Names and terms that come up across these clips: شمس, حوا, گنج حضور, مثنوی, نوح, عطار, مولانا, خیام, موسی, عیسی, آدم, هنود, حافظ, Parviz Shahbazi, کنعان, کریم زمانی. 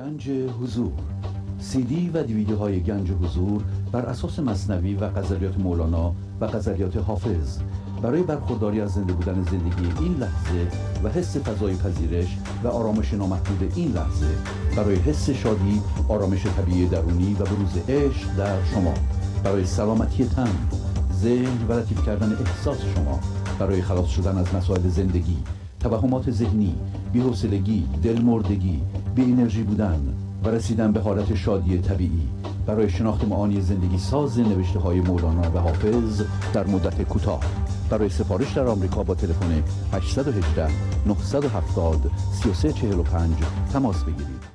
گنج حضور سی دی و دیویدیوهای گنج حضور بر اساس مثنوی و غزلیات مولانا و غزلیات حافظ برای برخورداری از زنده بودن زندگی این لحظه و حس فضای پذیرش و آرامش نامحدود این لحظه برای حس شادی، آرامش طبیعی درونی و بروز عشق در شما، برای سلامتی تن، ذهن و لطیف کردن احساس شما، برای خلاص شدن از مسائل زندگی، توهمات ذهنی، بی‌حوصلگی، دلمردگی، بی انرژی بودن و رسیدن به حالت شادی طبیعی، برای شناخت معانی زندگی ساز نوشته‌های مولانا و حافظ در مدت کوتاه، برای سفارش در آمریکا با تلفن 818 970 3345 تماس بگیرید.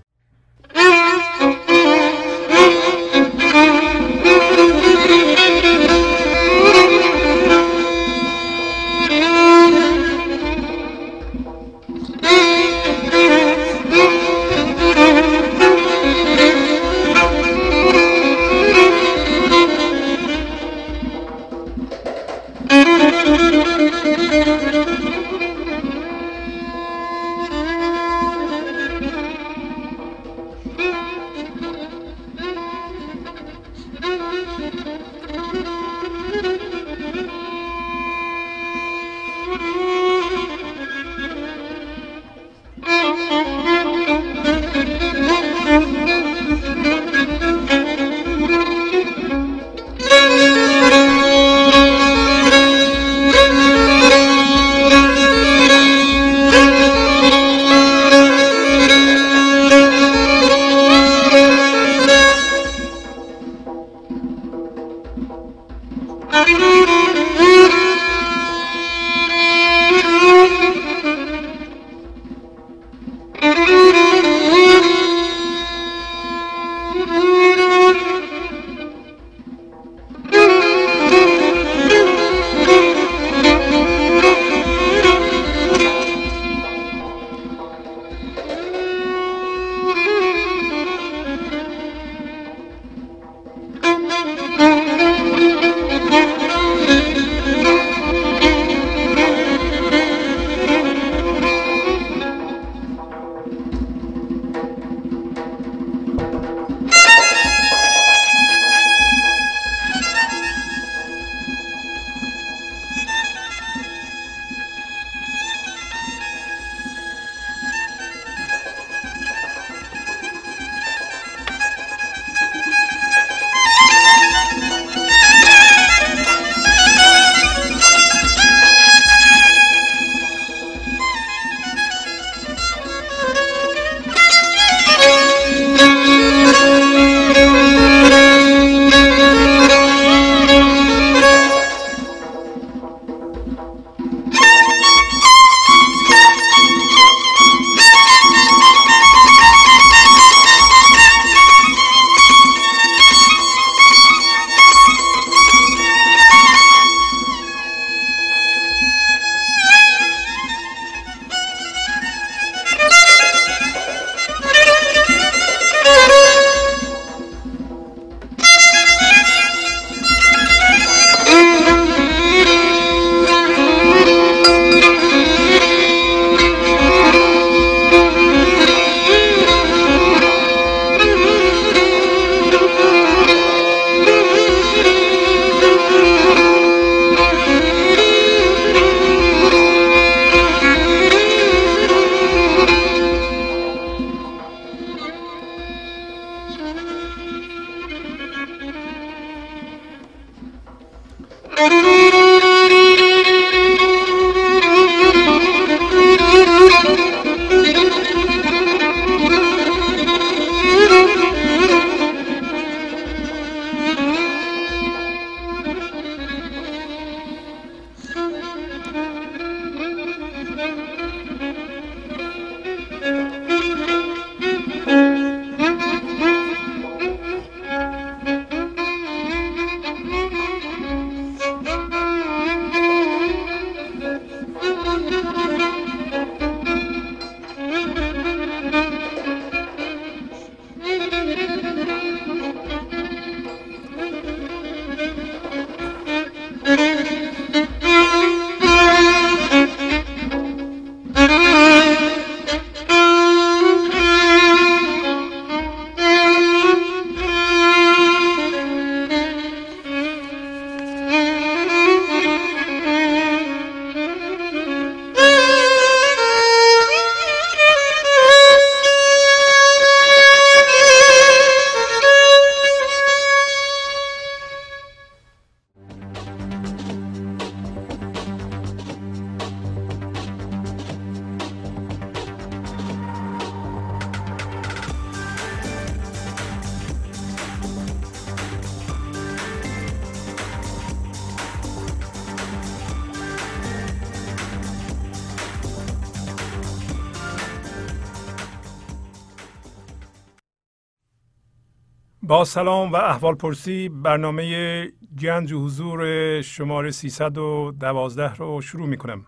با سلام و احوال پرسی برنامه گنج حضور شماره 312 رو شروع می کنم.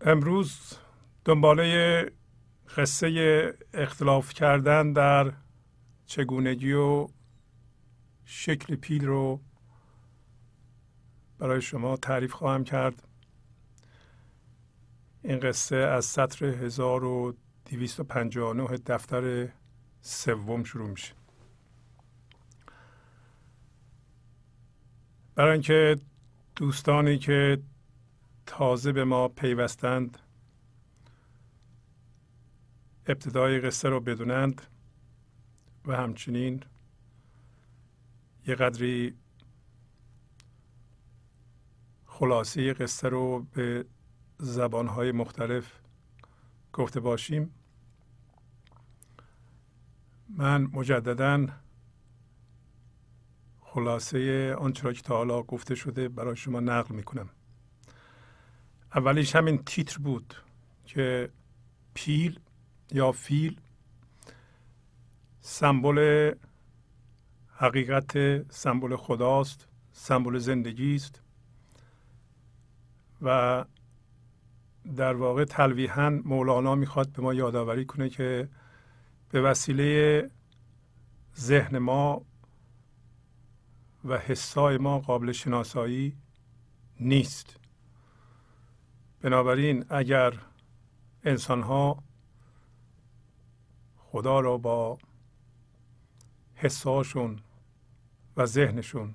امروز دنباله قصه اختلاف کردن در چگونگی و شکل پیل رو برای شما تعریف خواهم کرد. این قصه از سطر 1259 دفتر سوم شروع میشه. برای اینکه دوستانی که تازه به ما پیوستند ابتدای قصه رو بدونند و همچنین یه قدری خلاصه قصه رو به زبانهای مختلف گفته باشیم، من مجدداً خلاصه آنچه را که تا حالا گفته شده برای شما نقل میکنم. اولیش همین تیتر بود که پیل یا فیل سمبل حقیقت، سمبل خداست، سمبل زندگی است و در واقع تلویحاً مولانا میخواد به ما یادآوری کنه که به وسیله ذهن ما و حسای ما قابل شناسایی نیست. بنابراین اگر انسانها خدا را با حساشون و ذهنشون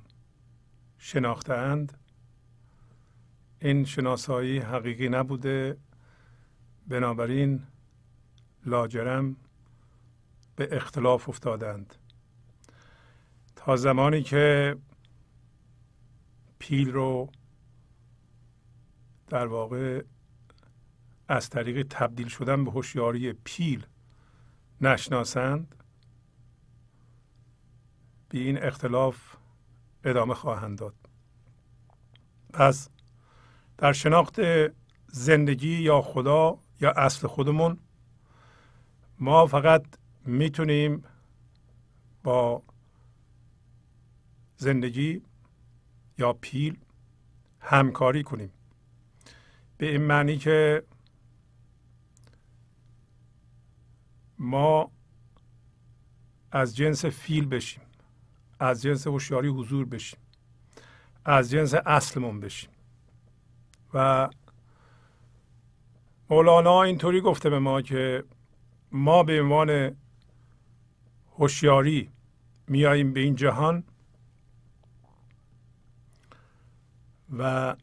شناخته اند، این شناسایی حقیقی نبوده، بنابراین لاجرم به اختلاف افتادند. تا زمانی که پیل رو در واقع از طریق تبدیل شدن به هوشیاری پیل نشناسند، به این اختلاف ادامه خواهند داد. پس در شناخت زندگی یا خدا یا اصل خودمون ما فقط میتونیم با زندگی یا پیل همکاری کنیم، به این معنی که ما از جنس فیل بشیم، از جنس هوشیاری حضور بشیم، از جنس اصلمون بشیم. و مولانا اینطوری گفته به ما که ما به عنوان هوشیاری میاییم به این جهان و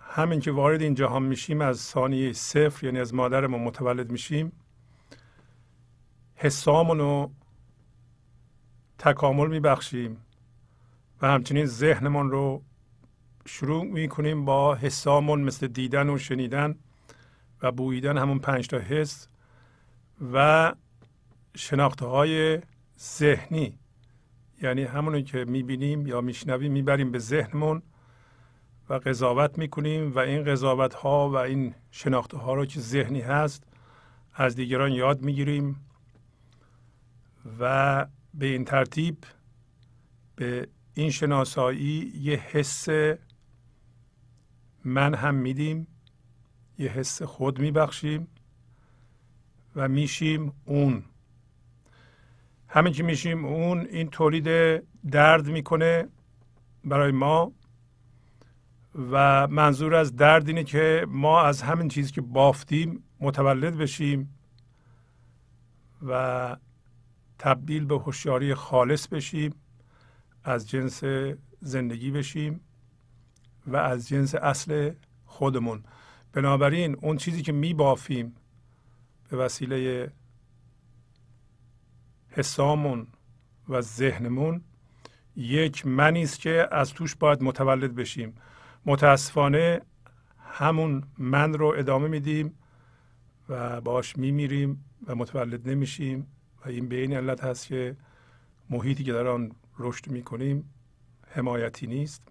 همین که وارد این جهان میشیم از ثانیه صفر، یعنی از مادر ما متولد میشیم، حسامون رو تکامل میبخشیم و همچنین ذهنمون رو شروع میکنیم با حسامون، مثل دیدن و شنیدن و بویدن، همون 5 تا حس و شناختهای ذهنی، یعنی همونی که میبینیم یا میشنویم میبریم به ذهنمون و قضاوت میکنیم و این قضاوت ها و این شناختها رو که ذهنی هست از دیگران یاد میگیریم و به این ترتیب به این شناسایی یه حس من هم میدیم، یه حس خود میبخشیم و میشیم اون. همین که میشیم اون، این تولید درد میکنه برای ما و منظور از درد اینه که ما از همین چیزی که بافتیم متولد بشیم و تبدیل به هوشیاری خالص بشیم، از جنس زندگی بشیم و از جنس اصل خودمون. بنابراین اون چیزی که می بافیم به وسیله حسامون و ذهنمون یک منی است که از توش باید متولد بشیم. متاسفانه همون من رو ادامه میدیم و باش میمیریم و متولد نمیشیم و این به این علت هست که محیطی که در آن رشد میکنیم حمایتی نیست،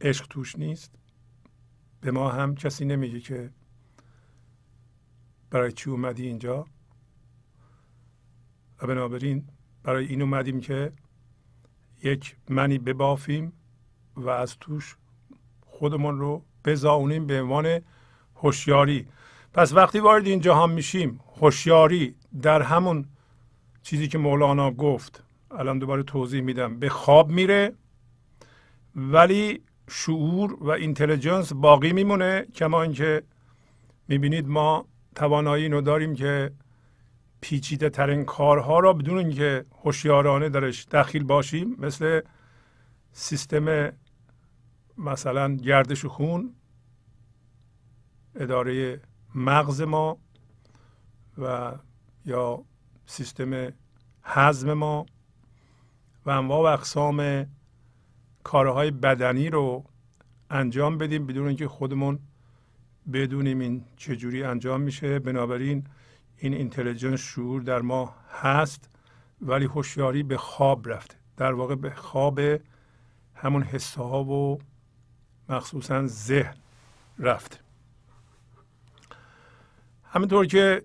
عشق توش نیست. به ما هم کسی نمیگه که برای چی اومدی اینجا، و بنابراین برای این اومدیم که یک منی ببافیم و از توش خودمون رو بزاونیم به عنوان هوشیاری. پس وقتی وارد این جهان میشیم، هوشیاری در همون چیزی که مولانا گفت، الان دوباره توضیح میدم، به خواب میره ولی شعور و اینتلیجنس باقی میمونه. کما اینکه میبینید ما توانایی اینو داریم که پیچیده ترین کارها را بدون اینکه هوشیارانه درش دخیل باشیم، مثل سیستم مثلا گردش خون، اداره مغز ما و یا سیستم هضم ما و انواع و اقسام کارهای بدنی رو انجام بدیم بدون اینکه خودمون بدونیم این چجوری انجام میشه. بنابراین این اینتلیجنس شعور در ما هست ولی هوشیاری به خواب رفته، در واقع به خواب همون حسه ها و مخصوصا ذهن رفته. همینطور که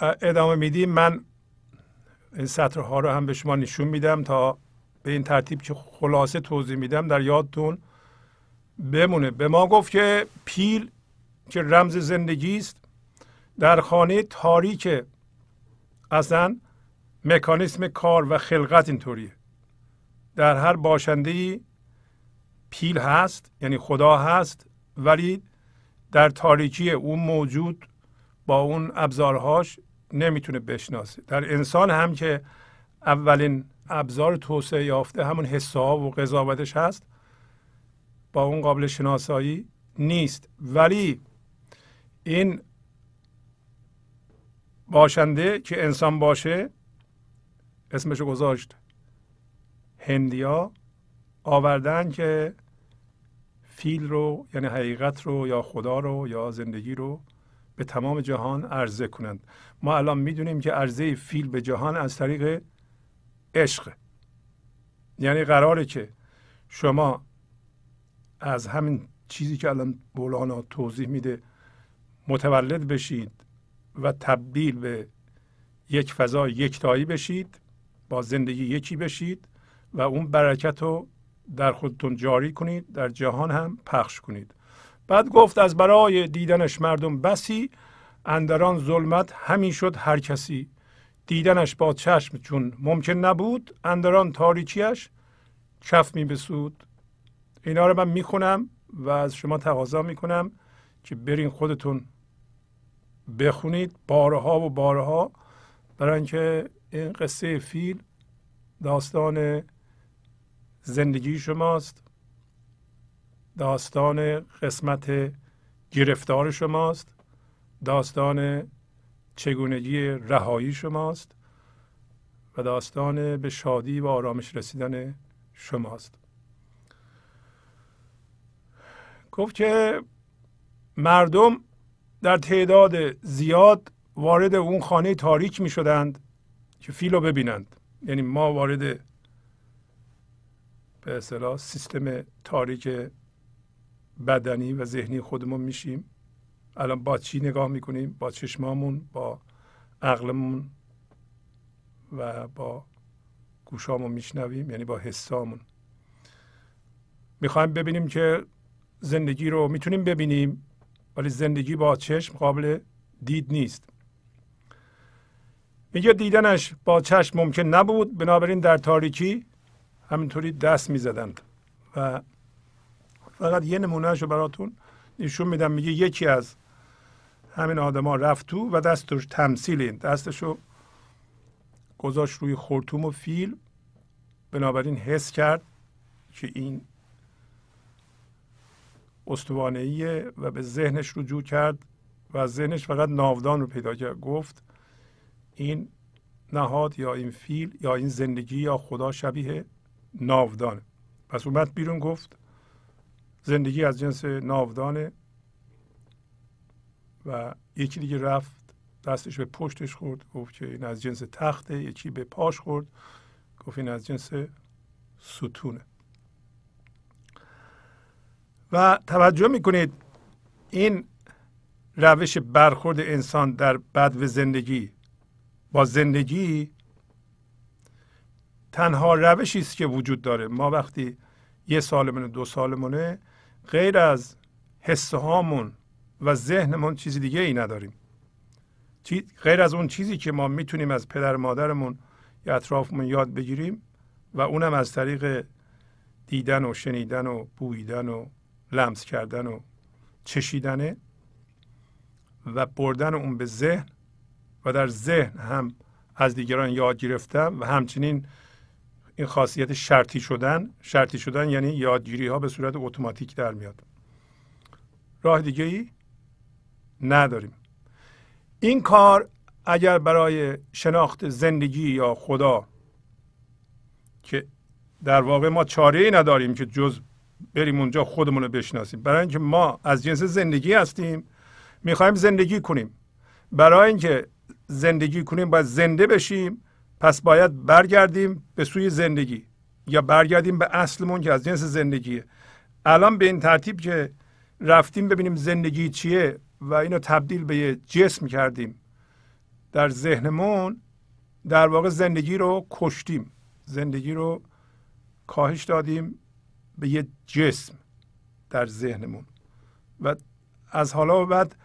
ادامه میدیم من این سطرها رو هم به شما نشون میدم تا به این ترتیب که خلاصه توضیح میدم در یادتون بمونه. به ما گفت که پیل که رمز زندگی است در خانه تاریک، اصلا مکانیسم کار و خلقت اینطوریه، در هر باشنده‌ای پیل هست یعنی خدا هست ولی در تاریکی اون موجود با اون ابزارهاش نمیتونه بشناسه. در انسان هم که اولین ابزار توسعه یافته همون حس‌ها و قضاوتش هست، با اون قابل شناسایی نیست، ولی این باشنده که انسان باشه اسمشو گذاشت هندیا آوردن که فیل رو یعنی حقیقت رو یا خدا رو یا زندگی رو به تمام جهان عرضه کنند. ما الان میدونیم که عرضه فیل به جهان از طریق عشق، یعنی قراره که شما از همین چیزی که الان مولانا توضیح میده متولد بشید و تبدیل به یک فضا یکتایی بشید، با زندگی یکی بشید و اون برکت رو در خودتون جاری کنید، در جهان هم پخش کنید. بعد گفت از برای دیدنش مردم بسی، اندران ظلمت همین شد هر کسی، دیدنش با چشم چون ممکن نبود، اندران تاریکیش کف می بسود. اینا رو من میخونم و از شما تقاضا میکنم که برین خودتون بخونید بارها و بارها، برای اینکه این قصه فیل داستان زندگی شماست، داستان قسمت گرفتار شماست، داستان چگونگی رهایی شماست و داستان به شادی و آرامش رسیدن شماست. گفت که مردم در تعداد زیاد وارد اون خانه تاریک می شدند که فیل رو ببینند، یعنی ما وارد به اصطلاح سیستم تاریک بدنی و ذهنی خودمون میشیم. الان با چی نگاه میکنیم؟ با چشمامون، با عقلمون و با گوشامون میشنویم، یعنی با حسامون. میخوایم ببینیم که زندگی رو میتونیم ببینیم ولی زندگی با چشم قابل دید نیست. میگه دیدنش با چشم ممکن نبود، بنابراین در تاریکی همینطوری دست میزدند. و فقط یه نمونهشو براتون نشون میدم. میگه یکی از همین آدما رفت تو و دستش تمثیل، این دستشو گذاشت روی خرطوم و فیل، بنابراین حس کرد که این استوانه‌ایه و به ذهنش رجوع کرد و از ذهنش فقط ناودان رو پیدا کرد. گفت این نهاد یا این فیل یا این زندگی یا خدا شبیه ناودانه. پس اومد بیرون گفت زندگی از جنس ناودانه و یکی دیگه رفت دستش به پشتش خورد، گفت که این از جنس تخته. یکی به پاش خورد، گفت این از جنس ستونه. و توجه میکنید این روش برخورد انسان در بدو زندگی با زندگی تنها روشی است که وجود داره. ما وقتی یه سالمونه دو سالمونه غیر از حس هامون و ذهنمون چیز دیگه ای نداریم، غیر از اون چیزی که ما میتونیم از پدر مادرمون یا اطرافمون یاد بگیریم و اونم از طریق دیدن و شنیدن و بویدن و لمس کردن و چشیدنه و بردن اون به ذهن و در ذهن هم از دیگران یاد گرفتم و همچنین این خاصیت شرطی شدن یعنی یادگیری ها به صورت اتوماتیک در میاد. راه دیگه ای نداریم. این کار اگر برای شناخت زندگی یا خدا که در واقع ما چاره ای نداریم که جز بریم اونجا خودمون رو بشناسیم، برای اینکه ما از جنس زندگی هستیم میخوایم زندگی کنیم، برای اینکه زندگی کنیم باید زنده بشیم، پس باید برگردیم به سوی زندگی یا برگردیم به اصلمون که از جنس زندگیه. الان به این ترتیب که رفتیم ببینیم زندگی چیه و اینو تبدیل به یه جسم کردیم در ذهنمون، در واقع زندگی رو کشتیم، زندگی رو کاهش دادیم به یه جسم در ذهنمون و از حالا به بعد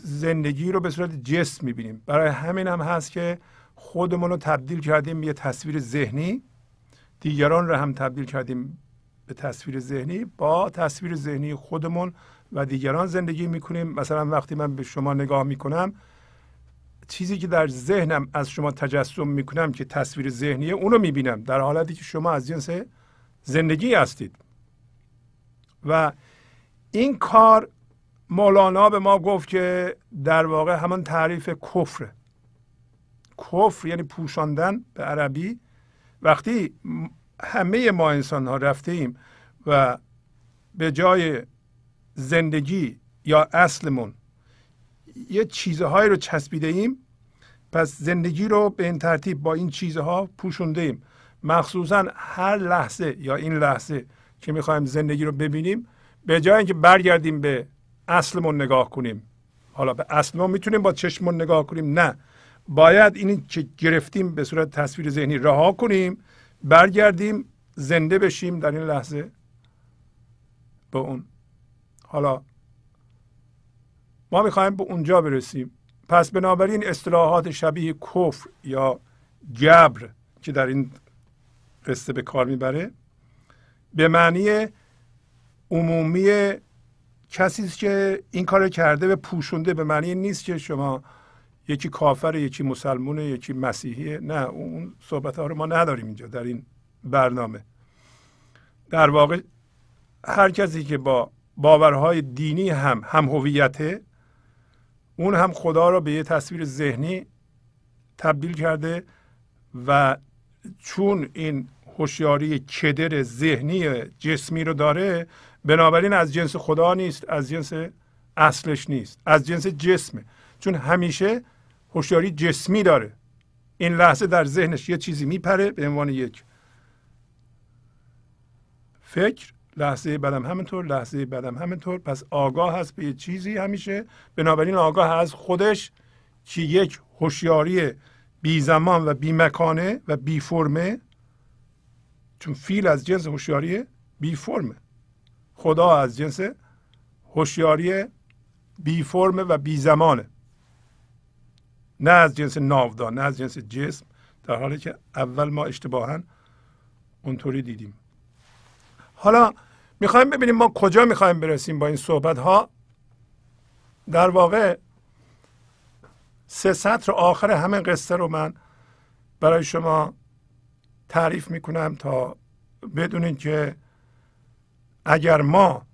زندگی رو به صورت جسم میبینیم. برای همین هم هست که خودمون رو تبدیل کردیم به یه تصویر ذهنی، دیگران رو هم تبدیل کردیم به تصویر ذهنی، با تصویر ذهنی خودمون و دیگران زندگی میکنیم. مثلا وقتی من به شما نگاه میکنم چیزی که در ذهنم از شما تجسم میکنم که تصویر ذهنیه اونو میبینم، در حالتی که شما از جنس زندگی هستید. و این کار مولانا به ما گفت که در واقع همان تعریف کفره. کفر یعنی پوشاندن به عربی. وقتی همه ما انسان ها رفتیم و به جای زندگی یا اصلمون یه چیزهایی رو چسبیده ایم، پس زندگی رو به این ترتیب با این چیزها پوشونده ایم. مخصوصا هر لحظه یا این لحظه که میخوایم زندگی رو ببینیم، به جای اینکه برگردیم به اصلمون نگاه کنیم، حالا به اصلمون میتونیم با چشمون نگاه کنیم، نه، باید اینی که گرفتیم به صورت تصویر ذهنی رها کنیم، برگردیم زنده بشیم در این لحظه به اون. حالا ما میخوایم به اونجا برسیم. پس بنابراین اصطلاحات شبیه کفر یا جبر که در این قصه به کار میبره به معنی عمومی کسی که این کار کرده و پوشونده، به معنی نیست که شما یکی کافر یکی مسلمونه یکی مسیحیه، نه، اون صحبت ها رو ما نداریم اینجا در این برنامه. در واقع هر کسی که با باورهای دینی هم هویته، اون هم خدا را به یه تصویر ذهنی تبدیل کرده و چون این هوشیاری کدر ذهنی جسمی رو داره، بنابراین از جنس خدا نیست، از جنس اصلش نیست، از جنس جسمه، چون همیشه هوشیاری جسمی داره. این لحظه در ذهنش یه چیزی میپره به عنوان یک فکر، لحظه بعدم همینطور، لحظه بعدم همینطور، پس آگاه هست به یه چیزی همیشه، بنابراین آگاه از خودش که یک هوشیاری بی زمان و بی مکانه و بی فرمه، چون فیل از جنس هوشیاری بی فرمه، خدا از جنس هوشیاری بی فرمه و بی زمانه، نه از جنس ناودان، نه از جنس جسم، در حالی که اول ما اشتباهاً اونطوری دیدیم. حالا میخوایم ببینیم ما کجا میخوایم برسیم با این صحبت ها. در واقع 3 سطر آخر همین قصه رو من برای شما تعریف میکنم تا بدونید که اگر ما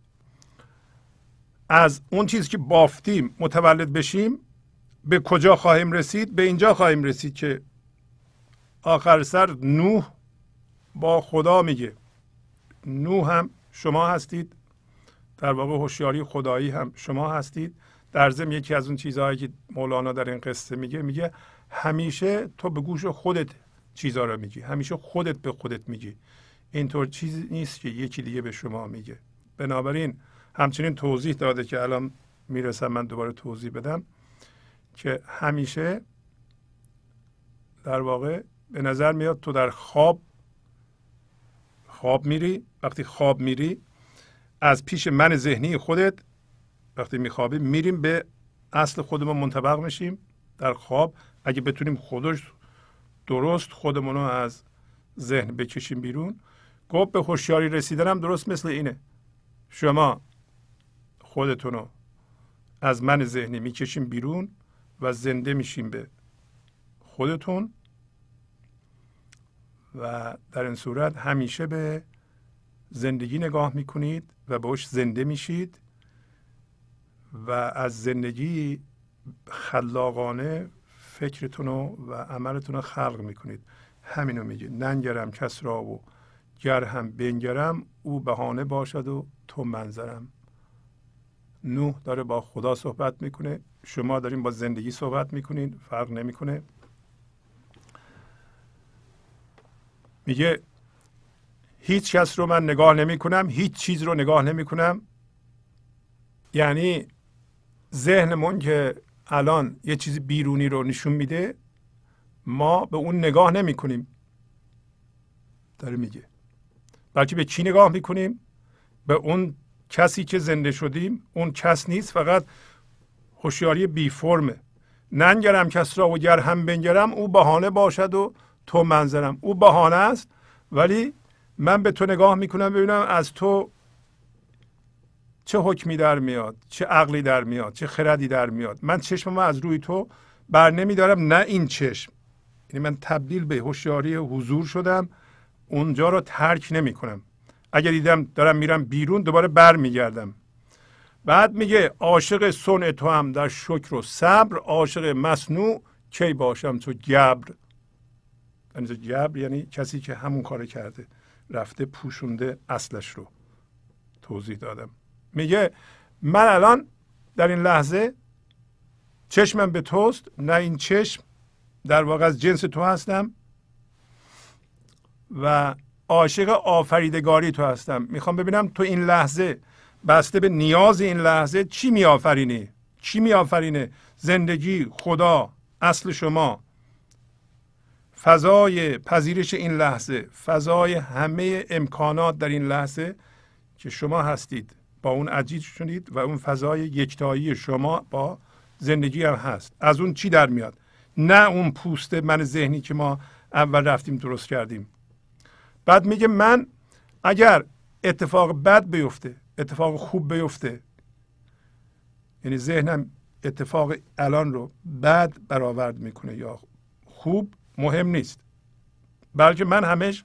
از اون چیزی که بافتیم متولد بشیم به کجا خواهیم رسید. به اینجا خواهیم رسید که آخر سر نوح با خدا میگه، نوح هم شما هستید، در واقع هوشیاری خدایی هم شما هستید، در ضمن یکی از اون چیزهایی که مولانا در این قصه میگه همیشه تو به گوش خودت چیزها رو میگی، همیشه خودت به خودت میگی، اینطور چیزی نیست که یکی دیگه به شما میگه. بنابراین همچنین توضیح داده که الان میرسم من دوباره توضیح بدم که همیشه در واقع به نظر میاد تو در خواب میری. وقتی خواب میری از پیش من ذهنی خودت، وقتی میخوابی میریم به اصل خودمون منطبق میشیم در خواب. اگه بتونیم خودش درست خودمون رو از ذهن بکشیم بیرون. گفت به هوشیاری رسیدن هم درست مثل اینه، شما خودتون رو از من ذهنی میکشیم بیرون و زنده میشیم به خودتون و در این صورت همیشه به زندگی نگاه میکنید و باش زنده میشید و از زندگی خلاقانه فکرتون و عملتون رو خلق میکنید. همینو میگه ننگرم کس را و گرهم بنگرم، او بهانه باشد و تو منظرم. نوح داره با خدا صحبت میکنه، شما دارین با زندگی صحبت میکنین، فرق نمیکنه. میگه هیچ کس رو من نگاه نمی کنم، هیچ چیز رو نگاه نمی کنم. یعنی ذهنمون که الان یه چیز بیرونی رو نشون میده، ما به اون نگاه نمی کنیم. داره میگه بلکه به چی نگاه می کنیم؟ به اون کسی که زنده شدیم. اون کس نیست، فقط هوشیاری بی فرمه. ننگرم کس را و گر هم بنگرم، او بهانه باشد و تو منظرم. او بهانه است ولی من به تو نگاه میکنم ببینم از تو چه حکمی در میاد، چه عقلی در میاد، چه خردی در میاد. من چشممو از روی تو بر نمیدارم، نه این چشم. یعنی من تبدیل به هوشیاری حضور شدم، اونجا رو ترک نمی کنم. اگر دیدم دارم میرم بیرون دوباره بر میگردم. بعد میگه عاشق صنع تو هم در شکر و صبر، عاشق مصنوع کی باشم تو جبر. جبر یعنی کسی که همون کار کرده، رفته پوشونده اصلش رو. توضیح دادم. میگه من الان در این لحظه چشمم به توست، نه این چشم، در واقع از جنس تو هستم و عاشق آفریدگاری تو هستم. میخوام ببینم تو این لحظه بسته به نیاز این لحظه چی میآفرینی. چی میآفرینه؟ زندگی، خدا، اصل شما، فضای پذیرش این لحظه، فضای همه امکانات در این لحظه که شما هستید، با اون عجیب شدید و اون فضای یکتایی شما با زندگی هم هست. از اون چی در میاد؟ نه اون پوست من ذهنی که ما اول رفتیم درست کردیم. بعد میگه من اگر اتفاق بد بیفته، اتفاق خوب بیفته، یعنی ذهنم اتفاق الان رو بد برآورد میکنه یا خوب، مهم نیست، بلکه من همش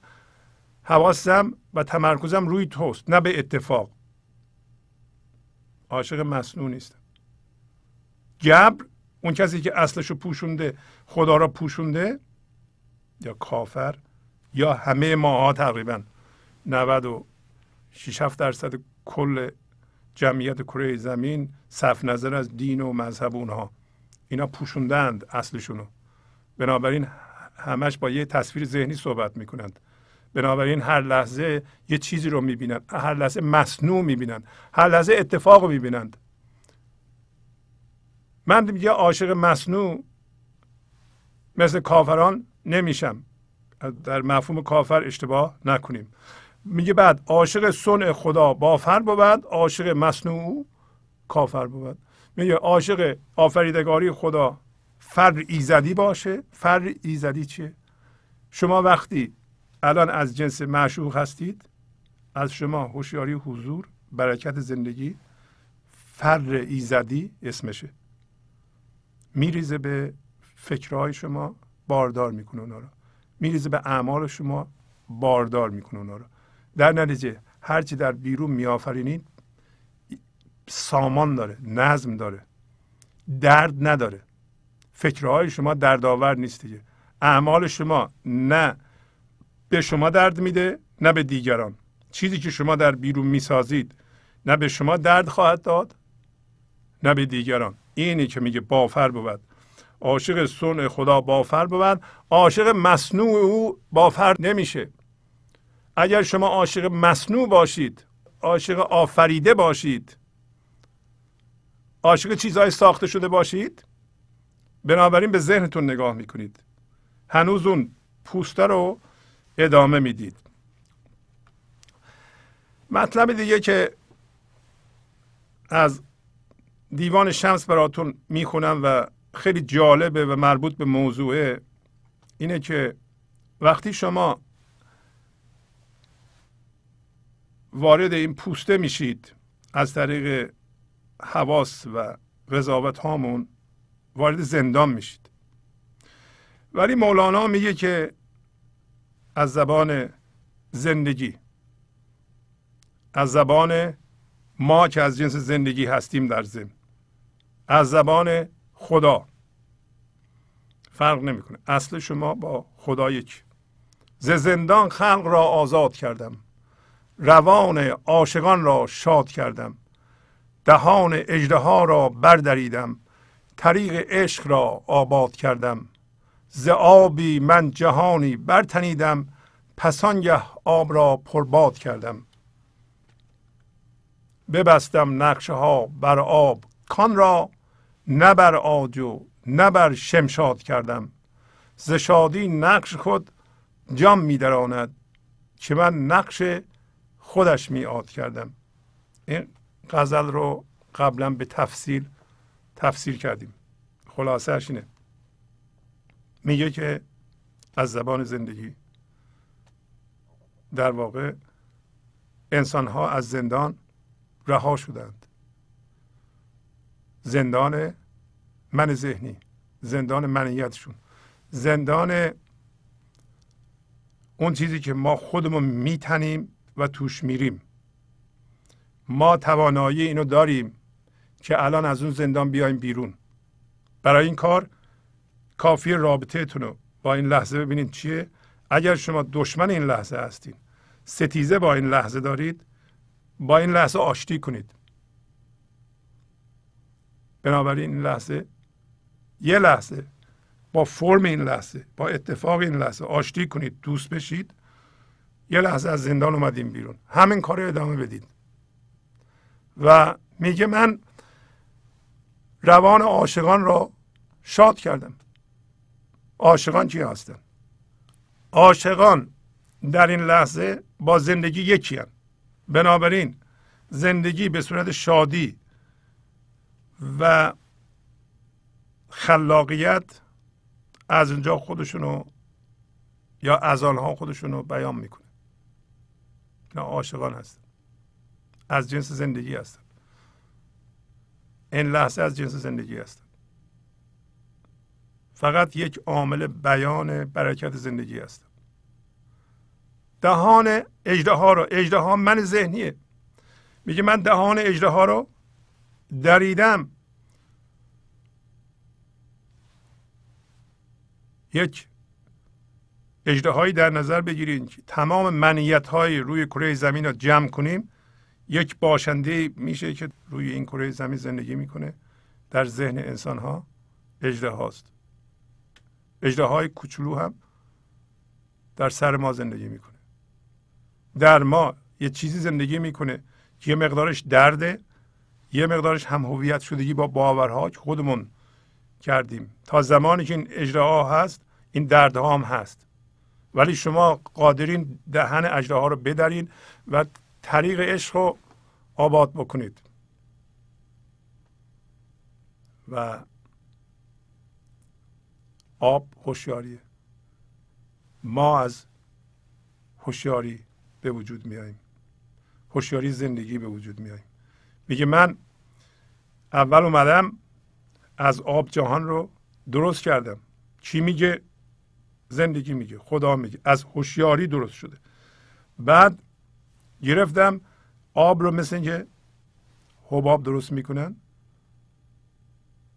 حواسم و تمرکزم روی توست، نه به اتفاق. عاشق مصنوع نیستم. جبر اون کسی که اصلشو پوشونده، خدا را پوشونده، یا کافر، یا همه ماها تقریبا 96-7% کل جمعیت کره زمین صرف نظر از دین و مذهب اونها، اینا پوشوندند اصلشونو. بنابراین همش با یه تصویر ذهنی صحبت میکنند. بنابراین هر لحظه یه چیزی رو میبینند، هر لحظه مصنوع میبینند، هر لحظه اتفاق رو میبینند. من دیگه عاشق مصنوع مثل کافران نمیشم. در مفهوم کافر اشتباه نکنیم. میگه بعد عاشق صنع خدا بافر بود، عاشق مصنوع کافر بود. میگه عاشق آفریدگاری خدا فر ایزدی باشه. فر ایزدی چیه؟ شما وقتی الان از جنس معشوق هستید، از شما هوشیاری حضور، برکت زندگی، فر ایزدی اسمشه، میریزه به فکرهای شما، باردار میکنه اونا رو، میریزه به اعمال شما، باردار میکنه اونا رو. در نتیجه هرچی در بیرون میآفرینید سامان داره، نظم داره، درد نداره. فکرهای شما دردآور نیست دیگه. اعمال شما نه به شما درد میده نه به دیگران. چیزی که شما در بیرون میسازید نه به شما درد خواهد داد نه به دیگران. اینی که میگه بافر بود، عاشق صنع خدا بافر بود، عاشق مصنوع او بافر نمیشه. اگر شما عاشق مصنوع باشید، عاشق آفریده باشید، عاشق چیزهای ساخته شده باشید، بنابراین به ذهنتون نگاه میکنید. هنوز اون پوسته رو ادامه میدید. مطلب دیگه که از دیوان شمس براتون میخونم و خیلی جالبه و مربوط به موضوعه اینه که وقتی شما وارد این پوسته میشید از طریق حواس و قضاوت هامون وارد زندان میشید، ولی مولانا میگه که از زبان زندگی، از زبان ما که از جنس زندگی هستیم در ذهن، از زبان خدا، فرق نمیکنه، اصل شما با خدا یک. ز زندان خلق را آزاد کردم، روان عاشقان را شاد کردم، دهان اژدها را بردریدم، طریق عشق را آباد کردم، ز آبی من جهانی برتنیدم، پسانگه آب را پرباد کردم، ببستم نقشه ها بر آب کان را، نه بر عاج و نه بر شمشاد کردم، ز شادی نقش خود جام می دراند، که من نقش خودش میعاد کردم. این غزل رو قبلا به تفصیل تفسیر کردیم. خلاصه‌اش اینه، میگه که از زبان زندگی در واقع انسان‌ها از زندان رها شدند، زندان من ذهنی، زندان منیتشون، زندان اون چیزی که ما خودمون میتنیم و توش میریم. ما توانایی اینو داریم که الان از اون زندان بیایم بیرون. برای این کار کافی رابطه تونو با این لحظه ببینید چیه. اگر شما دشمن این لحظه هستین، ستیزه با این لحظه دارید، با این لحظه آشتی کنید. بنابراین این لحظه، یه لحظه با فرم این لحظه، با اتفاق این لحظه آشتی کنید، دوست بشید. یه لحظه از زندان اومدیم بیرون، همین کار رو ادامه بدید. و میگه من روان عاشقان را شاد کردم. عاشقان کی هستن؟ عاشقان در این لحظه با زندگی یکی هستن. بنابراین زندگی به صورت شادی و خلاقیت از اونجا خودشونو یا از آنها خودشونو بیان میکنه. نه عاشقان هستن، از جنس زندگی هستن، این لحظه از جنس زندگی هستن. فقط یک عامل بیان برکت زندگی هستن. دهان اژدها رو، اژدها من ذهنیه، میگه من دهان اژدها رو دریدم. یک اژدهایی در نظر بگیرید که تمام منیت‌های روی کره زمین رو جمع کنیم، یک باشنده میشه که روی این کره زمین زندگی میکنه. در ذهن انسان‌ها اژدهاست. اژدهای کوچولو هم در سر ما زندگی میکنه. در ما یه چیزی زندگی میکنه که یه مقدارش درده، یه مقدارش هم هویت شدگی با باورها که خودمون کردیم. تا زمانی که این اژدها هست، این دردها هم هست. ولی شما قادرین دهن اژدها رو بدرین و طریق عشق رو آباد بکنید. و آب هوشیاریه. ما از هوشیاری به وجود میاییم. هوشیاری زندگی به وجود میاییم. میگه من اول اومدم از آب جهان رو درست کردم. چی میگه؟ زندگی میگه، خدا میگه، از هوشیاری درست شده. بعد گرفتم آب رو مثل اینکه حباب درست میکنن،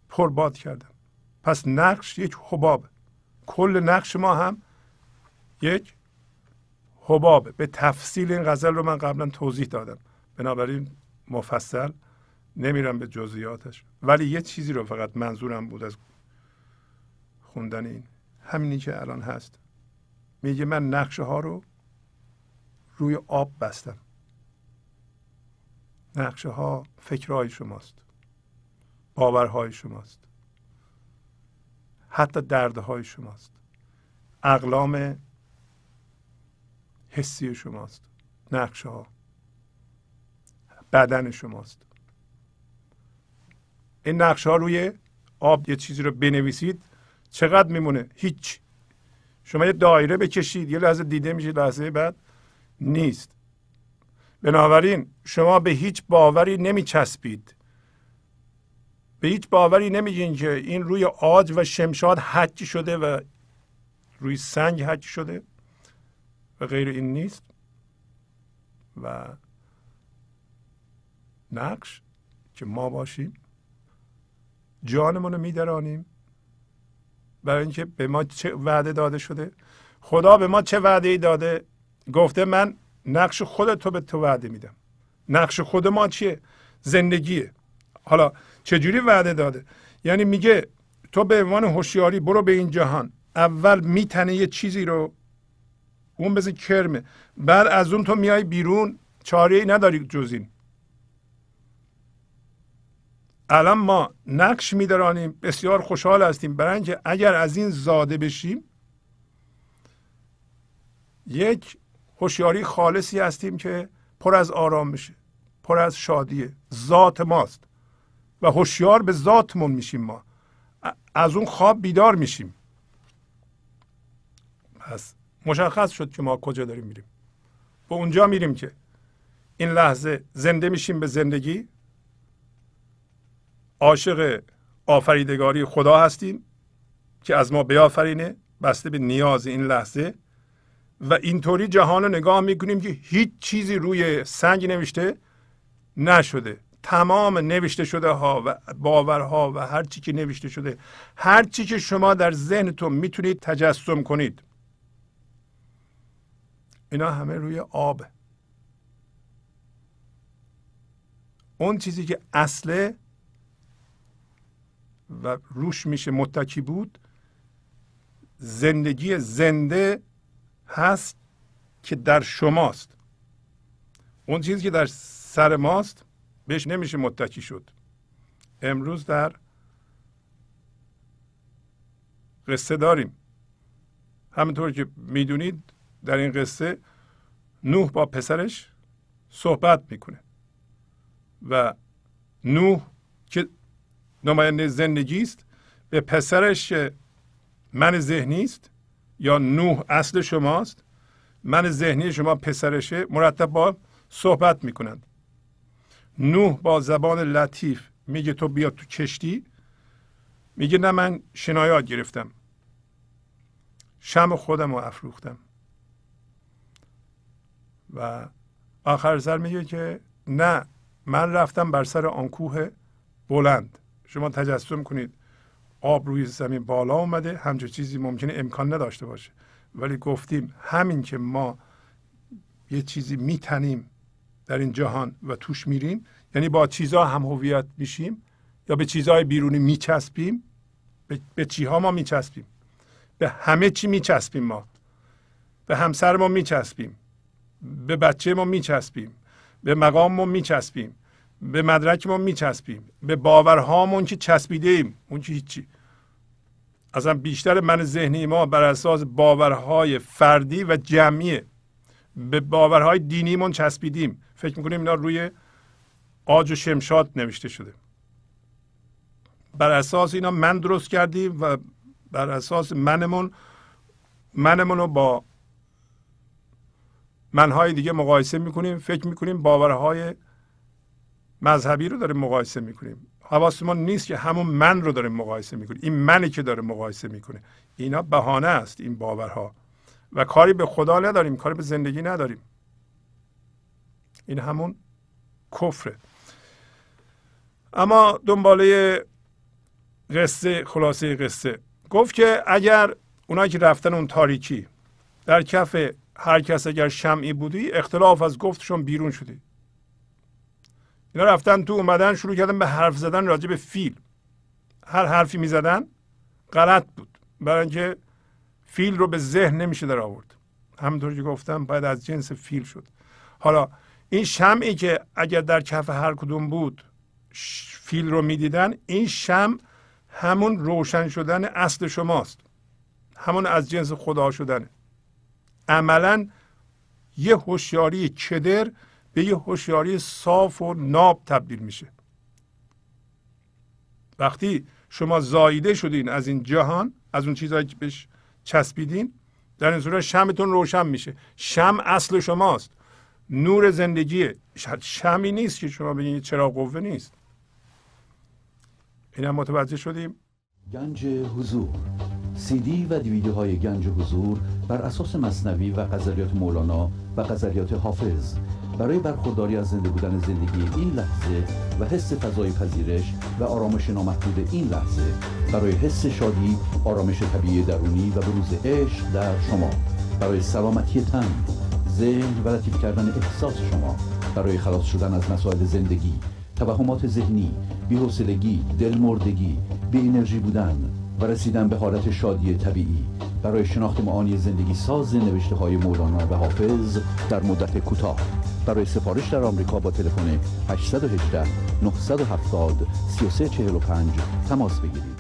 پرباد کردم. پس نقش یک حباب، کل نقش ما هم یک حباب. به تفصیل این غزل رو من قبلا توضیح دادم، بنابراین مفصل نمیرم به جزئیاتش، ولی یه چیزی رو فقط منظورم بود از خوندن این، همینی که الان هست. میگه من نقشه ها رو روی آب بستم. نقشه ها فکرهای شماست، باورهای شماست، حتی دردهای شماست. اقلام حسی شماست، نقشه ها بدن شماست. این نقشه ها روی آب یه چیزی رو بنویسید چقدر میمونه؟ هیچ. شما یه دایره بکشید یه لحظه دیده میشه، لحظه بعد نیست. بنابراین شما به هیچ باوری نمیچسبید، به هیچ باوری نمیگین که این روی عاج و شمشاد حج شده و روی سنگ حج شده و غیر این نیست. و نقش که ما باشیم جانمون رو میدرانیم برای اینکه به ما چه وعده داده شده. خدا به ما چه وعده ای داده؟ گفته من نقش خودتو به تو وعده میدم. نقش خود ما چیه؟ زندگیه. حالا چجوری وعده داده؟ یعنی میگه تو به عنوان هوشیاری برو به این جهان، اول میتنه یه چیزی رو، اون بزن کرمه، بعد از اون تو میای بیرون، چاره‌ای نداری جز این. الان ما نقش میدرانیم، بسیار خوشحال هستیم برای اینکه اگر از این زاده بشیم یک هوشیاری خالصی هستیم که پر از آرام بشه، پر از شادیه، ذات ماست و هوشیار به ذاتمون میشیم. ما از اون خواب بیدار میشیم. پس مشخص شد که ما کجا داریم میریم. به اونجا میریم که این لحظه زنده میشیم به زندگی، عاشق آفریدگاری خدا هستیم که از ما بیافرینه بسته به نیاز این لحظه، و اینطوری جهان رو نگاه میکنیم که هیچ چیزی روی سنگ نوشته نشده. تمام نوشته شده ها و باورها و هر چی که نوشته شده، هر چی که شما در ذهنتون میتونید تجسم کنید، اینا همه روی آب. اون چیزی که اصله و روش میشه متکی بود، زندگی زنده هست که در شماست. اون چیزی که در سر ماست بهش نمیشه متکی شد. امروز در قصه داریم، همونطور که میدونید در این قصه نوح با پسرش صحبت میکنه و نوح که نماینده زندگی است به پسرش من ذهنی است، یا نوح اصل شماست، من ذهنی شما پسرشه، مرتب با صحبت میکنند. نوح با زبان لطیف میگه تو بیا تو کشتی، میگه نه من شنایات گرفتم، شمع خودم رو افروختم. و آخر سر میگه که نه من رفتم بر سر آن کوه بلند. شما تجسم کنید آب روی زمین بالا اومده، همچه چیزی ممکنه امکان نداشته باشه، ولی گفتیم همین که ما یه چیزی میتنیم در این جهان و توش میریم، یعنی با چیزها هم هویت میشیم یا به چیزهای بیرونی میچسبیم. به چیها ما میچسبیم؟ به همه چی میچسبیم. ما به همسر ما میچسبیم، به بچه ما میچسبیم، به مقام ما میچسبیم، به مدرک ما میچسبیم، به باورهامون که چسبیده ایم، اون که هیچی. اصلا بیشتر من ذهنی ما بر اساس باورهای فردی و جمعیه. به باورهای دینیمون چسبیدیم، فکر میکنیم اینا روی عاج و شمشاد نوشته شده، بر اساس اینا من درست کردیم و بر اساس منمون رو با منهای دیگه مقایسه میکنیم، فکر میکنیم باورهای مذهبی رو داریم مقایسه میکنیم. حواسمون نیست که همون من رو داریم مقایسه میکنیم. این منی که داره مقایسه میکنه، اینا بهانه است این باورها، و کاری به خدا نداریم، کاری به زندگی نداریم. این همون کفره. اما دنباله قصه، خلاصه قصه گفت که اگر اونایی که رفتن اون تاریکی در کف هر کس اگر شمعی بودی، اختلاف از گفتشون بیرون شدی. اینا رفتن تو اومدن شروع کردن به حرف زدن راجع به فیل. هر حرفی می زدن غلط بود، برای اینکه فیل رو به ذهن نمیشه در آورد. همونطور که گفتم باید از جنس فیل شد. حالا این شمعی که اگر در کف هر کدوم بود فیل رو می دیدن، این شمع همون روشن شدن اصل شماست. همون از جنس خدا شدنه. عملا یه هوشیاری کدر به یه هوشیاری صاف و ناب تبدیل میشه. وقتی شما زاییده شدین از این جهان، از اون چیزایی که بهش چسبیدین، در این صورت شمعتون روشن میشه. شمع اصل شماست، نور زندگیه. شمعی نیست که شما بگین، چراغ قوه نیست. این هم متوجه شدیم. گنج حضور، سی دی و دیویدیوهای گنج حضور بر اساس مثنوی و غزلیات مولانا و غزلیات حافظ برای برخورداری از زنده بودن زندگی این لحظه و حس فضای پذیرش و آرامش نامحدود این لحظه، برای حس شادی، آرامش طبیعی درونی و بروز عشق در شما، برای سلامتی تن، ذهن و لطیف کردن احساس شما، برای خلاص شدن از مسائل زندگی، توهمات ذهنی، بی‌حوصلگی، دلمردگی، بی انرژی بودن و رسیدن به حالت شادی طبیعی، برای شناخت معانی زندگی ساز نوشته‌های مولانا و حافظ در مدت کوتاه، برای سفارش در آمریکا با تلفن 818 970 3345 تماس بگیرید.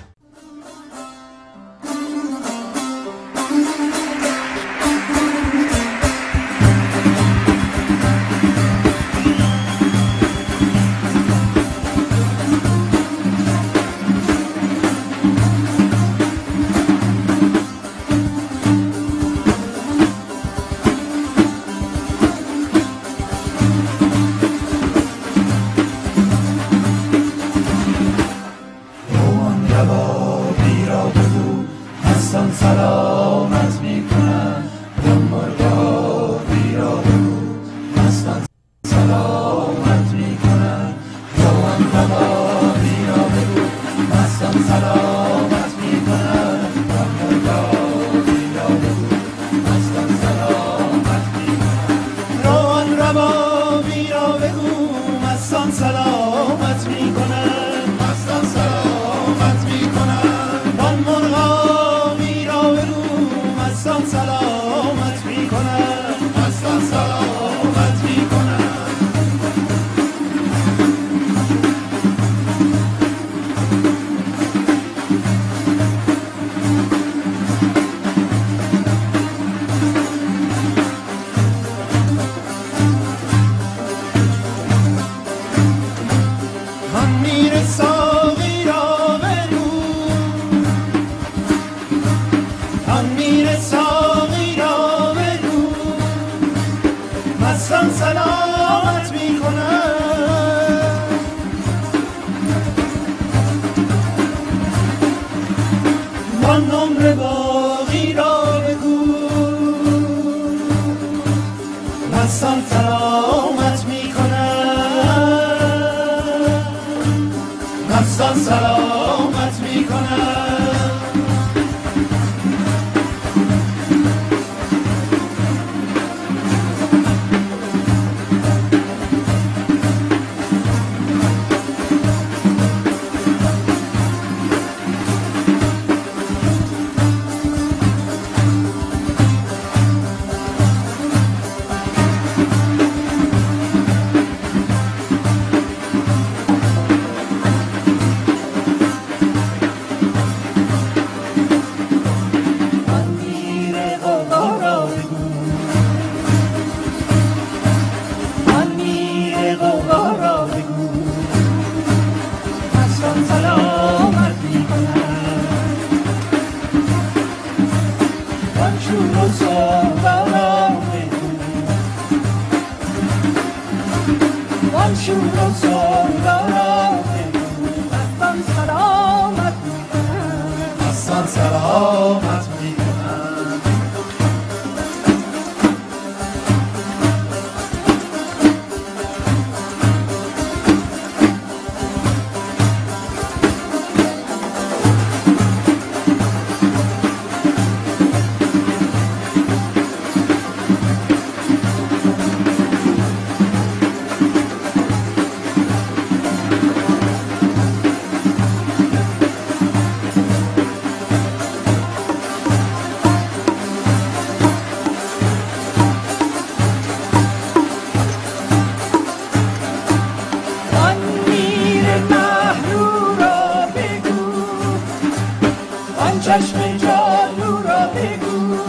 عشق جادو را بگو،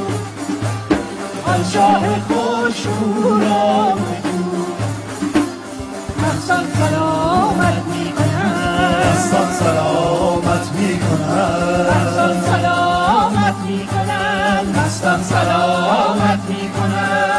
آن شاه خوش رو را بگو. مقصد سلامت می کنم، مقصد سلامت می کنم، مقصد سلامت می کنم، مقصد سلامت می کنم.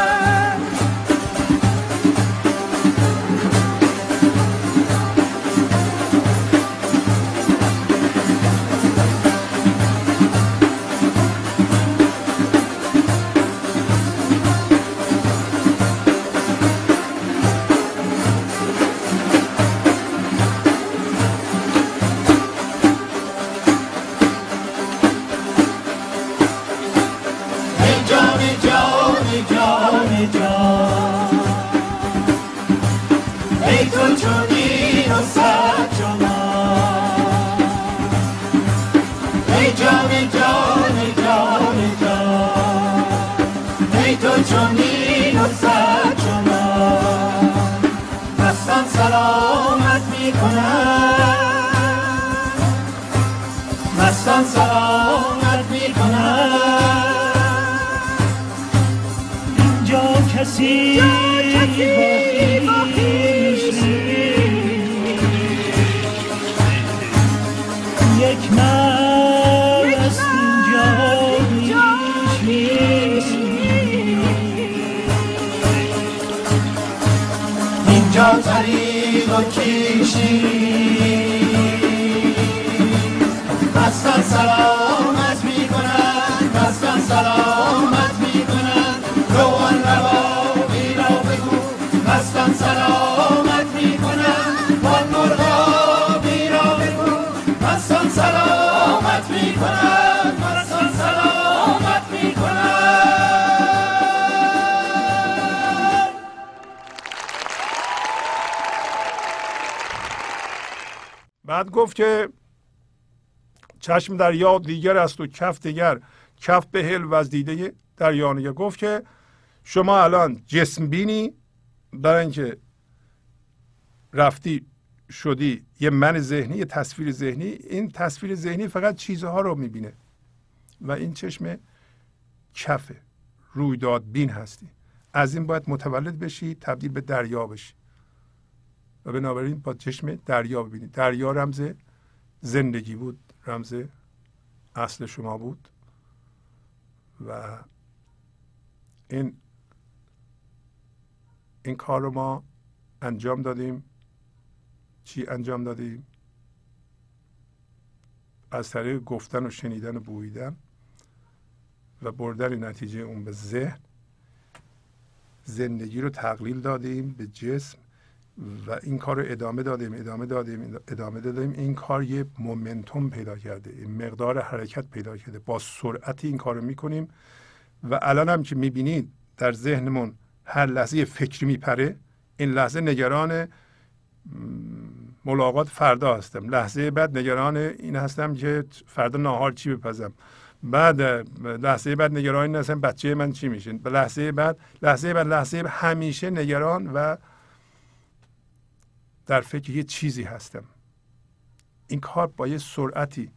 بعد گفت که چشم دریا دیگر است و کف دیگر، کف به حلو از دیده دریا نگه. گفت که شما الان جسم بینی، برای اینکه رفتی شدی یه من ذهنی، یه تصویر ذهنی. این تصویر ذهنی فقط چیزها رو میبینه و این چشم کفه، رویداد بین هستی. از این باید متولد بشی، تبدیل به دریا بشی و بنابراین با چشم دریا ببینید. دریا رمز زندگی بود، رمز اصل شما بود و این کار رو ما انجام دادیم. چی انجام دادیم؟ از طریق گفتن و شنیدن و بویدن و بردن نتیجه اون به ذهن، زندگی رو تقلیل دادیم به جسم و این کار رو ادامه دادیم. این کار یه مومنتوم پیدا کرده، این مقدار حرکت پیدا کرده. با سرعت این کار رو میکنیم و الان هم که میبینید در ذهنمون هر لحظه یه فکری میپره. این لحظه نگران ملاقات فردا هستم، لحظه بعد نگران این هستم که فردا ناهار چی بپزم، بعد لحظه بعد نگران این هستم بچه من چی میشه، لحظه بعد همیشه نگران و در فکر یه چیزی هستم. این کار با یه سرعتی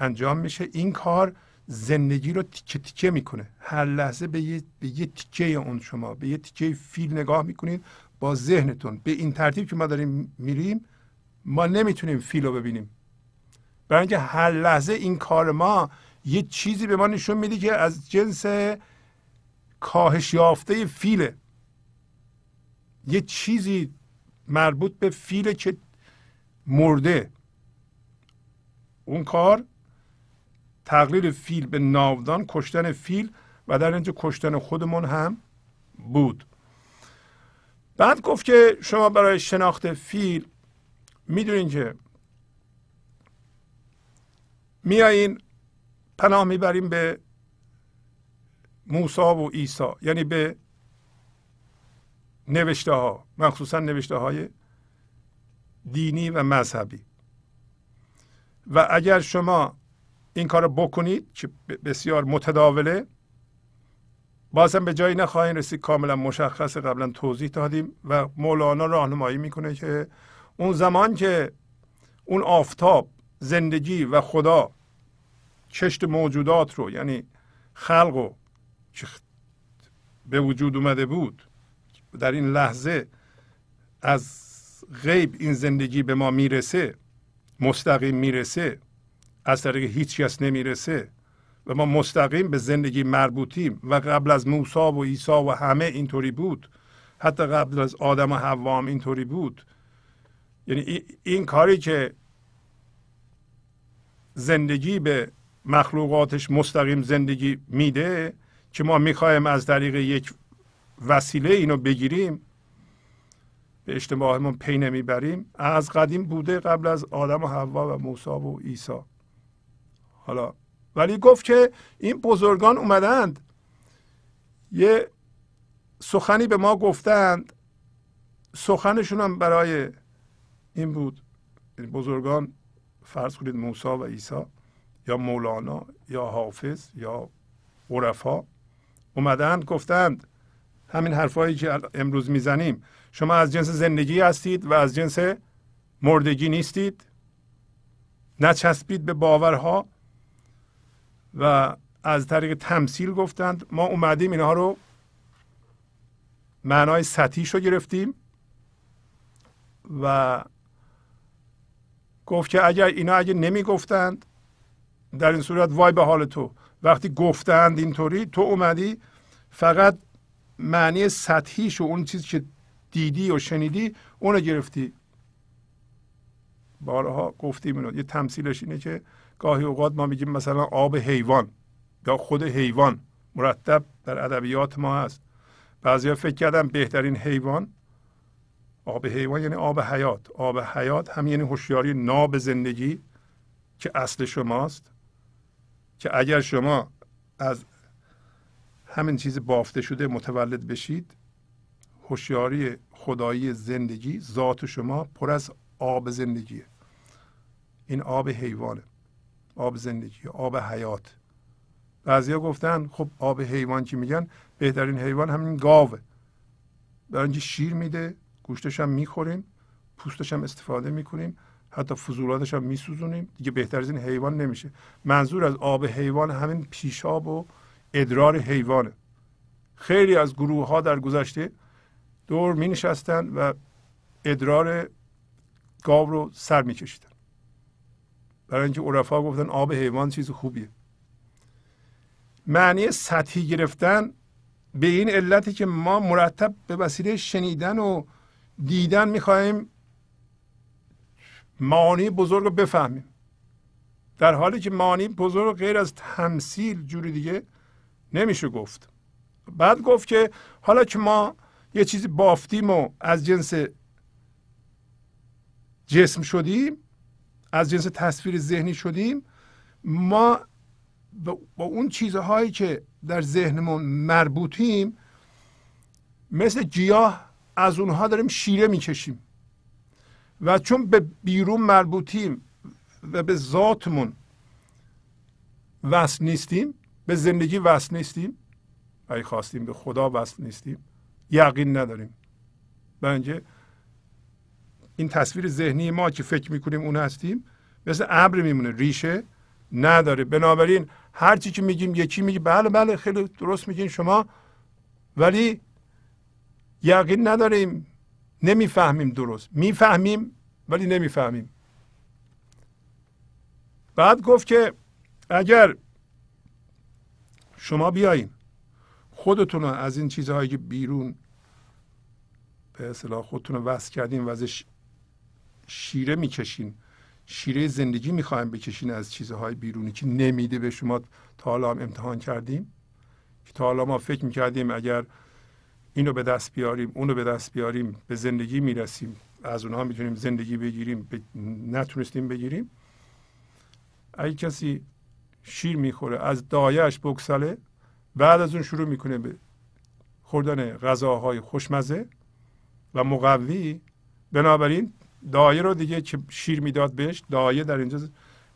انجام میشه. این کار زندگی رو تیکه تیکه میکنه. هر لحظه به یه تیکه اون، شما به یه تیکه فیل نگاه میکنید با ذهنتون. به این ترتیب که ما داریم میریم، ما نمیتونیم فیل رو ببینیم، برای اینکه هر لحظه این کار ما یه چیزی به ما نشون میده که از جنس کاهش یافته فیله. یه چیزی مربوط به فیل که مرده. اون کار تقلیل فیل به ناودان، کشتن فیل و در اینجا کشتن خودمون هم بود. بعد گفت که شما برای شناخت فیل میدونین که میایین پناه میبریم به موسی و عیسی، یعنی به نوشته ها، مخصوصا نوشته های دینی و مذهبی. و اگر شما این کار بکنید که بسیار متداوله، بازم به جایی نخواهید رسید. کاملا مشخص، قبلا توضیح دادیم و مولانا راهنمایی میکنه که اون زمان که اون آفتاب، زندگی و خدا کشت موجودات رو، یعنی خلق رو که به وجود اومده بود در این لحظه از غیب این زندگی به ما میرسه، مستقیم میرسه، از طریق هیچ کس نمیرسه و ما مستقیم به زندگی مربوطیم و قبل از موسی و عیسی و همه اینطوری بود، حتی قبل از آدم و حوا هم اینطوری بود. یعنی این کاری که زندگی به مخلوقاتش مستقیم زندگی میده که ما میخوایم از طریق یک وسیله اینو بگیریم، به اشتباهمون پی نمیبریم، از قدیم بوده، قبل از آدم و حوا و موسی و عیسی. حالا ولی گفت که این بزرگان اومدند یه سخنی به ما گفتند، سخنشون هم برای این بود، این بزرگان فرض کنید موسی و عیسی یا مولانا یا حافظ یا عرفا اومدند گفتند همین حرفایی که امروز میزنیم، شما از جنس زندگی هستید و از جنس مردگی نیستید، نچسبید به باورها و از طریق تمثیل گفتند. ما اومدیم اینها رو معنای سطحیش رو گرفتیم و گفت که اگر اینا نمی گفتند در این صورت وای به حال تو، وقتی گفتند اینطوری تو اومدی فقط معنی سطحیش و اون چیزی که دیدی و شنیدی اونو گرفتی. بارها گفتیم اینو، یه تمثیلش اینه که گاهی اوقات ما میگیم مثلا آب حیوان یا خود حیوان مرتب در ادبیات ما هست. بعضیا فکر کردن بهترین حیوان آب حیوان، یعنی آب حیات. آب حیات هم یعنی هوشیاری ناب زندگی که اصل شماست، که اگر شما از همین چیز بافته شده متولد بشید، هوشیاری خدایی زندگی ذات شما پر از آب زندگیه. این آب حیوانه، آب زندگی، آب حیات. بعضیا گفتن خب آب حیوان که میگن بهترین حیوان همین گاوه، برای اینکه شیر میده، گوشتش هم میخوریم، پوستش هم استفاده میکنیم، حتی فضولاتش هم میسوزونیم، دیگه بهتر از این حیوان نمیشه. منظور از آب حیوان همین پیشاب و ادرار حیوانه. خیلی از گروه ها در گذشته دور می نشستن و ادرار گاو رو سر می کشیدن، برای اینکه عرفا گفتن آب حیوان چیز خوبیه. معنی سطحی گرفتن به این علتی که ما مرتب به وسیله شنیدن و دیدن میخواهیم معانی بزرگ رو بفهمیم، در حالی که معانی بزرگ غیر از تمثیل جوری دیگه نمیشه گفت. بعد گفت که حالا که ما یه چیزی بافتیم و از جنس جسم شدیم، از جنس تصویر ذهنی شدیم، ما با اون چیزهایی که در ذهنمون مربوطیم مثل گیاه از اونها داریم شیره میکشیم و چون به بیرون مربوطیم و به ذاتمون وصل نیستیم، به زندگی وصل نیستیم، اگه خواستیم به خدا وصل نیستیم، یقین نداریم. بنجه این تصویر ذهنی ما که فکر میکنیم اون هستیم مثل ابر میمونه، ریشه نداره. بنابراین هر چی که میگیم یکی میگه بله بله خیلی درست میگین شما، ولی یقین نداریم، نمیفهمیم. درست میفهمیم ولی نمیفهمیم. بعد گفت که اگر شما بیاییم خودتون رو از این چیزهایی که بیرون به اصطلاح خودتون رو وصل کردین و ازش شیره میکشین، شیره زندگی میخوایم بکشین از چیزهای بیرونی که نمیده به شما. تا حالا هم امتحان کردیم که تا حالا ما فکر میکردیم اگر اینو به دست بیاریم اونو به دست بیاریم به زندگی میرسیم، از اونها میتونیم زندگی بگیریم، نتونستیم بگیریم. اگه کسی شیر میخوره از دایهش بکسله، بعد از اون شروع میکنه به خوردن غذاهای خوشمزه و مقوی، بنابراین دایه رو دیگه که شیر میداد بهش، دایه در اینجا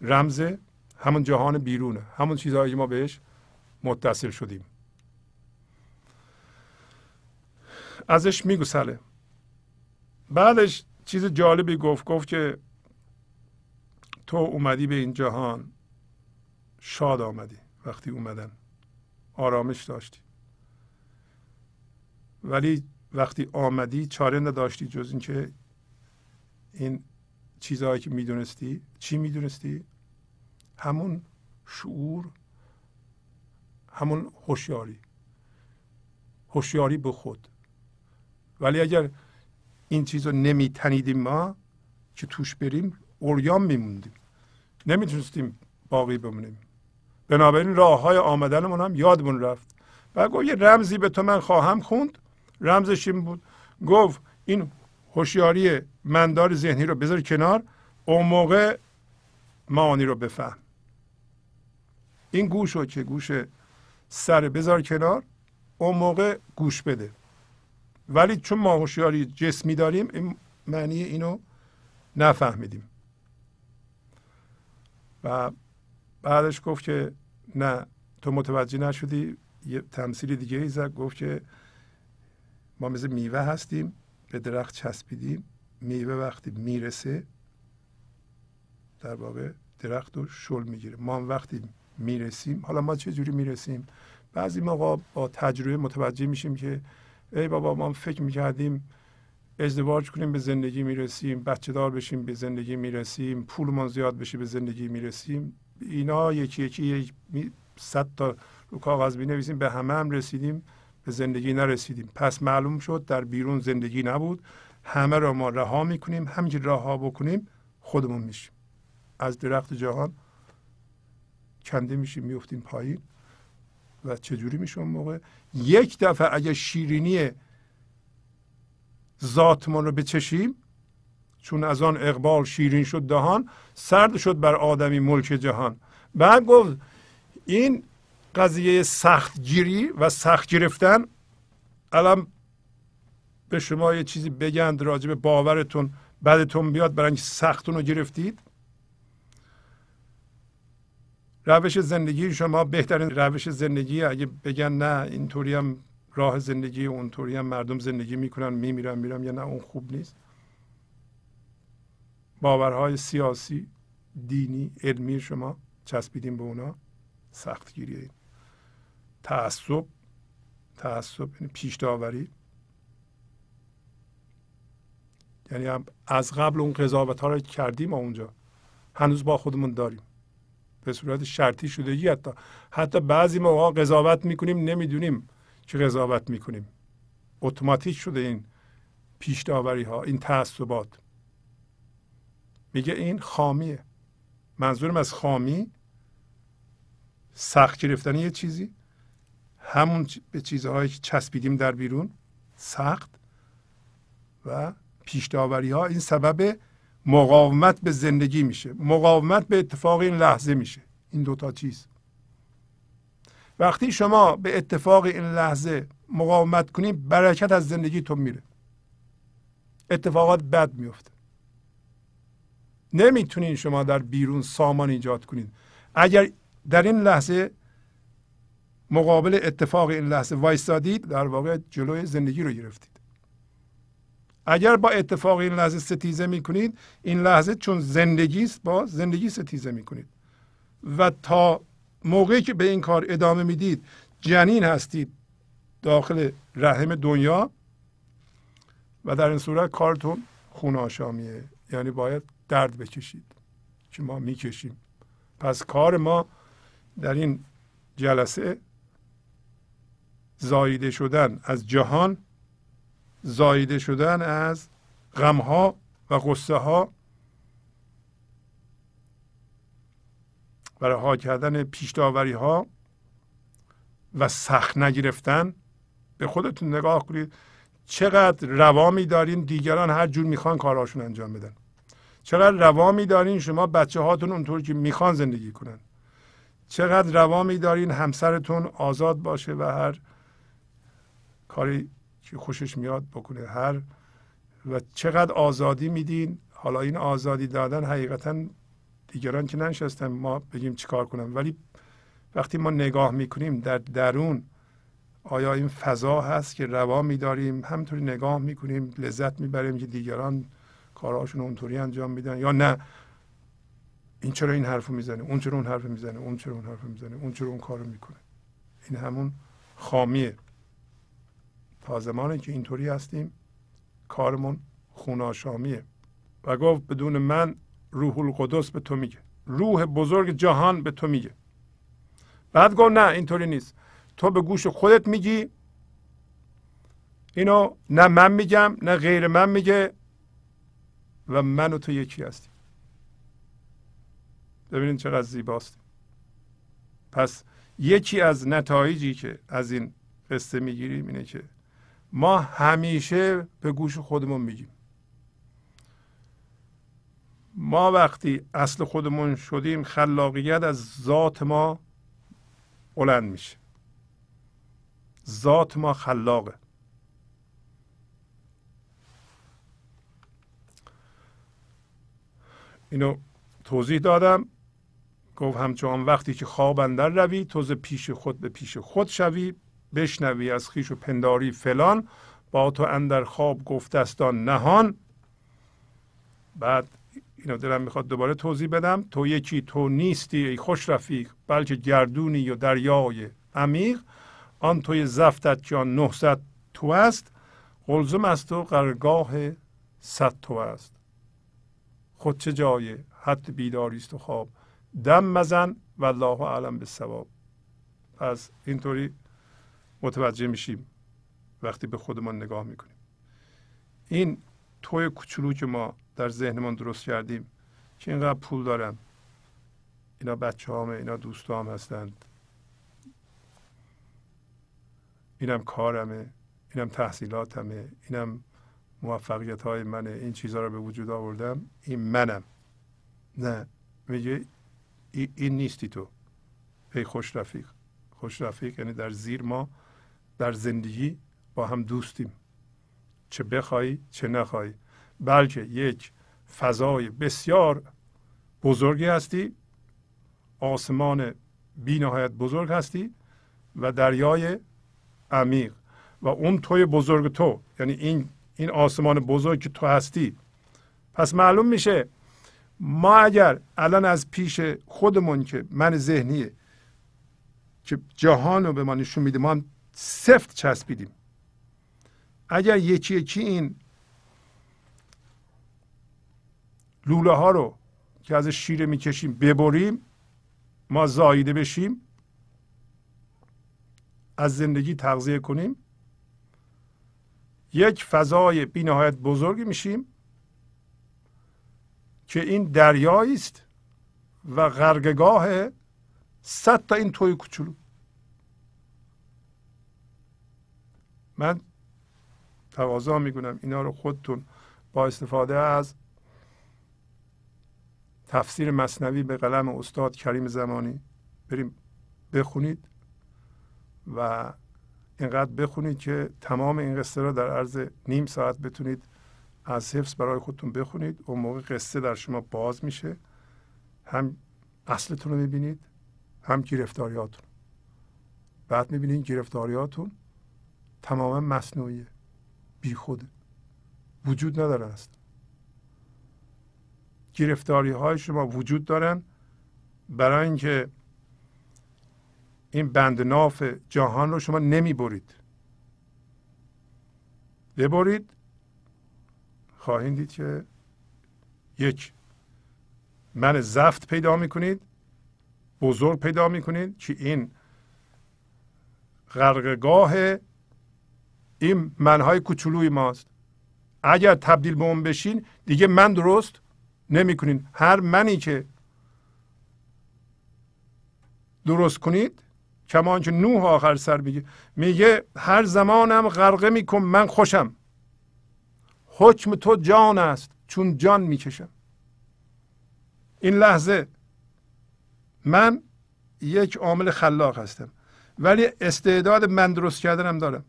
رمز همون جهان بیرونه، همون چیزهایی که ما بهش متصل شدیم ازش میگسله. بعدش چیز جالبی گفت که تو اومدی به این جهان شاد آمدی، وقتی اومدن آرامش داشتی، ولی وقتی آمدی چاره نداشتی جز اینکه این چیزهایی که میدونستی، چی میدونستی؟ همون شعور، همون هوشیاری، هوشیاری به خود. ولی اگر این چیز رو نمیتنیدیم ما که توش بریم، اوریان میموندیم، نمیتونستیم باقی بمونیم. بنابراین راه های آمدنمون هم یادمون رفت. و گفت یه رمزی به تو من خواهم خوند، رمزش این بود، گفت این هوشیاری مندار ذهنی رو بذار کنار، اون موقع معانی رو بفهم. این گوش رو که گوش سر بذار کنار، اون موقع گوش بده. ولی چون ما هوشیاری جسمی داریم، این معنی اینو نفهمیدیم. و بعدش گفت که نه تو متوجه نشدی. یه تمثیل دیگه ای زد، گفت که ما مثل میوه هستیم، به درخت چسبیدیم، میوه وقتی میرسه در واقع درخت رو شل میگیره. ما هم وقتی میرسیم، حالا ما چه جوری میرسیم؟ بعضی موقع با تجربه متوجه میشیم که ای بابا ما فکر میکردیم ازدواج کنیم به زندگی میرسیم، بچه دار بشیم به زندگی میرسیم، پولمون زیاد بشه به زندگی میرسیم. اینا یکی یکی 100 تا رو کاغذ بنویسیم، به همه هم رسیدیم، به زندگی نرسیدیم. پس معلوم شد در بیرون زندگی نبود، همه را ما رها میکنیم، همینجور رها بکنیم خودمون میشیم، از درخت جهان کنده میشیم، میفتیم پایین. و چجوری میشه اون موقع؟ یک دفعه اگه شیرینی ذاتمون رو بچشیم، چون از آن اقبال شیرین شد دهان، سرد شد بر آدمی ملک جهان. بعد گفت این قضیه سخت گیری و سخت گرفتن، الان به شما یه چیزی بگند راجب باورتون بدتون بیاد برای اینکه سختون رو گرفتید. روش زندگی شما بهترین روش زندگی. اگه بگن نه اینطوری هم راه زندگی، اونطوری هم مردم زندگی میکنن میمیرن میرم، یا نه اون خوب نیست. باورهای سیاسی، دینی، علمی شما چسبیدیم به اونا، سخت گیریه. تعصب یعنی پیش داوری، یعنی هم از قبل اون قضاوت ها رو کردیم، اونجا هنوز با خودمون داریم به صورت شرطی شدگی. حتی بعضی موقع قضاوت میکنیم نمیدونیم چه قضاوت میکنیم. اتوماتیک شده این پیش داوری ها، این تعصبات. میگه این خامیه. منظورم از خامی سخت گرفتن یه چیزی، همون به چیزهایی که چسبیدیم در بیرون سخت، و پیش داوری ها این سبب مقاومت به زندگی میشه، مقاومت به اتفاق این لحظه میشه. این دوتا چیز وقتی شما به اتفاق این لحظه مقاومت کنید، برکت از زندگیتون میره، اتفاقات بد میفته. نمیتونین شما در بیرون سامان ایجاد کنید. اگر در این لحظه مقابل اتفاق این لحظه وایستادید، در واقع جلوی زندگی رو گرفتید. اگر با اتفاق این لحظه ستیزه میکنید، این لحظه چون زندگی است، با زندگی ستیزه میکنید. و تا موقعی که به این کار ادامه میدید، جنین هستید داخل رحم دنیا، و در این صورت کارتون خون آشامیه، یعنی باید درد بکشید که ما میکشیم. پس کار ما در این جلسه زاییده شدن از جهان، زاییده شدن از غمها و غصه ها، برای کردن پیش داوری ها و سخت نگرفتن. به خودتون نگاه کنید، چقدر روا می‌دارین دیگران هر جور میخوان کاراشون انجام بدن. چقدر روا می‌دارین شما بچه هاتون اونطور که میخوان زندگی کنن. چقدر روا می‌دارین همسرتون آزاد باشه و هر کاری که خوشش میاد بکنه، هر و چقدر آزادی میدین. حالا این آزادی دادن حقیقتا دیگران که ننشستن ما بگیم چیکار کنم، ولی وقتی ما نگاه میکنیم در درون، آیا این فضا هست که روا میداریم همطوری نگاه میکنیم لذت میبریم که دیگران کارهاشون اونطوری انجام میدن، یا نه این چرا این حرفو میزنه، اون چرا اون حرفو میزنه، اون چرا اون حرفو میزنه، اون چرا اون کارو میکنه. این همون خامیه. تا زمانی که اینطوری هستیم کارمون خوناشامیه. و گفت بدون من روح القدس به تو میگه، روح بزرگ جهان به تو میگه. بعد گفت نه اینطوری نیست، تو به گوش خودت میگی اینو، نه من میگم نه غیر من میگه، و من و تو یکی هستیم. ببینید چقدر زیباست. پس یکی از نتایجی که از این قصه میگیریم اینه که ما همیشه به گوش خودمون میگیم. ما وقتی اصل خودمون شدیم، خلاقیت از ذات ما بلند میشه. ذات ما خلاقه. اینو توضیح دادم. گفت همچنان وقتی که خواب اندر روی، تو ز پیش خود به پیش خود شوی، بشنوی از خویش و پنداری فلان، با تو اندر خواب گفتستان نهان. بعد اینو دلم میخواد دوباره توضیح بدم. تو یکی تو نیستی ای خوش رفیق، بلکه گردونی و دریای عمیق. آن توی زفتت که آن 900 تو است، قلزم است و قرارگاه 100 تو است. خود چه جایه حد بیداریست و خواب، دم مزن والله اعلم بالصواب. پس اینطوری متوجه میشیم وقتی به خودمان نگاه میکنیم. این توی کوچولو که ما در ذهنمان درست کردیم که اینقدر پول دارم، اینا بچه هامه، اینا دوست هم هستند، اینم کارمه، اینم تحصیلاتمه، اینم موفقیت های منه، این چیزها رو به وجود آوردم، این منم. نه، میگه این نیستی تو ای خوش رفیق. خوش رفیق یعنی در زیر ما در زندگی با هم دوستیم، چه بخوایی چه نخوایی، بلکه یک فضای بسیار بزرگی هستی، آسمان بی نهایت بزرگ هستی و دریای عمیق. و اون توی بزرگ تو یعنی این آسمان بزرگ که تو هستی. پس معلوم میشه ما اگر الان از پیش خودمون که من ذهنیه که جهان رو به ما نشون میده، ما هم سفت چسبیدیم. اگر یکی یکی این لوله ها رو که از شیره میکشیم ببریم، ما زایده بشیم، از زندگی تغذیه کنیم، یک فضای بی نهایت بزرگی میشیم که این دریایی است و غرقگاه 100 تا این توی کوچولو. من تقاضا میکنم اینا رو خودتون با استفاده از تفسیر مثنوی به قلم استاد کریم زمانی بریم بخونید و اینقدر بخونید که تمام این قصه را در عرض نیم ساعت بتونید از حفظ برای خودتون بخونید. اون موقع قصه در شما باز میشه، هم اصلتون رو میبینید هم گرفتاریاتون. بعد میبینید گرفتاریاتون تماما مصنوعیه، بی خوده، وجود نداره است. گرفتاری های شما وجود دارن برای اینکه این بند ناف جهان رو شما نمیبرید. ببرید خواهید دید که یک من زفت پیدا میکنید، بزرگ پیدا میکنید که این غرقگاه این منهای کوچولوی ماست. اگر تبدیل به اون بشین دیگه من درست نمیکنین. هر منی که درست کنید، کمان که نوح آخر سر میگه هر زمانم غرقه میکنم من خوشم، حکم تو جان است چون جان میکشم. این لحظه من یک عامل خلاق هستم ولی استعداد من درست کردنم دارم.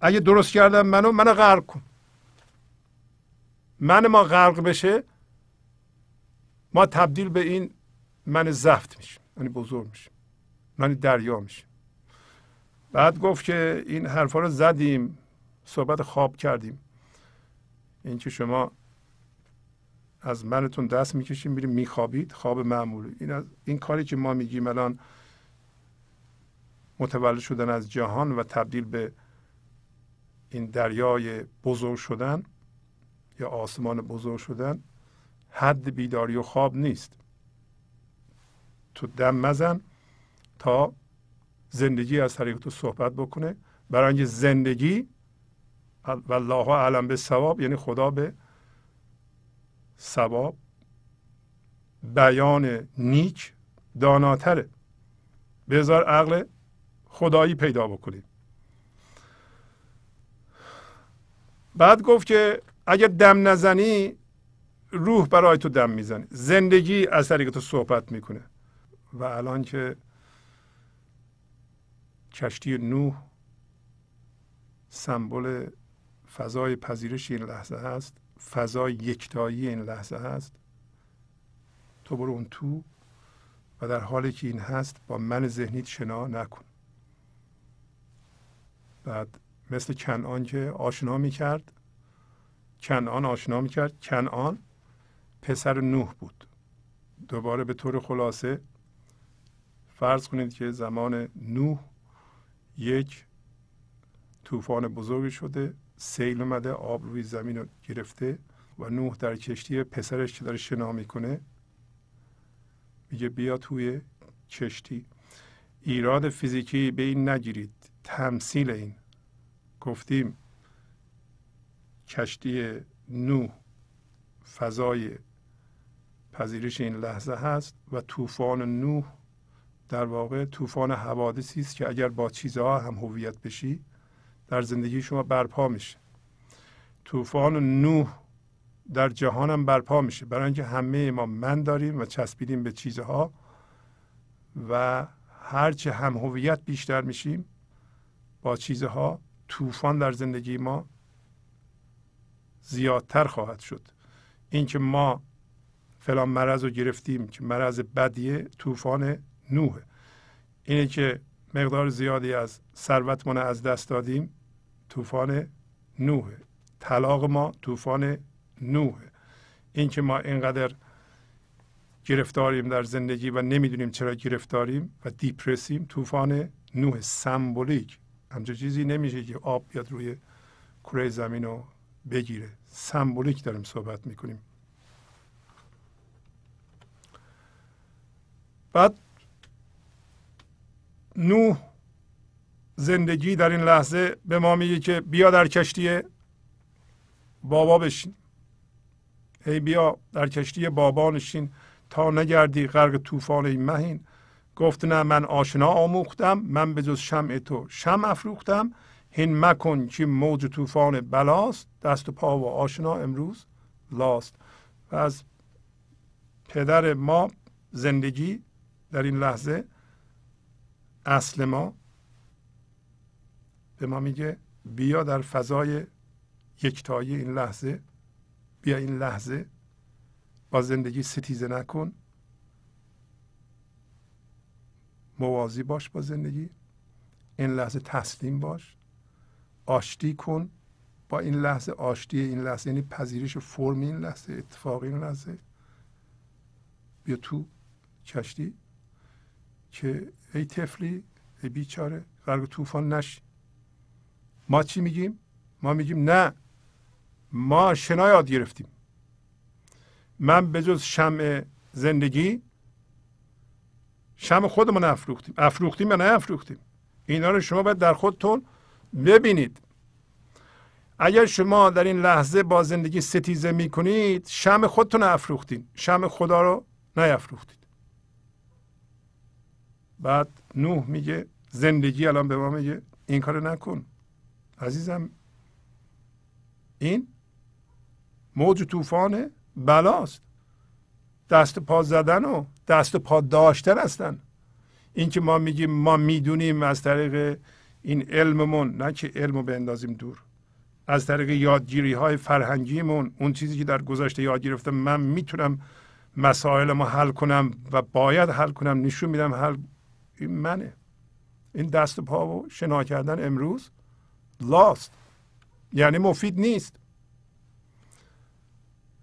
اگه درست کردم منو غرق کن. من ما غرق بشه، ما تبدیل به این من زفت میشیم، یعنی بزرگ میشیم، یعنی دریا میشیم. بعد گفت که این حرفا رو زدیم، صحبت خواب کردیم، اینکه شما از منتون دست میکشیم میریم میخوابید خواب معمولی. این کاری که ما میگیم الان متولد شدن از جهان و تبدیل به این دریای بزرگ شدن یا آسمان بزرگ شدن، حد بیداری و خواب نیست. تو دم مزن تا زندگی از طریق تو صحبت بکنه، برای اینکه زندگی والله اعلم به ثواب، یعنی خدا به ثواب بیان نیک داناتره. بذار عقل خدایی پیدا بکنیم. بعد گفت که اگر دم نزنی روح برای تو دم میزنه، زندگی از طریق تو صحبت میکنه. و الان که کشتی نوح سمبل فضای پذیرش این لحظه هست، فضای یکتایی این لحظه هست، تو برو اون تو و در حالی که این هست با من ذهنیت شنا نکن. بعد مثل کنعان که آشنا میکرد، کنعان آشنا میکرد، کنعان پسر نوح بود. دوباره به طور خلاصه فرض کنید که زمان نوح یک طوفان بزرگی شده، سیل اومده، آب روی زمین رو گرفته و نوح در کشتی پسرش که داره شنا میکنه میگه بیا توی کشتی. ایراد فیزیکی به این نگیرید، تمثیل این. گفتیم کشتی نوح فضای پذیرش این لحظه هست و طوفان نوح در واقع طوفان حوادثی است که اگر با چیزها هم هویت بشی در زندگی شما برپا میشه. طوفان نوح در جهان هم برپا میشه، برای اینکه همه ما من داریم و چسبیدیم به چیزها و هرچه هم هویت بیشتر میشیم با چیزها، طوفان در زندگی ما زیادتر خواهد شد. اینکه ما فلان مرض رو گرفتیم که مرض بدیه، طوفان نوحه. اینه که مقدار زیادی از ثروتمون از دست دادیم، طوفان نوحه. طلاق ما طوفان نوحه. اینکه ما اینقدر گرفتاریم در زندگی و نمیدونیم چرا گرفتاریم و دیپرسیم، طوفان نوحه. سمبولیک، همچون چیزی نمیشه که آب بیاد روی کره زمین رو بگیره. سمبولیک داریم صحبت میکنیم. بعد نوح زندگی در این لحظه به ما میگه که بیا در کشتی بابا بشین. ای بیا در کشتی بابا نشین تا نگردی غرق طوفان این مهین. گفت نه، من آشنا آموختم، من به جز شمع تو شمع افروختم. هین مکن که موج طوفان بلاست، دست و پا و آشنا امروز لاست. و از پدر ما زندگی در این لحظه، اصل ما، به ما میگه بیا در فضای یکتایی این لحظه، بیا این لحظه با زندگی ستیزه نکن، موازی باش با زندگی، این لحظه تسلیم باش، آشتی کن با این لحظه. آشتی این لحظه یعنی پذیرش فرم این لحظه، اتفاق این لحظه. بیا تو کشتی که ای طفلی، ای بیچاره، غرق طوفان نشی. ما چی میگیم؟ ما میگیم نه، ما شنا یاد گرفتیم. من به جز شمع زندگی شمع خودمون افروختیم. افروختیم یا نه افروختیم؟ اینا رو شما باید در خودتون ببینید. اگر شما در این لحظه با زندگی ستیزه میکنید، شمع خودتون افروختید، شمع خدا رو نیافروختید. بعد نوح میگه زندگی الان به ما میگه این کارو نکن عزیزم، این موج طوفان بلاست. دست پا زدن و دست پا داشتن هستن. این که ما میگیم ما میدونیم از طریق این علممون، نه که علمو بندازیم دور، از طریق یادگیری های فرهنگیمون، اون چیزی که در گذشته یاد گرفتم من میتونم مسائلمو حل کنم و باید حل کنم، نشون میدم حل، این منه. این دست و پا و شنا کردن امروز لاست، یعنی مفید نیست.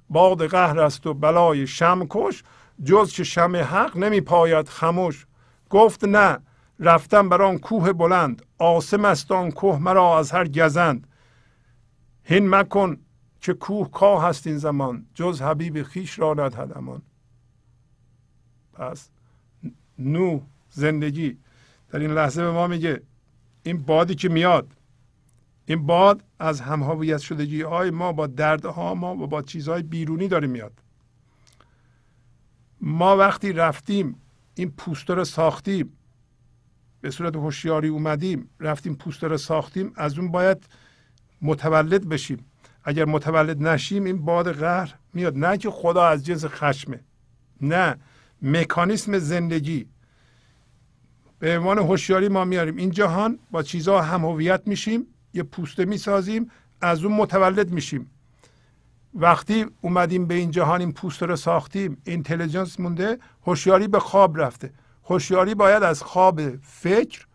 باد قهر است و بلای شم کش، جز که شم حق نمی پاید خموش. گفت نه رفتم بران کوه بلند، عاصم است آن کوه مرا از هر گزند. هین مکن که کوه کاه هست این زمان، جز حبیب خیش را ندهد امان. پس نوح زندگی در این لحظه به ما میگه این بادی که میاد، این باد از هم‌هویت شدگی های ما با دردها ما و با چیزهای بیرونی داره میاد. ما وقتی رفتیم این پوسته رو ساختیم، به صورت هوشیاری اومدیم رفتیم پوسته رو ساختیم، از اون باید متولد بشیم. اگر متولد نشیم این باد قهر میاد. نه که خدا از جنس خشمه، نه، مکانیسم زندگی به عنوان هوشیاری ما میاریم این جهان، با چیزها هم هویت میشیم، یه پوسته میسازیم، از اون متولد میشیم. وقتی اومدیم به این جهان این پوسته رو ساختیم، اینتلیجنس مونده، هوشیاری به خواب رفته. هوشیاری باید از خواب فکر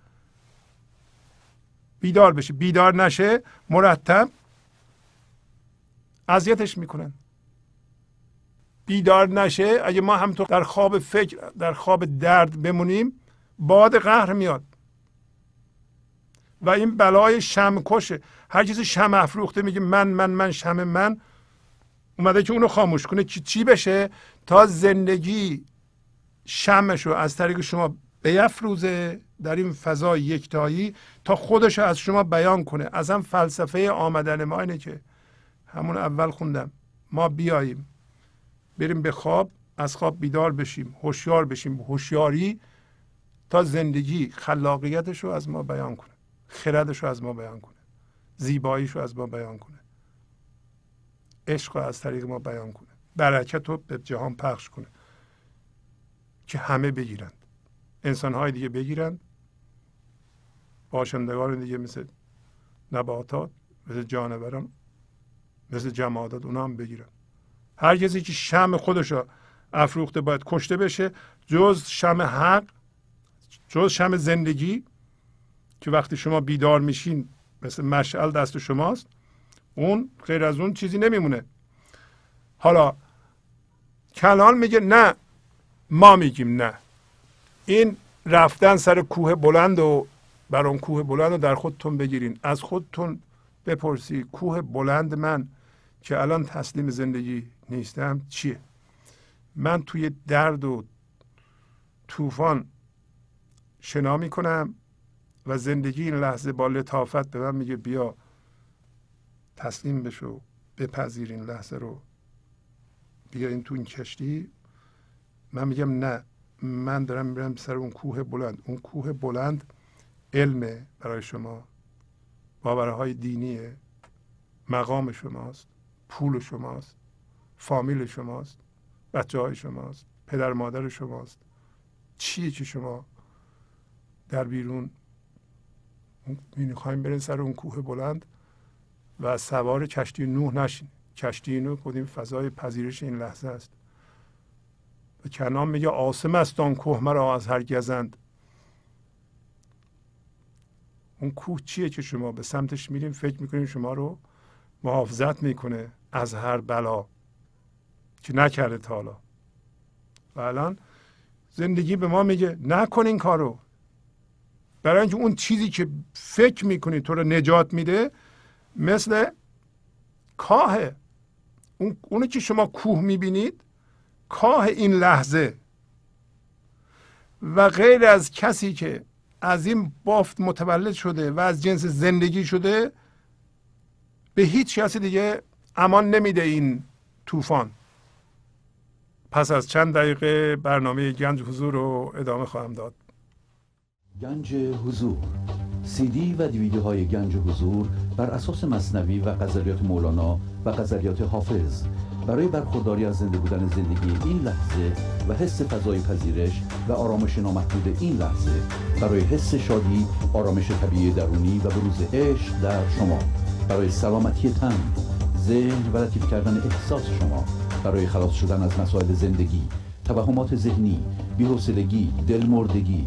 بیدار بشه، بیدار نشه مرتب اذیتش میکنن. بیدار نشه، اگه ما هم تو در خواب فکر در خواب درد بمونیم باد قهر میاد. و این بلای شم کشه، هر چیزی شم افروخته میگه من شم من اومده که اونو خاموش کنه که چی بشه، تا زندگی شمشو از طریق شما بیفروزه در این فضای یکتایی، تا خودشو از شما بیان کنه. از هم فلسفه آمدن ما اینه که همون اول خوندم، ما بیاییم بریم به خواب، از خواب بیدار بشیم، هوشیار بشیم، هوشیاری تا زندگی خلاقیتشو از ما بیان کنه، خردشو از ما بیان کنه، زیباییشو از ما بیان کنه، عشقو از طریق ما بیان کنه، برکتو به جهان پخش کنه که همه بگیرند، انسانهای دیگه بگیرند، باشندگان دیگه مثل نباتات، مثل جانوران، مثل جمادات، اونا هم بگیرند. هر کسی که شمع خودشو افروخته باید کشته بشه، جز شمع حق، جز شمع زندگی که وقتی شما بیدار میشین مثل مشعل دست شماست، اون غیر از اون چیزی نمیمونه. حالا کنعان میگه نه، ما میگیم نه، این رفتن سر کوه بلند و بر اون کوه بلند رو در خودتون بگیرین، از خودتون بپرسی کوه بلند من که الان تسلیم زندگی نیستم چیه؟ من توی درد و طوفان شنا میکنم و زندگی این لحظه با لطافت به من میگه بیا تسلیم بشو، بپذیر این لحظه رو، بیا این تو این کشتی. من میگم نه، من دارم میرم سر اون کوه بلند. اون کوه بلند علمه برای شما، باورهای دینیه، مقام شماست، پول شماست، فامیل شماست، بچه های شماست، پدر مادر شماست. چیه که شما در بیرون میخوایم برین سر اون کوه بلند و سوار کشتی نوح نشین. کشتی نوح خود این فضای پذیرش این لحظه است. و کنعان میگه عاصم است آن کوه مرا از هر گزند. اون کوه چیه که شما به سمتش میریم فکر میکنیم شما رو محافظت میکنه از هر بلا که نکرده تا حالا. و الان زندگی به ما میگه نکن این کارو، برای اینکه اون چیزی که فکر میکنی تو رو نجات میده مثل کاهه. اونو که شما کوه میبینید کاه این لحظه. و غیر از کسی که از این بافت متولد شده و از جنس زندگی شده، به هیچ کسی دیگه امان نمیده این طوفان. پس از چند دقیقه برنامه گنج حضور رو ادامه خواهم داد. گنج حضور CD و DVD های گنج حضور بر اساس مثنوی و غزلیات مولانا و غزلیات حافظ برای برخورداری از زنده بودن زندگی این لحظه و حس فضای پذیرش و آرامش نامحدود این لحظه، برای حس شادی، آرامش طبیعی درونی و بروز عشق در شما، برای سلامتی تن، ذهن و لطیف کردن احساس شما، برای خلاص شدن از مسائل زندگی، توهمات ذهنی، بی‌حوصلگی، دلمردگی،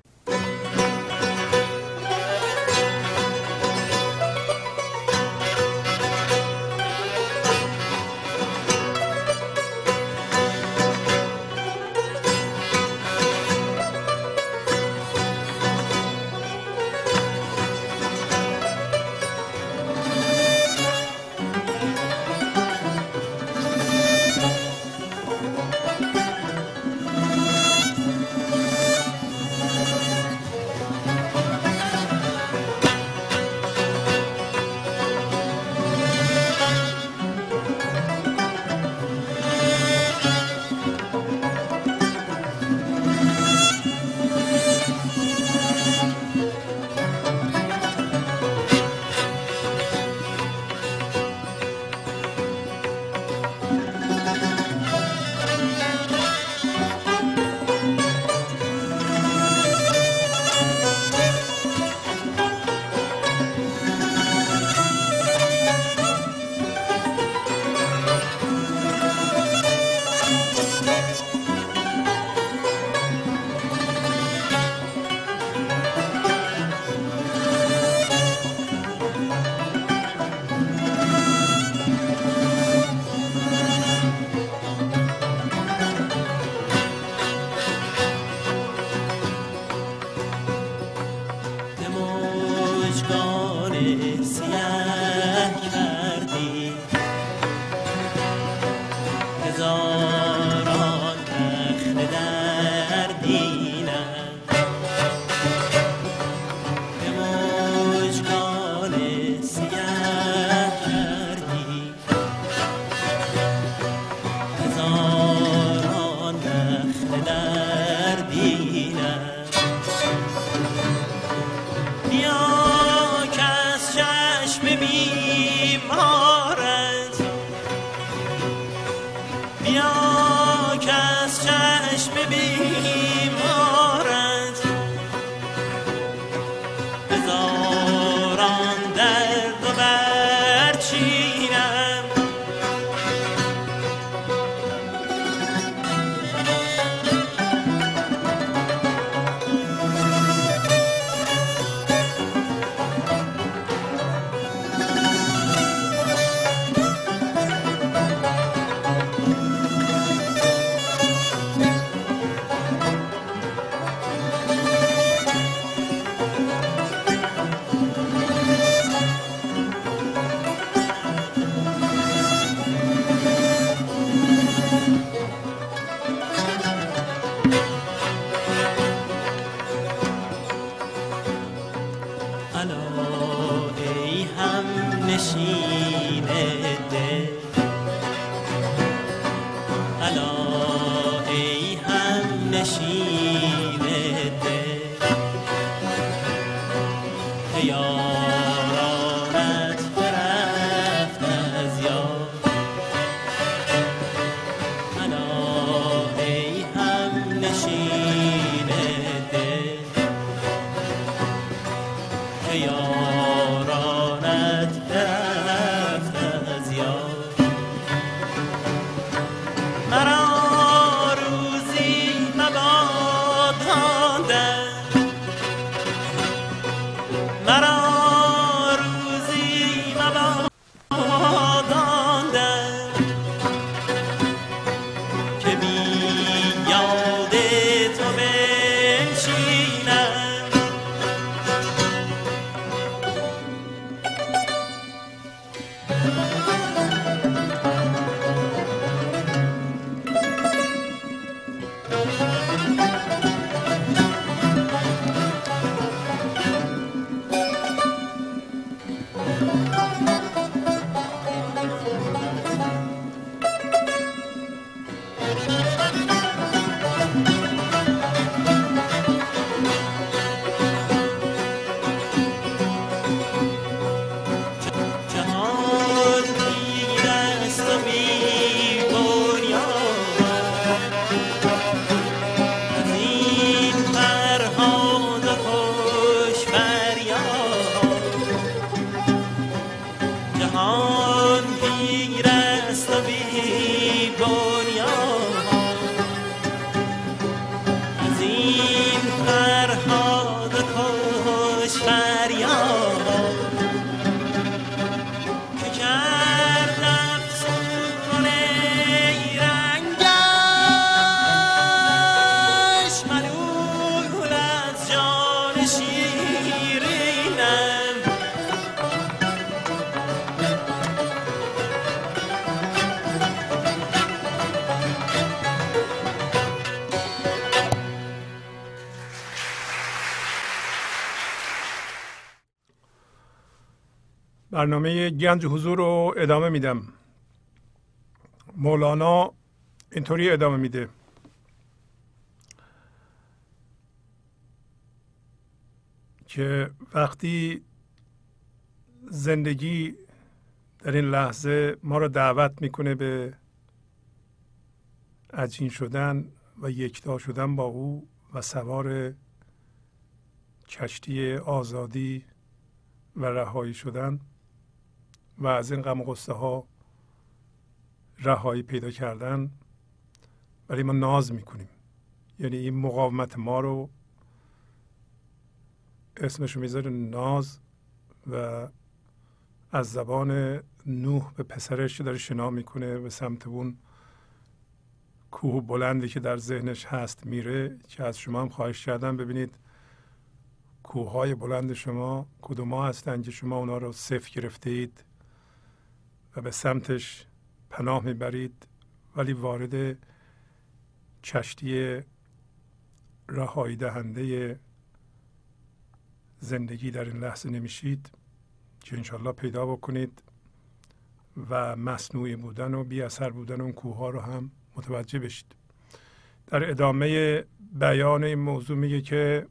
برنامه گنج حضور رو ادامه میدم. مولانا اینطوری ادامه میده: که وقتی زندگی در این لحظه ما رو دعوت میکنه به عجین شدن و یکتا شدن با او و سوار کشتی آزادی و رهایی شدن و از این غم و غصه ها رهایی پیدا کردن، ولی ما ناز میکنیم. یعنی این مقاومت ما رو اسمشو میذاره ناز. و از زبان نوح به پسرش که داره شنا میکنه به سمت اون کوه بلندی که در ذهنش هست میره، که از شما هم خواهش کردم ببینید کوههای بلند شما کدوما هستند که شما اونا رو صفر گرفته اید و به سمتش پناه میبرید، ولی وارد کشتی رهایی دهنده زندگی در این لحظه نمیشید، که انشالله پیدا بکنید و مصنوعی بودن و بی اثر بودن اون کوهها رو هم متوجه بشید. در ادامه بیان این موضوع میگه که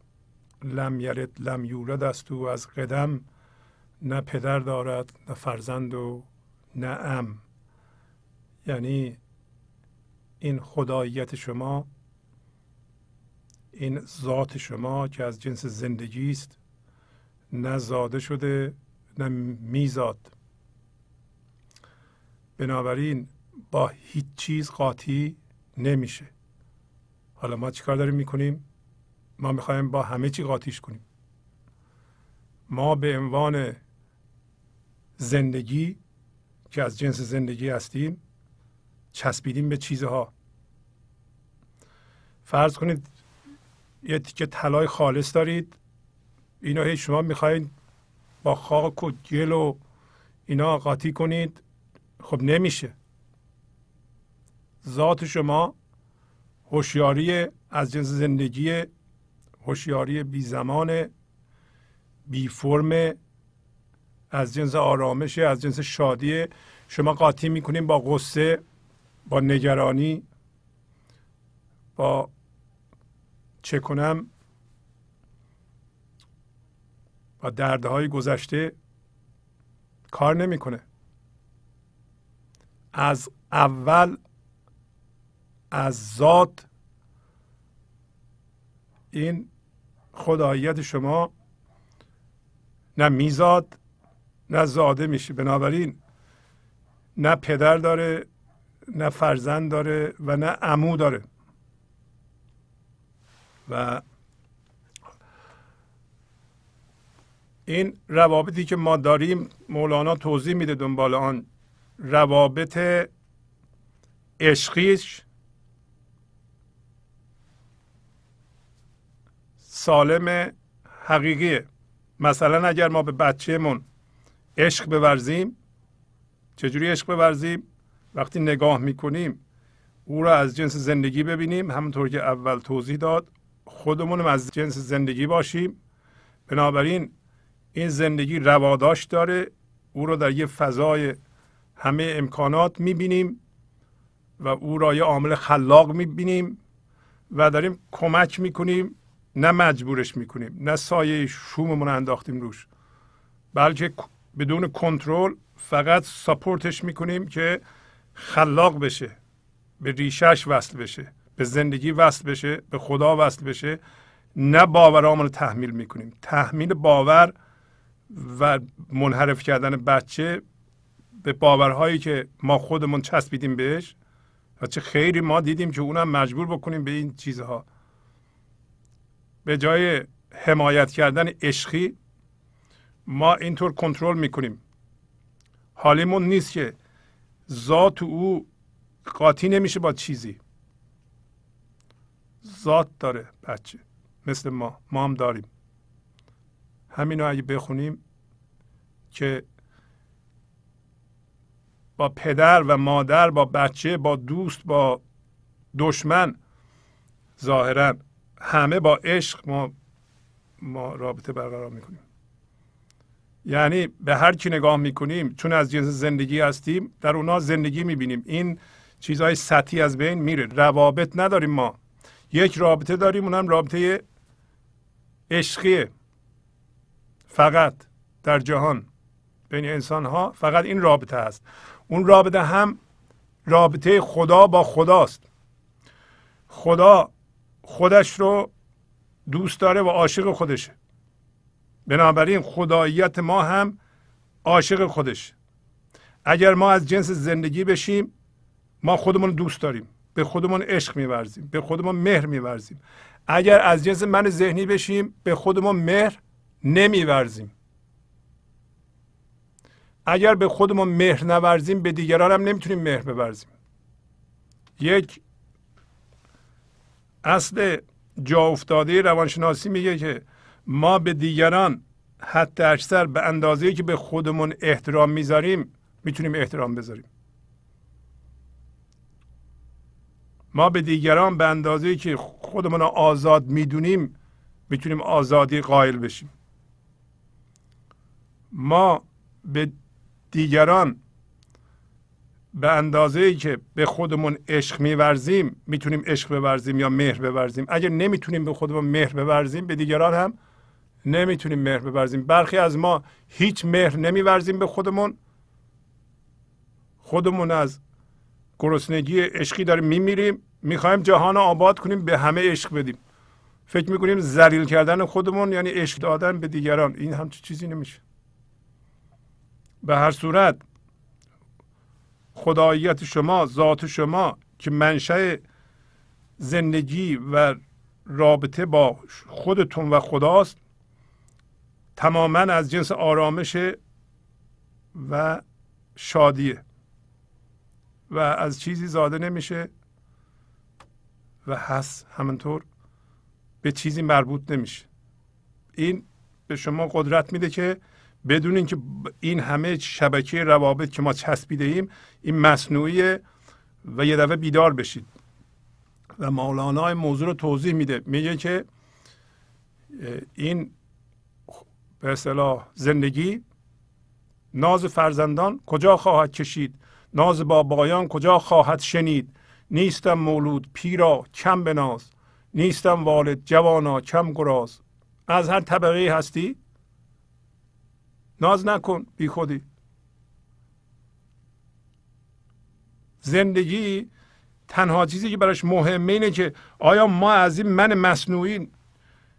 لم یلد لم یولد است و از قدم نه پدر دارد نه فرزند و نه عم. یعنی این خداییت شما، این ذات شما که از جنس زندگی است، نه زاده شده نه میزاد. بنابراین با هیچ چیز قاطی نمیشه. حالا ما چیکار داریم میکنیم؟ ما میخوایم با همه چی قاطیش کنیم. ما به عنوان زندگی که از جنس زندگی هستیم چسبیدیم به چیزها. فرض کنید یه تیکه طلای خالص دارید، اینو هی شما میخواید با خاک و گل و اینا قاطی کنید، خب نمیشه. ذات شما هوشیاری از جنس زندگی، هوشیاری بی زمان، بی فرم، از جنس آرامش، از جنس شادی. شما قاطی میکنید با غصه، با نگرانی، با چه کنم، با دردهای گذشته. کار نمیکنه. از اول از ذات این خداییت شما نه میزاد نه زاده میشه. بنابراین نه پدر داره نه فرزند داره و نه عمو داره. و این روابطی که ما داریم، مولانا توضیح میده دنبال آن، روابط عشقیش سالم حقیقیه. مثلا اگر ما به بچه‌مون عشق بورزیم، چجوری عشق بورزیم؟ وقتی نگاه میکنیم او را از جنس زندگی ببینیم، همونطور که اول توضیح داد خودمونم از جنس زندگی باشیم. بنابراین این زندگی رواداش داره، او را در یه فضای همه امکانات میبینیم و او را یه عامل خلاق میبینیم و داریم کمک میکنیم، نه مجبورش میکنیم، نه سایه شوممون انداختیم روش، بلکه بدون کنترل فقط ساپورتش میکنیم که خلاق بشه، به ریشش وصل بشه، به زندگی وصل بشه، به خدا وصل بشه. نه باورامون رو تحمیل میکنیم. تحمیل باور و منحرف کردن بچه به باورهایی که ما خودمون چسبیدیم بهش، و چه خیری ما دیدیم که اونم مجبور بکنیم به این چیزها. به جای حمایت کردن عشقی ما اینطور کنترل میکنیم. حالیمون نیست که ذات او قاطی نمیشه با چیزی. ذات داره بچه، مثل ما هم داریم. همینو اگه بخونیم که با پدر و مادر، با بچه، با دوست، با دشمن، ظاهرا همه با عشق ما رابطه برقرار میکنیم. یعنی به هر کی نگاه میکنیم چون از جنس زندگی هستیم در اونا زندگی میبینیم. این چیزهای سطحی از بین میره. روابط نداریم ما. یک رابطه داریم، اونم رابطه عشقیه. فقط در جهان بین انسان ها فقط این رابطه هست. اون رابطه هم رابطه خدا با خداست. خدا خودش رو دوست داره و عاشق خودشه. بنابراین خداییت ما هم عاشق خودش. اگر ما از جنس زندگی بشیم، ما خودمون دوست داریم، به خودمون عشق می‌ورزیم، به خودمون مهر می‌ورزیم. اگر از جنس من ذهنی بشیم، به خودمون مهر نمی‌ورزیم. اگر به خودمون مهر نورزیم، به دیگران هم نمیتونیم مهر بورزیم. یک اصل جا افتاده روانشناسی میگه که ما به دیگران حتی اکثر به اندازه‌ای که به خودمون احترام میذاریم میتونیم احترام بذاریم. ما به دیگران به اندازه‌ای که خودمون آزاد میدونیم میتونیم آزادی قائل بشیم. ما به دیگران به اندازه‌ای که به خودمون عشق می‌ورزیم میتونیم عشق بورزیم یا مهر بورزیم. اگر نمیتونیم به خودمون مهر بورزیم، به دیگران هم نمیتونیم مهر بورزیم. برخی از ما هیچ مهر نمی‌ورزیم به خودمون. خودمون از گرسنگی عشقی داریم میمیریم. میخوایم جهان رو آباد کنیم، به همه عشق بدیم. فکر میکنیم ذلیل کردن خودمون یعنی عشق دادن به دیگران. این همچین چیزی نمیشه. به هر صورت خداییت شما، ذات شما که منشأ زندگی و رابطه با خودتون و خداست، تماما از جنس آرامش و شادیه و از چیزی زاده نمیشه و هست همینطور به چیزی مربوط نمیشه. این به شما قدرت میده که بدون اینکه این همه شبکه روابط که ما چسبیده ایم این مصنوعیه و یه دفعه بیدار بشید. و مولانا این موضوع رو توضیح میده، میگه که این به اصطلاح زندگی ناز فرزندان کجا خواهد کشید، ناز بابایان کجا خواهد شنید. نیستم مولود پیرا کم به ناز، نیستم والد جوانا کم گراز. از هر طبقه هستی ناز نکن بی خودی. زندگی تنها چیزی که براش مهمه اینه که آیا ما از این من مصنوعی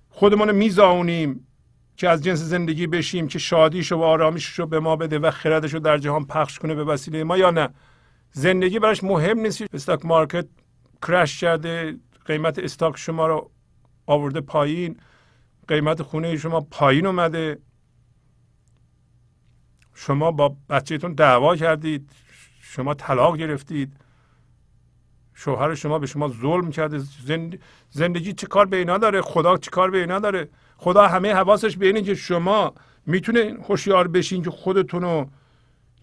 خودمون رو میزاونیم که از جنس زندگی بشیم که شادیشو و آرامیشو به ما بده و خردشو در جهان پخش کنه به وسیله ما، یا نه زندگی براش مهم نیست. استاک مارکت کرش کرده، قیمت استاک شما رو آورده پایین، قیمت خونه شما پایین اومده، شما با بچه‌تون دعوا کردید، شما طلاق گرفتید، شوهر شما به شما ظلم کرده. زندگی چه کار به اینا داره؟ خدا چه کار به اینا داره؟ خدا همه حواسش به اینه که شما میتونه هوشیار بشین که خودتونو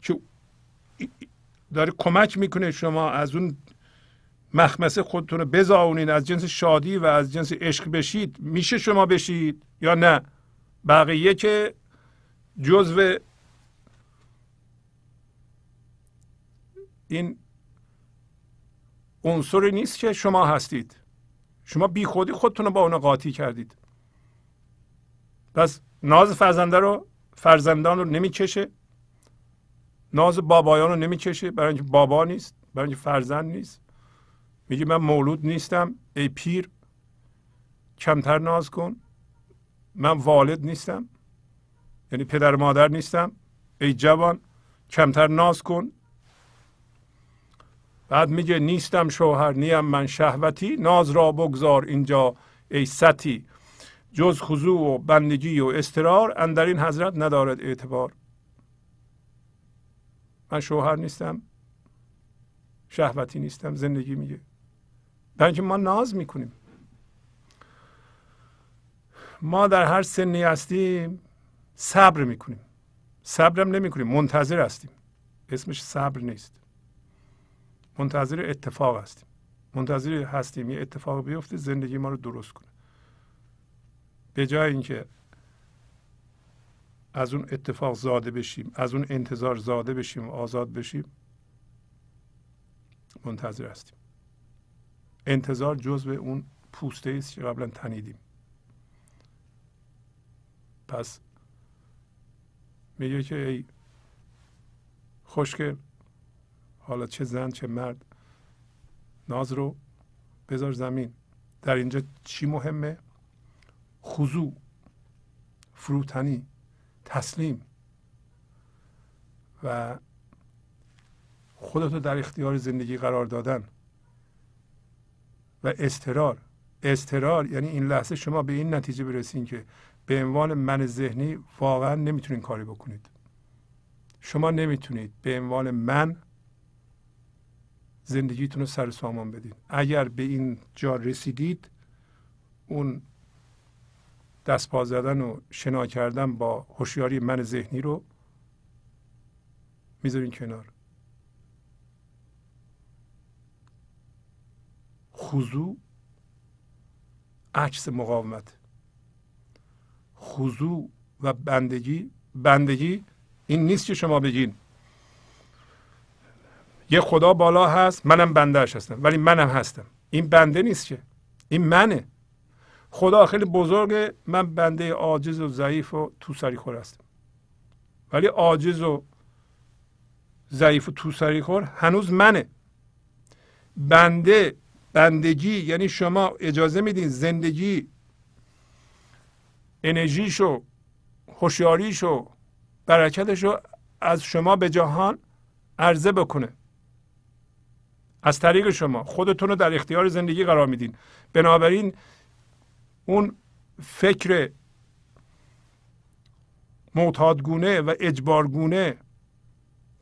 که داره کمک میکنه شما از اون مخمسه خودتونو بزاونین، از جنس شادی و از جنس عشق بشید. میشه شما بشید یا نه؟ بقیه که جزو این عنصری نیست که شما هستید. شما بی خودی خودتون رو با اون قاطی کردید. پس ناز فرزندان رو نمیکشه، ناز بابایان رو نمیکشه، برای اینکه بابا نیست، برای اینکه فرزند نیست. میگه من مولود نیستم ای پیر کمتر ناز کن، من والد نیستم یعنی پدر مادر نیستم ای جوان کمتر ناز کن. بعد میگه نیستم شوهر نیم من شهوتی، ناز را بگذار اینجا ای ستی. جز خضوع و بندگی و استرار، اندر این حضرت ندارد اعتبار. من شوهر نیستم، شهوتی نیستم، زندگی میگه. برای اینکه ما ناز میکنیم. ما در هر سنی هستیم صبر میکنیم، صبرم نمیکنیم، منتظر هستیم. اسمش صبر نیست. منتظر اتفاق هستیم. منتظر هستیم یه اتفاق بیفته زندگی ما رو درست کنه. به جای اینکه از اون اتفاق زاده بشیم، از اون انتظار زاده بشیم و آزاد بشیم، منتظر هستیم. انتظار جزء اون پوسته است که قبلا تنیدیم. پس میگه که ای خوشگل، حالا چه زن چه مرد، ناز رو بذار زمین. در اینجا چی مهمه؟ خضوع، فروتنی، تسلیم و خودتو در اختیار زندگی قرار دادن و اضطرار. اضطرار یعنی این لحظه شما به این نتیجه برسین که به عنوان من ذهنی واقعا نمیتونین کاری بکنید. شما نمیتونید به عنوان من زندگیتون رو سر سامان بدید. اگر به این جا رسیدید، اون دست پا زدن و شنا کردن با هوشیاری من ذهنی رو میذارین کنار. خضوع عکس مقاومت. خضوع و بندگی. بندگی این نیست که شما بگین یه خدا بالا هست منم بندهش هستم، ولی منم هستم. این بنده نیست که، این منه. خدا خیلی بزرگه، من بنده عاجز و ضعیف و توسری خور هستم. ولی عاجز و ضعیف و توسری خور هنوز منه. بنده، بندگی یعنی شما اجازه میدین زندگی انرژیشو، هوشیاریشو، برکتشو از شما به جهان عرضه بکنه. از طریق شما خودتون رو در اختیار زندگی قرار میدین. بنابراین اون فکر معتادگونه و اجبارگونه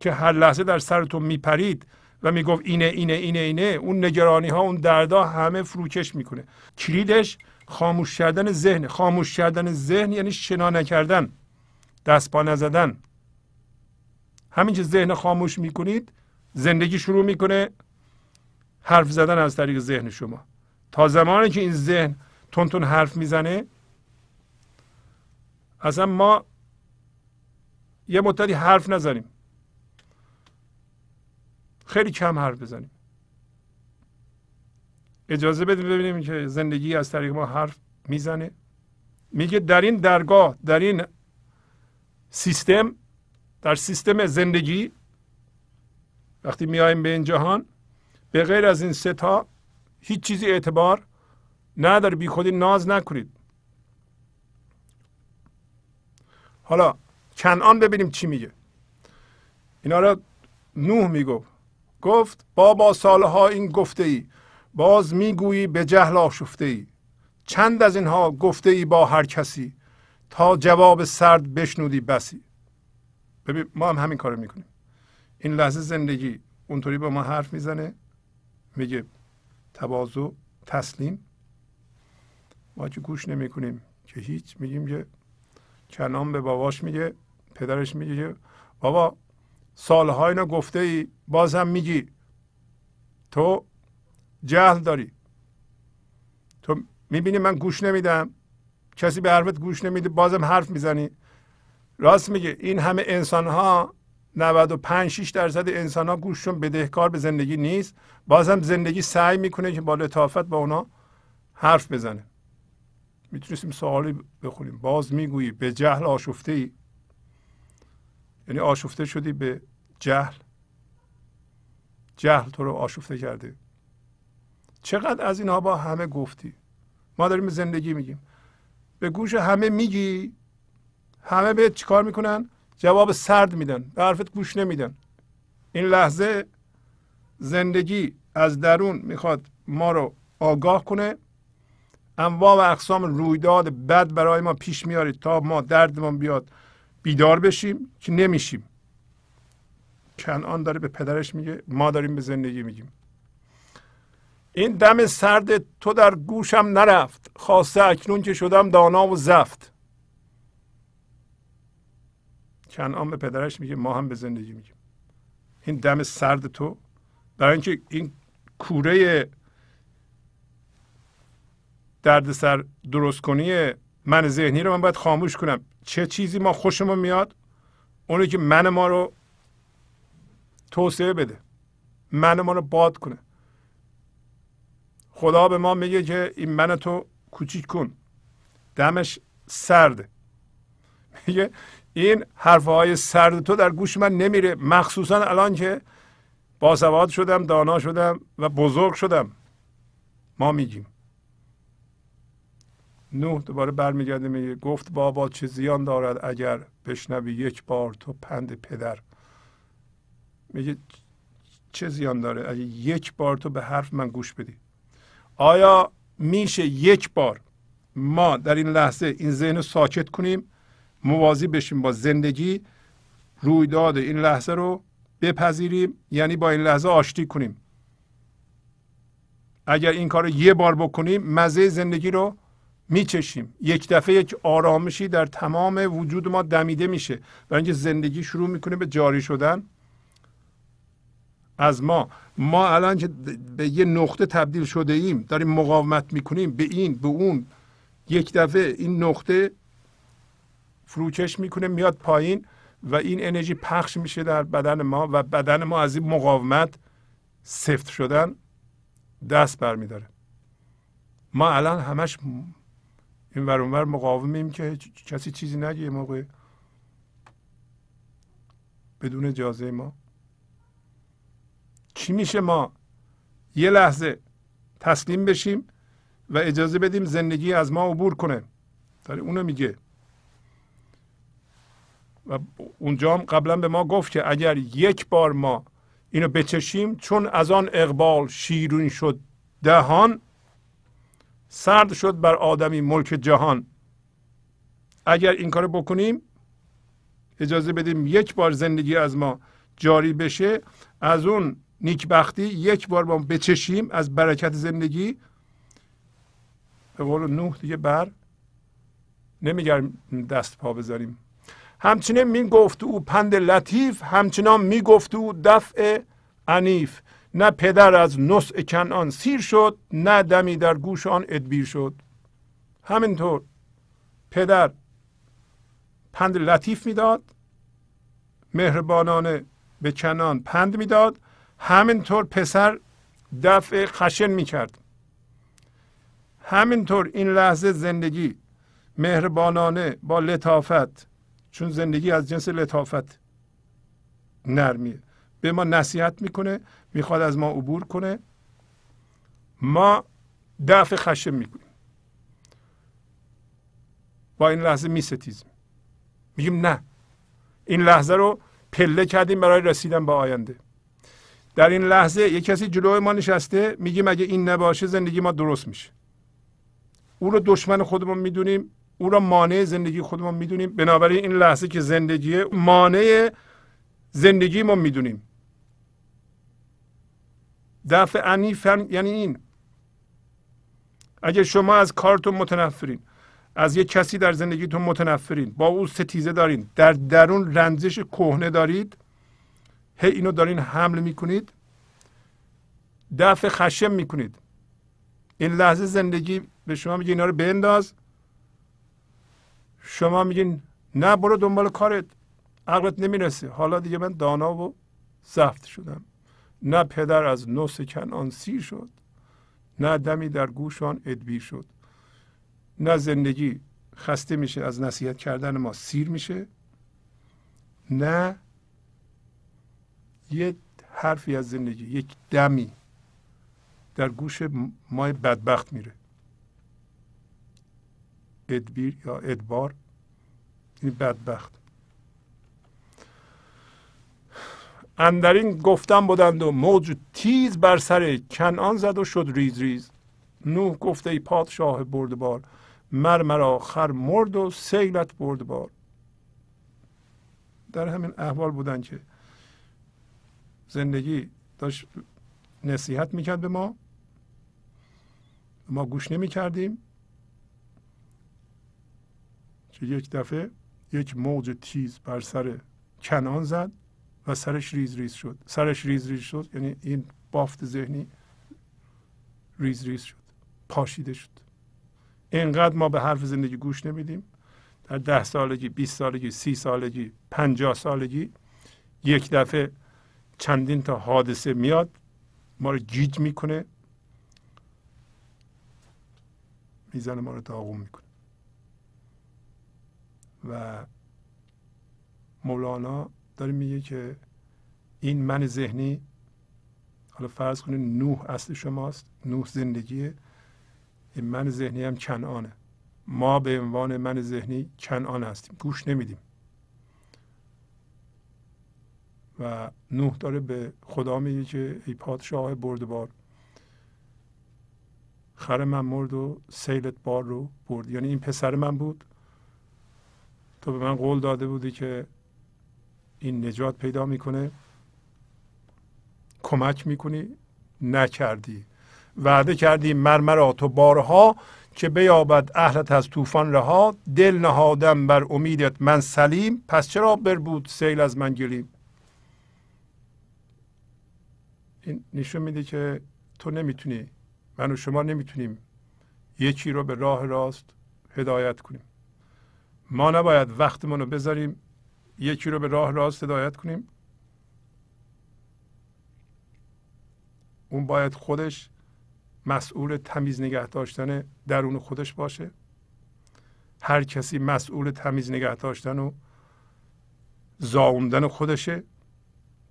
که هر لحظه در سرتون میپرید و میگفت اینه اینه اینه اینه، اون نگرانی ها، اون دردا همه فروکش میکنه. کلیدش خاموش کردن ذهن. خاموش کردن ذهن یعنی شنا نکردن، دست پا نزدن. همین که ذهن خاموش میکنید، زندگی شروع میکنه حرف زدن از طریق ذهن شما. تا زمانی که این ذهن تون تون حرف میزنه، اصلا ما یه مدتی حرف نزنیم، خیلی کم حرف بزنیم. اجازه بدیم ببینیم که زندگی از طریق ما حرف میزنه. میگه در این درگاه، در این سیستم، در سیستم زندگی وقتی میایم به این جهان، به غیر از این سه تا هیچ چیزی اعتبار نداره. بی خودی ناز نکنید. حالا کنعان ببینیم چی میگه. اینا را نوح میگفت. گفت بابا سالها این گفته ای، باز میگویی به جهل آشفته ای. چند از اینها گفته ای با هر کسی، تا جواب سرد بشنودی بسی. ببین ما هم همین کارو میکنیم. این لحظه زندگی اونطوری با ما حرف میزنه، میگه تواضع، تسلیم. ما که گوش نمی کنیم که هیچ. میگیم که کنعان به باباش میگه، پدرش میگه که بابا سالها اینا گفته ای، باز هم میگی. تو جهل داری. تو میبینی من گوش نمیدم، کسی به حرفت گوش نمیده، بازم حرف میزنی. راست میگه. این همه انسان ها 95-6% انسان ها گوششون بدهکار به زندگی نیست، بازم زندگی سعی میکنه که با لطافت با اونا حرف بزنه. میتونستیم سوالی بخونیم. باز میگویی به جهل آشفته ای، یعنی آشفته شدی به جهل. جهل تو رو آشفته کرده. چقدر از اینها با همه گفتی. ما داریم زندگی میگیم، به گوش همه میگی. همه بهت چیکار میکنن؟ جواب سرد میدن، به حرفت گوش نمیدن. این لحظه زندگی از درون میخواد ما رو آگاه کنه. انواع و اقسام رویداد بد برای ما پیش میارید تا ما دردمون بیاد بیدار بشیم، که نمیشیم. کنعان داره به پدرش میگه، ما داریم به زندگی میگیم. این دم سرد تو در گوشم نرفت، خاصه اکنون که شدم دانا و زفت. کنعان به پدرش میگه ما هم به زندگی میگیم. این دم سرد تو، برای اینکه این کوره دردسر درست کنی من ذهنی رو من باید خاموش کنم. چه چیزی ما خوشمون میاد؟ اونی که من ما رو توسعه بده، من ما رو باد کنه. خدا به ما میگه که این من تو کوچیک کن، دمش سرده. میگه این حرفهای سرد تو در گوش من نمیره، مخصوصا الان که باسواد شدم، دانا شدم و بزرگ شدم. ما میگیم نوح دوباره برمیگرده میگه گفت بابا چه زیان دارد اگر بشنوی یک بار تو پند پدر. میگه چه زیان داره اگه یک بار تو به حرف من گوش بدی؟ آیا میشه یک بار ما در این لحظه این ذهن ساکت کنیم، موازی بشیم با زندگی، رویداد این لحظه رو بپذیریم، یعنی با این لحظه آشتی کنیم؟ اگر این کار رو یه بار بکنیم مزه زندگی رو میچشیم، یک دفعه یک آرامشی در تمام وجود ما دمیده میشه، برای اینکه زندگی شروع میکنه به جاری شدن از ما الان که به یه نقطه تبدیل شده ایم، داریم مقاومت میکنیم به این به اون، یک دفعه این نقطه فروکش میکنه میاد پایین و این انرژی پخش میشه در بدن ما و بدن ما از این مقاومت سفت شدن دست برمیداره. ما الان همش این ور اون ور مقاومیم که کسی چیزی نگه موقع بدون اجازه ما. چی میشه ما یه لحظه تسلیم بشیم و اجازه بدیم زندگی از ما عبور کنه؟ داره اونو میگه و اونجا هم قبلا به ما گفت که اگر یک بار ما اینو بچشیم، چون از آن اقبال شیرین شد دهان، سرد شد بر آدمی ملک جهان. اگر این کارو بکنیم، اجازه بدیم یک بار زندگی از ما جاری بشه، از اون نیکبختی یک بار ما بچشیم، از برکت زندگی به قول نوح دیگه بر نمیگردیم دست پا بذاریم. همچنین میگفت او پند لطیف، همچنان میگفت او دفع عنیف. نه پدر از نصع کنعان سیر شد، نه دمی در گوش آن ادبیر شد. همینطور پدر پند لطیف میداد، مهربانانه به کنعان پند میداد، همینطور پسر دفع خشن میکرد. همینطور این لحظه زندگی مهربانانه با لطافت، چون زندگی از جنس لطافت نرمیه، به ما نصیحت میکنه، میخواد از ما عبور کنه، ما دفع خشم میکنیم، با این لحظه میستیزیم، میگیم نه، این لحظه رو پله کردیم برای رسیدن به آینده. در این لحظه یک کسی جلوی ما نشسته، میگیم اگه این نباشه زندگی ما درست میشه. او رو دشمن خودمون میدونیم، او را مانع زندگی خودمون میدونیم، بنابراین این لحظه که زندگیه مانع زندگی ما میدونیم. دفع عنیف یعنی این، اگه شما از کارتون متنفرین، از یک کسی در زندگیتون متنفرین، با او ستیزه دارین، در درون رنجش کهنه دارید، هی اینو دارین حمل میکنید، دفع خشم میکنید، این لحظه زندگی به شما میگه اینا رو بنداز، شما میگین نه، برو دنبال کارت، عقلت نمیرسه، حالا دیگه من دانا و زفت شدم. نه پدر از نصع کنعان سیر شد، نه دمی در گوش آن ادبیر شد. نه زندگی خسته میشه از نصیحت کردن ما، سیر میشه، نه یه حرفی از زندگی، یک دمی در گوش ما بدبخت میره. ادبیر یا ادبار این بدبخت. اندرین گفتم بودند و موج تیز بر سر کنعان زد و شد ریز ریز. نوح گفته ای پادشاه بردبار، مرمرا خر مرد و سیلت بردبار. در همین احوال بودن که زندگی داشت نصیحت میکرد به ما، ما گوش نمیکردیم، که یک دفعه یک موج تیز بر سر کنعان زد و سرش ریز ریز شد. سرش ریز ریز شد یعنی این بافت ذهنی ریز ریز شد، پاشیده شد. اینقدر ما به حرف زندگی گوش نمیدیم در 10 سالگی، 20 سالگی، 30 سالگی، 50 سالگی یک دفعه چندین تا حادثه میاد ما رو گیج میکنه، میزنه ما رو داغون میکنه. و مولانا داره میگه که این من ذهنی، حالا فرض کنید نوح اصل شماست، نوح زندگیه، این من ذهنی هم کنعانه. ما به عنوان من ذهنی کنعان هستیم، گوش نمیدیم. و نوح داره به خدا میگه که ای پادشاه بردبار، خر من مرد و سیلت بار رو برد. یعنی این پسر من بود، تو به من قول داده بودی که این نجات پیدا میکنه، کمک میکنی، نکردی. وعده کردی مرمرا تو بارها که بیابد اهلت از طوفان رها، دل نهادم بر امیدت من سلیم، پس چرا بربود سیل از من گلیم. این نشون میده که تو نمیتونی، من و شما نمیتونیم یکی رو به راه راست هدایت کنیم. ما نباید وقتمون رو بذاریم یکی رو به راه راست هدایت کنیم، اون باید خودش مسئول تمیز نگه داشتن درون خودش باشه. هر کسی مسئول تمیز نگه داشتن و زاوندن خودشه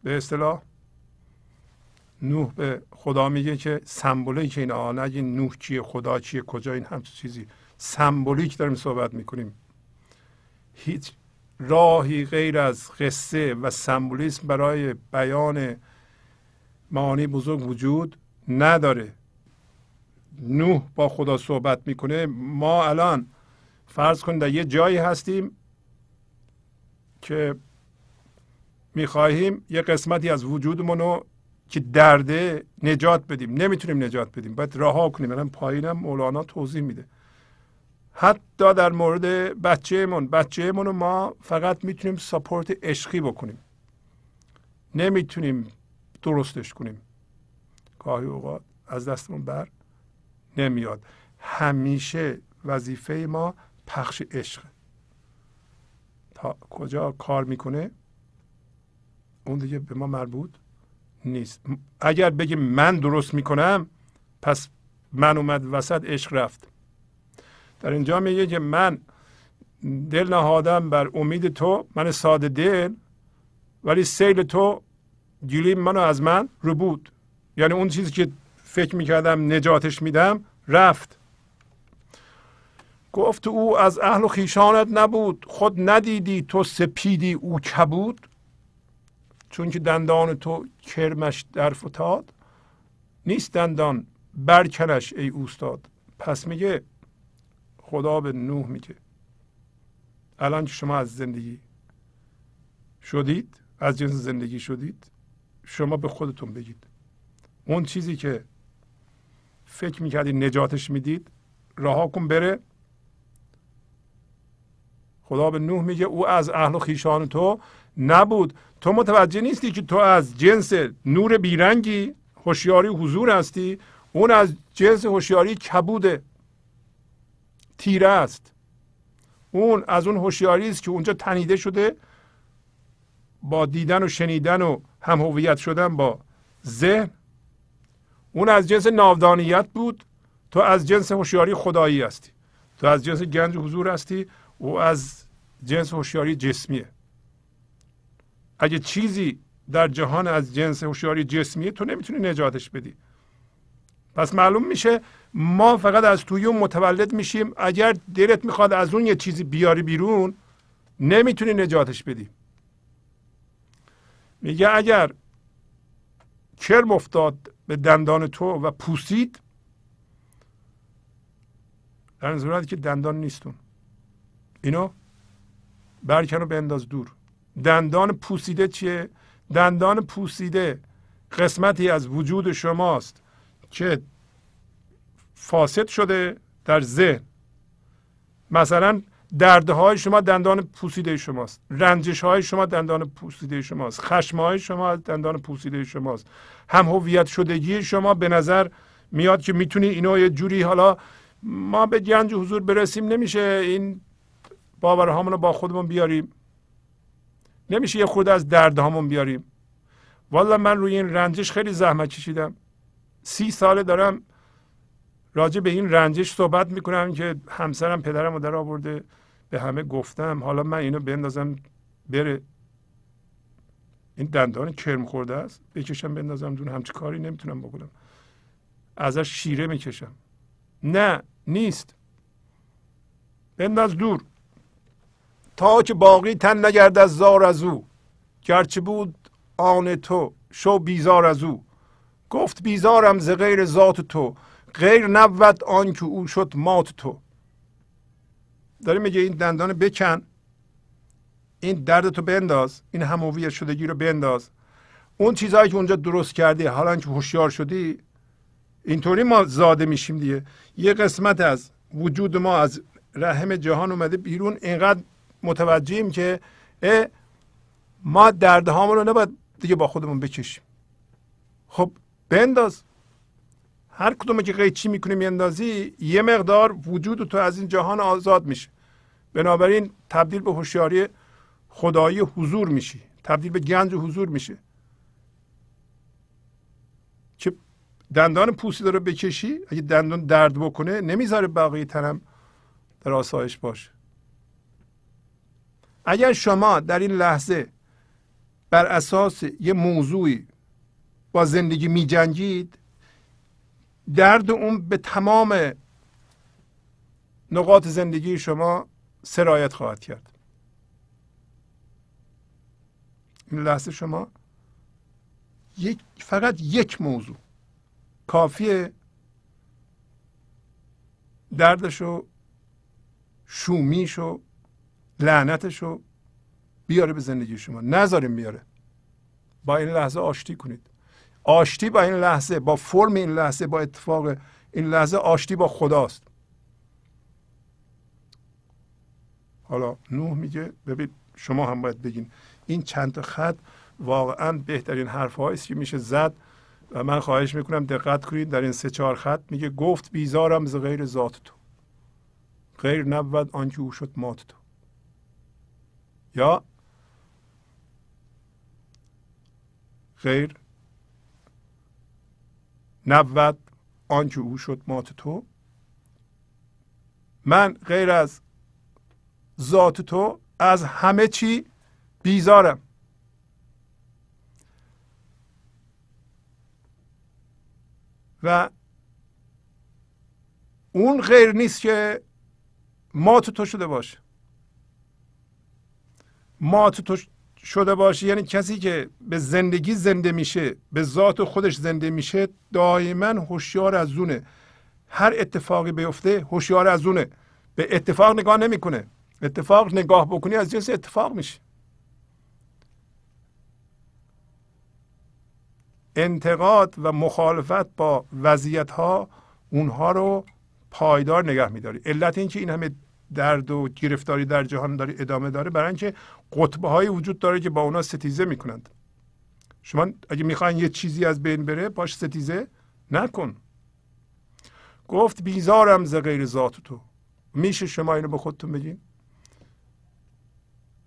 به اصطلاح. نوح به خدا میگه که سمبولیک که این آنه نوح چیه، خدا چیه، کجا، این همچین چیزی سمبولیک داریم صحبت میکنیم. هیچ راهی غیر از قصه و سمبولیسم برای بیان معانی بزرگ وجود نداره. نوح با خدا صحبت میکنه. ما الان فرض کنید در یه جایی هستیم که میخواهیم یه قسمتی از وجودمونو که درده نجات بدیم، نمیتونیم نجات بدیم، باید رها کنیم. الان پایینم مولانا توضیح میده حتی در مورد بچه‌مون رو ما فقط میتونیم ساپورت عشقی بکنیم، نمیتونیم درستش کنیم، گاهی اوقات از دستمون بر نمیاد. همیشه وظیفه ما پخش عشق. تا کجا کار میکنه اون دیگه به ما مربوط نیست. اگر بگیم من درست میکنم، پس من اومد وسط، عشق رفت. در اینجا میگه که من دل نهادم بر امید تو، من ساده دل، ولی سیل تو گلیم منو از من رو بود. یعنی اون چیزی که فکر میکردم نجاتش میدم رفت. گفت او از اهل و خیشانت نبود، خود ندیدی تو سپیدی او کبود، چون که دندان تو کرمش در فتاد، نیست دندان برکنش ای استاد. پس میگه خدا به نوح میگه الان که شما از زندگی شدید، از جنس زندگی شدید، شما به خودتون بگید اون چیزی که فکر میکردی نجاتش میدید رها کن بره. خدا به نوح میگه او از اهل و خیشان تو نبود. تو متوجه نیستی که تو از جنس نور بیرنگی، هوشیاری حضور هستی، اون از جنس هوشیاری کبوده، تیره است. اون از اون هوشیاری است که اونجا تنیده شده با دیدن و شنیدن و هم هویت شدن با ذهن. اون از جنس ناودانیت بود، تو از جنس هوشیاری خدایی هستی، تو از جنس گنج حضور هستی، او از جنس هوشیاری جسمیه. اگه چیزی در جهان از جنس هوشیاری جسمیه تو نمیتونی نجاتش بدی. پس معلوم میشه ما فقط از توی اون متولد میشیم. اگر دلت میخواد از اون یه چیزی بیاری بیرون نمیتونی نجاتش بدی. میگه اگر کرم افتاد به دندان تو و پوسید، در این صورت که دندان نیستون، اینو برکن و بنداز دور. دندان پوسیده چیه؟ دندان پوسیده قسمتی از وجود شماست که فاسد شده در ذهن. مثلا دردهای شما دندان پوسیده شماست، رنجشهای شما دندان پوسیده شماست، خشمهای شما دندان پوسیده شماست، هم هویت شدگی شما به نظر میاد که میتونی اینو یه جوری، حالا ما به گنج حضور برسیم نمیشه، این باورهامون رو با خودمون بیاریم. نمیشه یه خود از دردهامون بیاریم. والا من روی این رنجش خیلی زحمت کشیدم. 30 ساله دارم راجع به این رنجش صحبت میکنم که همسرم پدرم رو در آورده، به همه گفتم، حالا من اینو بندازم بره. این دندان کرم خورده است بکشم بندازم دون، همچی کاری نمیتونم بکنم، ازش شیره میکشم. نه نیست، بنداز دور تا که باقی تن نگرد از زار از او، گرچه بود آن تو شو بیزار از او، گفت بیزارم ز غیر ذات تو، غیر نبود آن که او شد مات تو. داریم میگه این دندان بکن، این دردتو بنداز، این همویت شدگی رو بنداز، اون چیزهایی که اونجا درست کردی حالا که هوشیار شدی. اینطوری ما زاده میشیم دیگه، یه قسمت از وجود ما از رحم جهان اومده بیرون، اینقدر متوجهیم که ما دردهامون رو نباید دیگه با خودمون بکشیم. خب بنداز، هر کدومه که قیچی میکنی میندازی یه مقدار وجود تو از این جهان آزاد میشه، بنابراین تبدیل به هوشیاری خدایی حضور میشی، تبدیل به گنج حضور میشه. که دندان پوستی رو بکشی اگه دندان درد بکنه نمیذاره بقیه تنم در آسایش باشه. اگر شما در این لحظه بر اساس یه موضوعی با زندگی می جنگید، درد اون به تمام نقاط زندگی شما سرایت خواهد کرد. این لحظه شما فقط یک موضوع کافیه دردشو، شومیشو، لعنتشو بیاره به زندگی شما، نذاریم بیاره. با این لحظه آشتی کنید، آشتی با این لحظه، با فرم این لحظه، با اتفاق این لحظه، آشتی با خداست. حالا نوح میگه، ببین شما هم باید بگین این چند تا خط واقعا بهترین حرف‌هایی است که میشه زد و من خواهش میکنم دقت کنید در این 3-4 خط. میگه گفت بیزارم ز غیر ذات تو، غیر نبود آنکه او شد مات تو. یا غیر نبود آنکه او شد مات تو، من غیر از ذات تو از همه چی بیزارم. و اون غیر نیست که مات تو شده باشه. مات تو شده باشه یعنی کسی که به زندگی زنده میشه، به ذات خودش زنده میشه، دائما هوشیار از اونه. هر اتفاقی بیفته هوشیار از اونه، به اتفاق نگاه نمیکنه. اتفاق نگاه بکنی از جنس اتفاق میشه. انتقاد و مخالفت با وضعیت ها اونها رو پایدار نگه میداری. علت این که این همه درد و گرفتاری در جهان داره ادامه داره برای اینکه قطبه های وجود داره که با اونا ستیزه میکنند. شما اگه میخواین یه چیزی از بین بره باش ستیزه نکن. گفت بیزارم ز غیر ذات تو. میشه شما اینو به خودتون بگین؟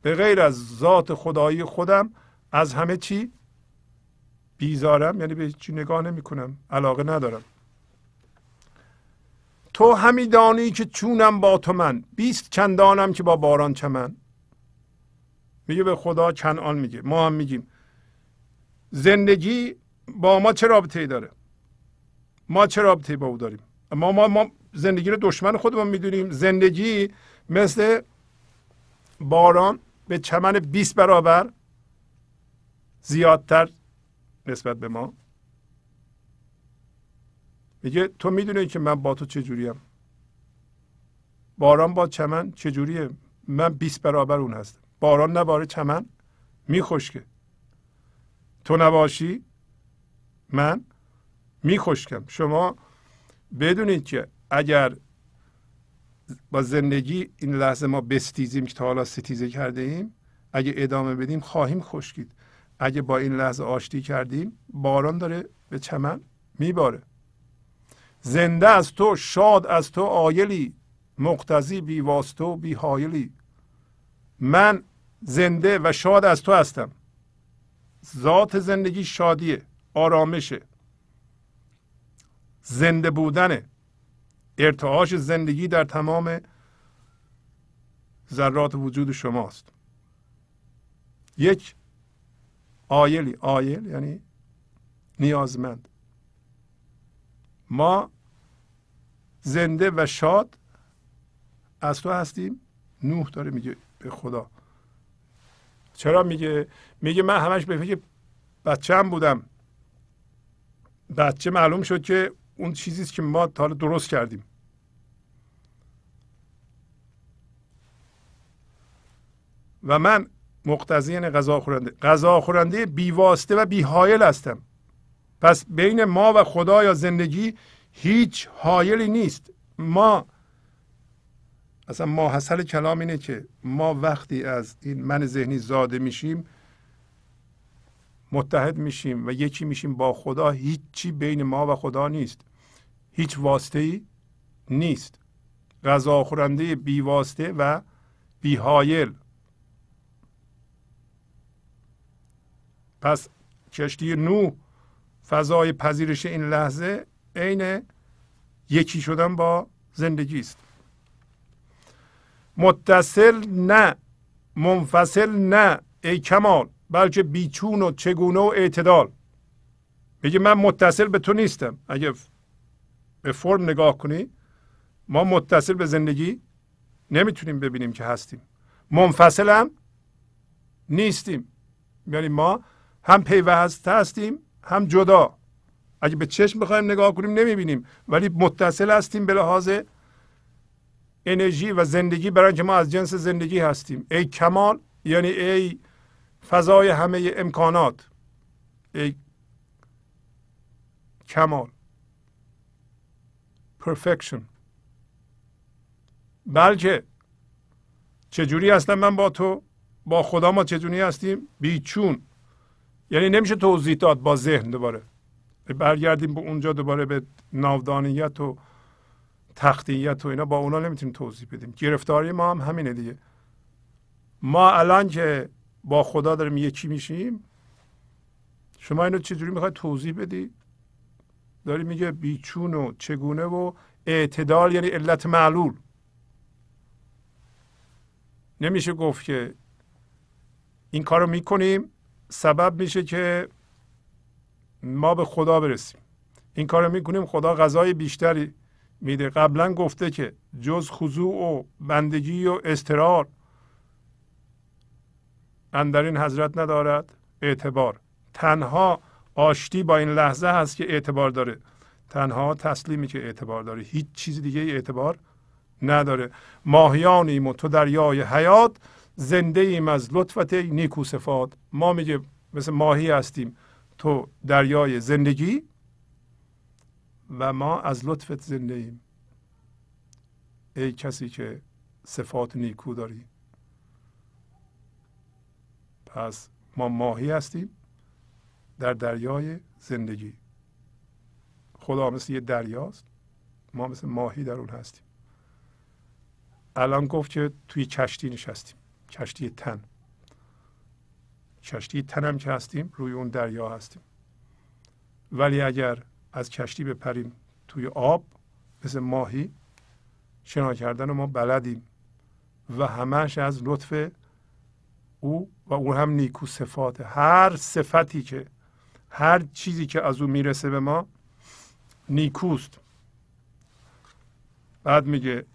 به غیر از ذات خدایی خودم از همه چی بیزارم، یعنی به چی نگاه نمی کنم، علاقه ندارم. تو همی دانی که چونم با تو من، 20 چندانم که با باران چمن. میگه به خدا کنعان، میگه ما هم میگیم زندگی با ما چه رابطه ای داره، ما چه رابطه ای با او داریم. ما زندگی رو دشمن خودمون میدونیم. زندگی مثل باران به چمن 20 برابر زیادتر نسبت به ما. میگه تو میدونی که من با تو چجوریم، باران با چمن چجوریه، من 20 برابر اون هستم. باران نباره چمن میخشکه، تو نباشی من میخشکم. شما بدونید که اگر با زندگی این لحظه ما بستیزیم که تا حالا ستیزه کرده ایم، اگه ادامه بدیم خواهیم خشکید. اگه با این لحظه آشتی کردیم، باران داره به چمن میباره. زنده از تو، شاد از تو، عایلی، مقتضی بی واسطه و بی حایلی. من زنده و شاد از تو هستم. ذات زندگی شادیه، آرامشه، زنده بودنه، ارتعاش زندگی در تمام ذرات وجود شماست. یک آیلی، آیل یعنی نیازمند. ما زنده و شاد از تو هستیم. نوح داره میگه به خدا. چرا میگه من همش به فکر بچه‌ام بودم. بچه معلوم شد که اون چیزیست که ما تا حالا درست کردیم. و من مقتضین غذا خورنده بی واسطه و بی حایل هستم. پس بین ما و خدا یا زندگی هیچ حایلی نیست. ما اصلا ماحصل کلام اینه که ما وقتی از این من ذهنی زاده میشیم متحد میشیم و یکی میشیم با خدا. هیچی بین ما و خدا نیست، هیچ واسطه‌ای نیست. غذا خورنده بی واسطه و بی حایل. پس کشتی نوح فضای پذیرش این لحظه عین یکی شدن با زندگی است. متصل نه، منفصل نه ای کمال، بلکه بیچون و چگونه و اعتدال. میگه من متصل به تو نیستم. اگه به فرم نگاه کنی ما متصل به زندگی نمیتونیم ببینیم که هستیم، منفصل هم نیستیم. یعنی ما هم پیوسته هستیم هم جدا. اگه به چشم بخوایم نگاه کنیم نمیبینیم، ولی متصل هستیم به لحاظ انرژی و زندگی، برای اینکه ما از جنس زندگی هستیم. ای کمال یعنی ای فضای همه امکانات، ای کمال، پرفکشن. بلکه چجوری هستم من با تو؟ با خدا ما چجوری هستیم؟ بیچون. یعنی نمیشه توضیح داد با ذهن. دوباره برگردیم به اونجا، دوباره به ناودانیت و تختیت و اینا، با اونا نمیتونیم توضیح بدیم. گرفتاری ما هم همینه دیگه. ما الان که با خدا داریم یکی میشیم، شما اینو چجوری میخوای توضیح بدی؟ داری میگه بیچون و چگونه و اعتدال، یعنی علت معلول. نمیشه گفت که این کارو میکنیم سبب میشه که ما به خدا برسیم، این کارو میکنیم خدا غذای بیشتری میده. قبلا گفته که جز خضوع و بندگی و اضطرار اندر این حضرت ندارد اعتبار. تنها آشتی با این لحظه هست که اعتبار داره، تنها تسلیمی که اعتبار داره، هیچ چیز دیگه اعتبار نداره. ماهیانیم و تو دریای حیات، زنده ایم از لطفت نیکو صفات. ما میگه مثل ماهی هستیم، تو دریای زندگی و ما از لطفت زنده ایم ای کسی که صفات نیکو داری. پس ما ماهی هستیم در دریای زندگی. خدا مثل یه دریاست، ما مثل ماهی در اون هستیم. الان گفت که توی کشتی نشستیم، کشتی تن. کشتی تن هم که هستیم روی اون دریا هستیم. ولی اگر از کشتی بپریم توی آب مثل ماهی، شنا کردن ما بلدیم و همش از لطف او و اون هم نیکو صفاته. هر صفتی که، هر چیزی که از او میرسه به ما نیکوست. بعد میگه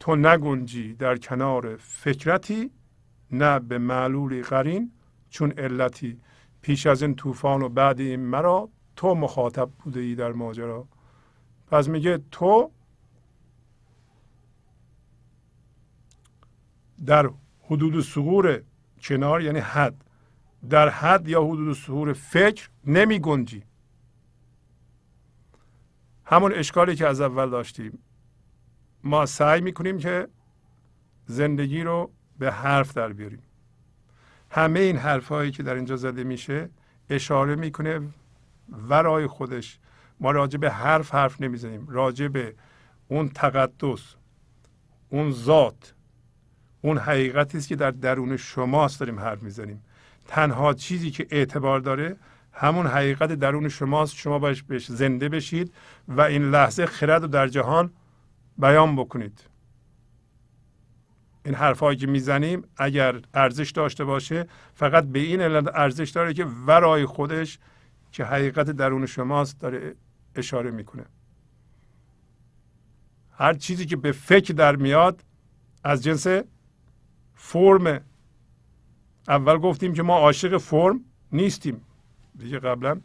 تو نگنجی در کنار فکرتی، نه به معلولی قرین چون علتی. پیش از این طوفان و بعد این مرا، تو مخاطب بوده ای در ماجرا. پس میگه تو در حدود سغور کنار یعنی حد، در حد یا حدود سغور فکر نمی گنجی. همون اشکالی که از اول داشتیم، ما سعی میکنیم که زندگی رو به حرف در بیاریم. همه این حرف هایی که در اینجا زده میشه اشاره میکنه ورای خودش. ما راجع به حرف نمیزنیم، راجع به اون تقدس، اون ذات، اون حقیقتی است که در درون شماست داریم حرف میزنیم. تنها چیزی که اعتبار داره همون حقیقت درون شماست. شما باید بهش زنده بشید و این لحظه خرد رو در جهان بیان بکنید. این حرفایی که میزنیم اگر ارزش داشته باشه فقط به این علت ارزش داره که ورای خودش که حقیقت درون شماست داره اشاره میکنه. هر چیزی که به فکر در میاد از جنس فرم. اول گفتیم که ما عاشق فرم نیستیم دیگه، قبلا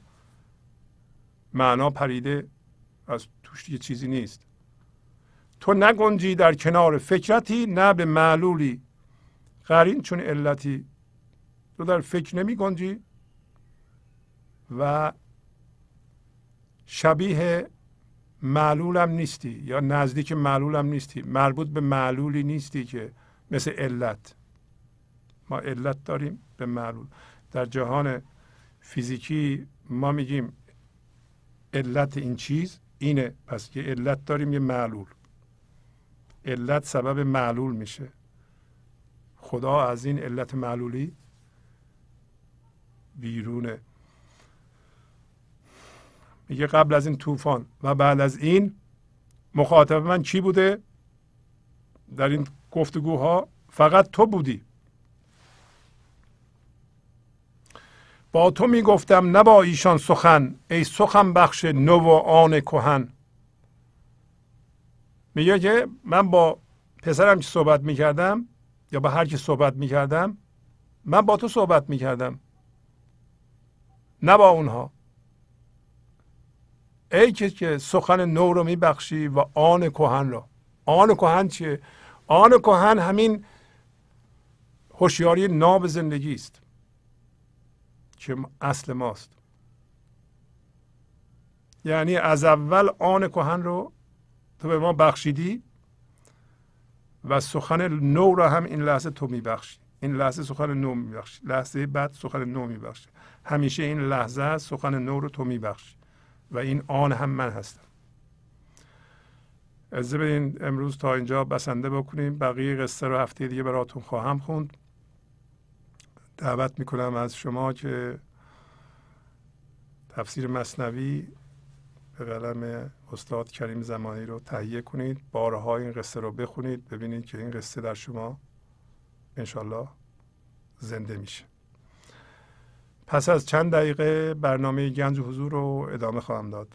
معنا پریده از توش دیگه چیزی نیست. تو نگنجی در کنار فکرتی، نه به معلولی قرین چون علتی. تو در فکر نمی گنجی و شبیه معلولم نیستی یا نزدیک معلولم نیستی، مربوط به معلولی نیستی که مثل علت. ما علت داریم به معلول. در جهان فیزیکی ما میگیم علت این چیز اینه، پس یه علت داریم یه معلول. علت سبب معلول میشه. خدا از این علت معلولی بیرونه. میگه قبل از این طوفان و بعد از این مخاطب من کی بوده؟ در این گفتگوها فقط تو بودی. با تو میگفتم نه با ایشان سخن، ای سخن بخش نو و آن کهن. میگه که من با پسرم که صحبت میکردم یا با هر کی صحبت میکردم من با تو صحبت میکردم نه با اونها. ای که سخن نو رو میبخشی و آن کهن رو. آن کهن چیه؟ آن کهن همین هوشیاری ناب زندگی است که اصل ماست. یعنی از اول آن کهن رو تو به ما بخشیدی و سخن نو را هم این لحظه تو میبخشی. این لحظه سخن نو میبخشی، لحظه بعد سخن نو میبخشی، همیشه این لحظه سخن نو رو تو میبخشی و این آن هم من هستم. از این امروز تا اینجا بسنده بکنیم. بقیه قصه رو هفته دیگه براتون خواهم خوند. دعوت میکنم از شما که تفسیر مثنوی به قلم استاد کریم زمانی رو تهیه کنید، بارها این قصه رو بخونید، ببینید که این قصه در شما انشالله زنده میشه. پس از چند دقیقه برنامه گنج حضور رو ادامه خواهم داد.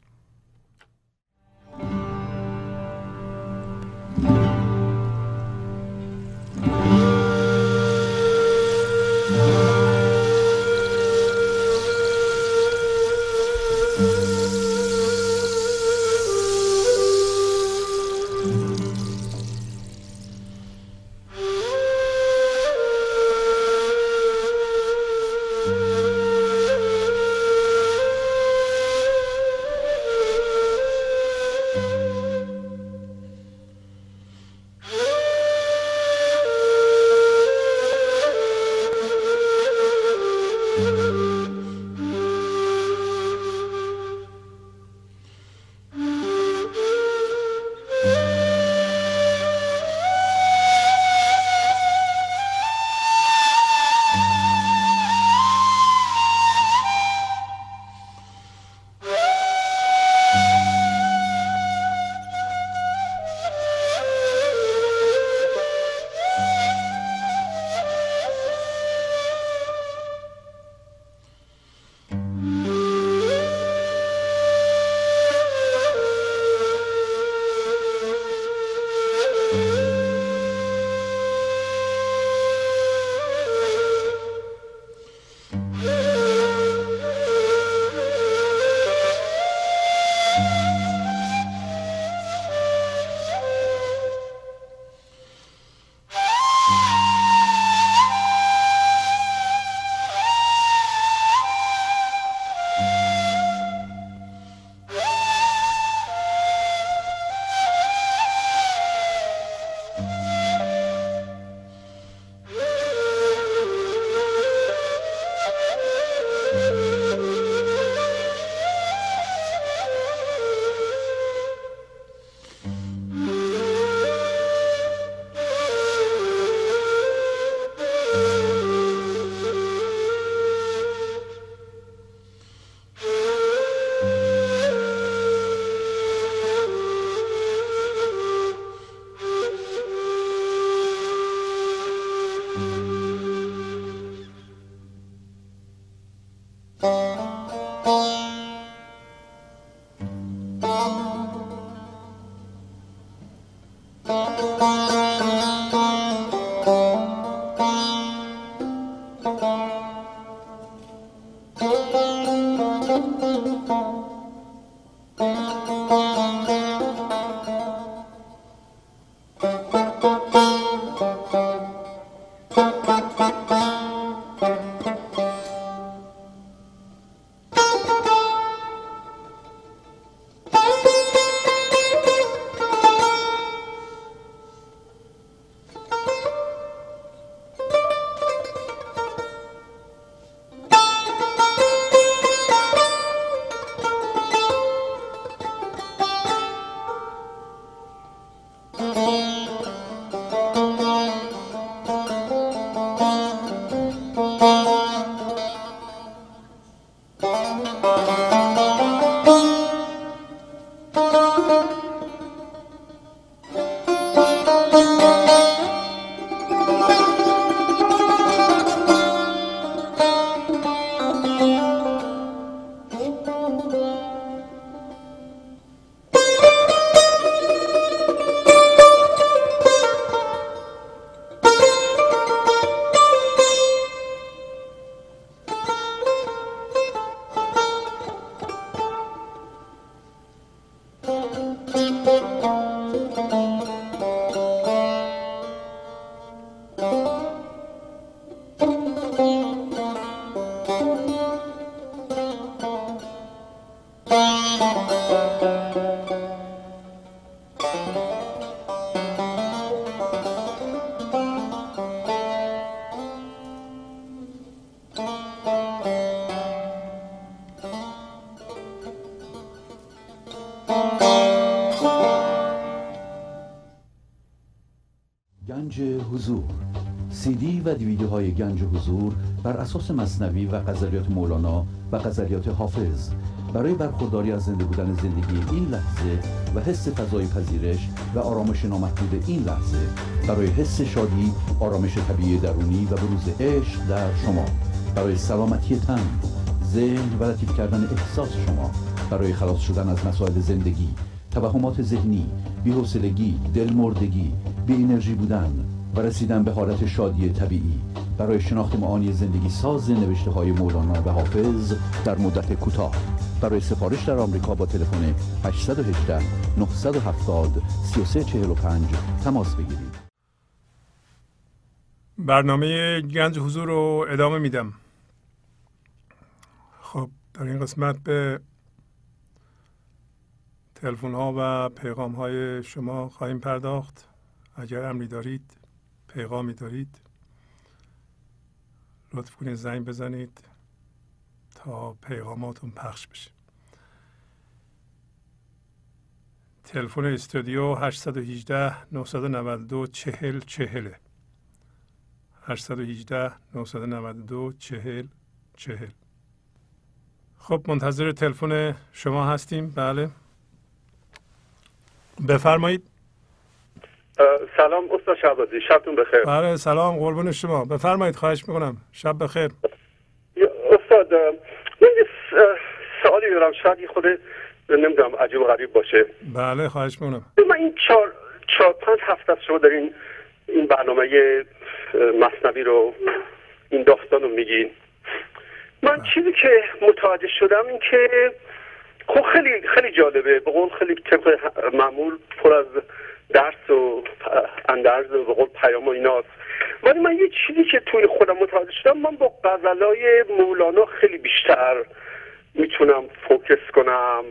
گنج حضور CD و دیویدیوهای گنج حضور بر اساس مثنوی و غزلیات مولانا و غزلیات حافظ برای برخورداری از زنده بودن زندگی این لحظه و حس فضای پذیرش و آرامش نامحدود این لحظه برای حس شادی، آرامش طبیعی درونی و بروز عشق در شما، برای سلامتی تن، ذهن و لطیف کردن احساس شما، برای خلاص شدن از مسائل زندگی، توهمات ذهنی، بی‌حوصلگی، دلمردگی، بی انرژی بودن و رسیدن به حالت شادی طبیعی، برای شناخت معانی زندگی ساز نوشته های مولانا و حافظ در مدت کوتاه. برای سفارش در آمریکا با تلفن 818 970 3345 تماس بگیرید. برنامه گنج حضور رو ادامه میدم. خب در این قسمت به تلفن ها و پیغام های شما خواهیم پرداخت. اگر امری دارید، پیغامی دارید، لطف کنید زنگ بزنید تا پیغاماتون پخش بشه. تلفن استودیو 818 992 40 40 818 992 40 40. خب منتظر تلفن شما هستیم. بله بفرمایید. سلام استاد شهبازی، شبتون بخیر. بله سلام، قربون شما، بفرمایید. خواهش میکنم، شب بخیر. استاد من یه سوالی دارم، شاید خود نمیدونم عجیب و غریب باشه. بله خواهش میکنم. من این 4-5 هفته شما دارین این برنامه مثنوی رو، این داستان رو میگین. من چیزی که متوجه شدم این که خب خیلی جالبه، به قول خیلی طبق معمول پر از درس و اندرز و به قول پیام و ایناست. ولی من یه چیزی که توی خودم متوجه شدم، من با غزلای مولانا خیلی بیشتر میتونم فوکس کنم،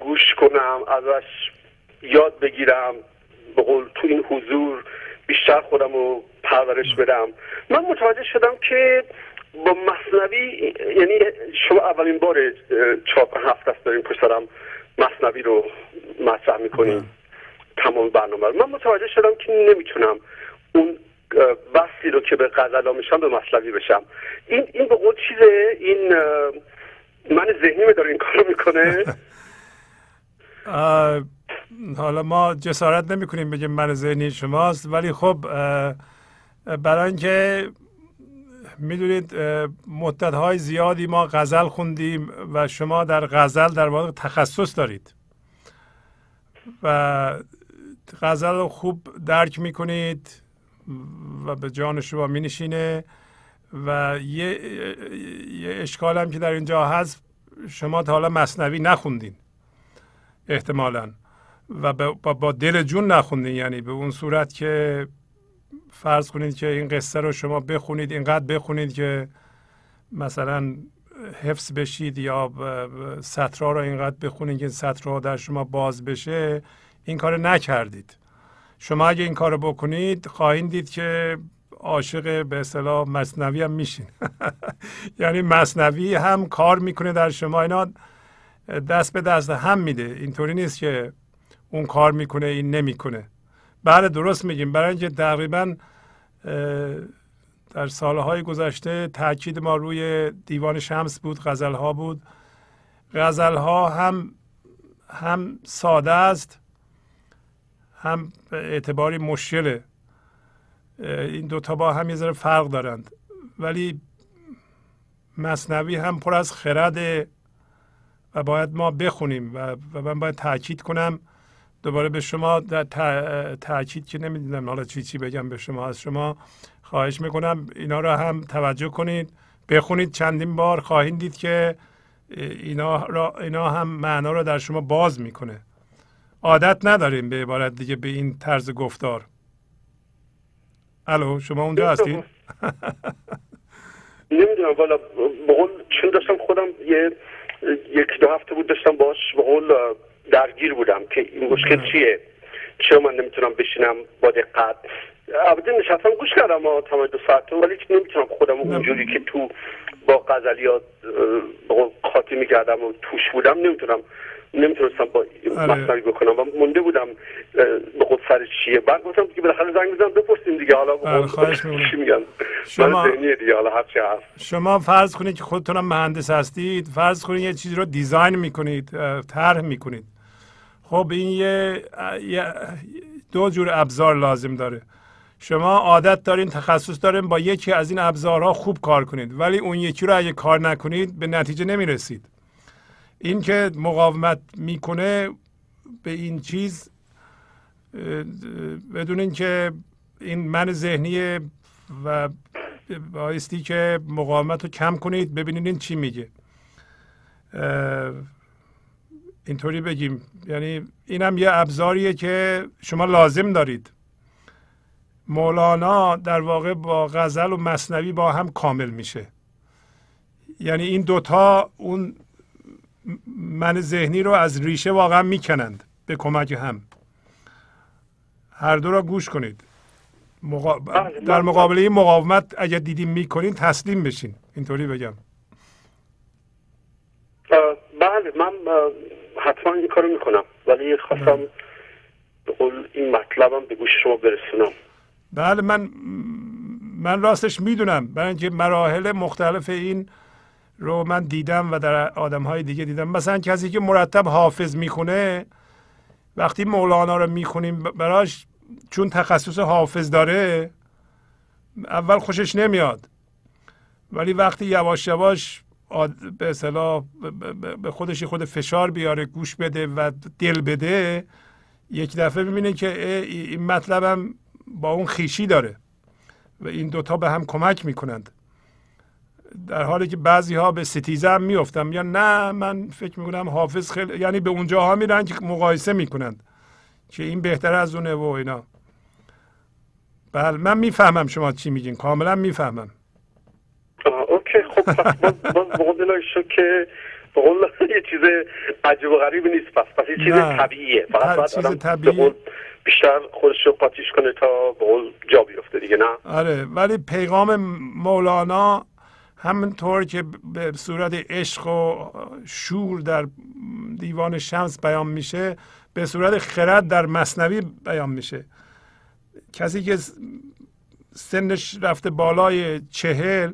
گوش کنم، ازش یاد بگیرم، به قول تو این حضور بیشتر خودم رو پرورش بدم. من متوجه شدم که با مثنوی، یعنی شما اولین بار 4-5 هفته داریم پشت سرم مثنوی رو مطرح میکنیم تمام برنامه. من متوجه شدم که نمیتونم اون بسی رو که به غزلا میشم به مثنوی بشم. این به قول چیزه، این من ذهنیمه داره این کارو میکنه. حالا ما جسارت نمیکنیم بگیم من ذهنی شماست، ولی خب برای اینکه میدونید مدت‌های زیادی ما غزل خوندیم و شما در غزل در واقع تخصص دارید و غزل رو خوب درک میکنید و به جان شما مینشینه و یه اشکال هم که در اینجا هست، شما تا حالا مثنوی نخوندین احتمالاً و با دل جون نخوندین، یعنی به اون صورت که فرض کنید که این قصه رو شما بخونید، اینقدر بخونید که مثلا حفظ بشید، یا سطرها رو اینقدر بخونید که سطرها در شما باز بشه، این کار نکردید. شما اگه این کار رو بکنید خواهید دید که عاشق به اصطلاح مثنوی هم میشین. یعنی مثنوی هم کار میکنه در شما، اینا دست به دست هم میده، اینطوری نیست که اون کار میکنه این نمیکنه. بله درست میگیم، برای اینکه تقریبا در سالهای گذشته تاکید ما روی دیوان شمس بود، غزلها بود. غزلها هم ساده است، هم اعتباری مشکله. این دوتا با هم یه ذره فرق دارند، ولی مثنوی هم پر از خرده و باید ما بخونیم و من باید تاکید کنم دوباره به شما تاکید که نمیدونم حالا چی بگم به شما. از شما خواهش میکنم اینا را هم توجه کنید، بخونید، چندین بار خواهید دید که اینا هم معنا را در شما باز میکنه. عادت نداریم به عبارت دیگه به این طرز گفتار. الو شما اونجا هستید؟ نمیدونم والا، به قول چون داشتم خودم یک دو هفته بود داشتم باش به قول درگیر بودم که این مشکل چیه، چرا من نمیتونم بشینم با دقت. البته نشستم گوش کردم تا 2 ساعت، ولی نمیتونم خودم اونجوری که تو با غزلیات خاطی میکردم و توش بودم نمیتونستم با مثنوی بکنم و مونده بودم به خود سر چیه. بعد گفتم که بالاخره زنگ بزنم بپرسیم دیگه، حالا به خود چی میگن شما دیگه، حالا هر چی هست. شما فرض کنید که خودتون هم مهندس هستید، فرض کنید یه چیزی رو دیزاین میکنید، طرح میکنید. خب این یه دو جور ابزار لازم داره. شما عادت دارین، تخصص دارین، با یکی از این ابزارها خوب کار کنید، ولی اون یکی رو اگه کار نکنید به نتیجه نمیرسید. این که مقاومت میکنه به این چیز بدون اینکه این من ذهنیه و بایستی که مقاومت رو کم کنید، ببینید این چی میگه. اینطوری بگیم، یعنی اینم یه ابزاریه که شما لازم دارید. مولانا در واقع با غزل و مثنوی با هم کامل میشه، یعنی این دوتا اون من ذهنی رو از ریشه واقعا میکنند به کمک هم. هر دو را گوش کنید. در مقابله این مقاومت اگر دیدیم میکنین تسلیم بشین، اینطوری بگم. بله من حتما این کارو میکنم، ولی خواستم این مطلبم به گوش شما برسونم. بله من راستش میدونم، برای اینکه مراحل مختلف این رو من دیدم و در آدم‌های دیگه دیدم. مثلا کسی که مرتب حافظ میخونه، وقتی مولانا رو میخونیم براش چون تخصص حافظ داره اول خوشش نمیاد، ولی وقتی یواش یواش به اصطلاح به خودش خود فشار بیاره، گوش بده و دل بده، یک دفعه میبینه که این مطلبم با اون خیشی داره و این دوتا به هم کمک میکنند. در حالی که بعضی ها به ستیزه هم میفتن، یا نه من فکر میکنم حافظ خیلی، یعنی به اونجا ها میرن که مقایسه میکنند که این بهتر از اونه و اینا. بله من میفهمم شما چی میگین، کاملا میفهمم. اوکی خب باز بقول که بقول یه چیز عجب و غریب نیست، پس یه چیز طبیعیه، فقط باید بیشتر خودش رو قاطیش کنه تا بقول جا بیفته دیگه. نه آره، ولی پیغام مولانا همونطور که به صورت عشق و شور در دیوان شمس بیان میشه، به صورت خرد در مثنوی بیان میشه. کسی که سنش رفته بالای 40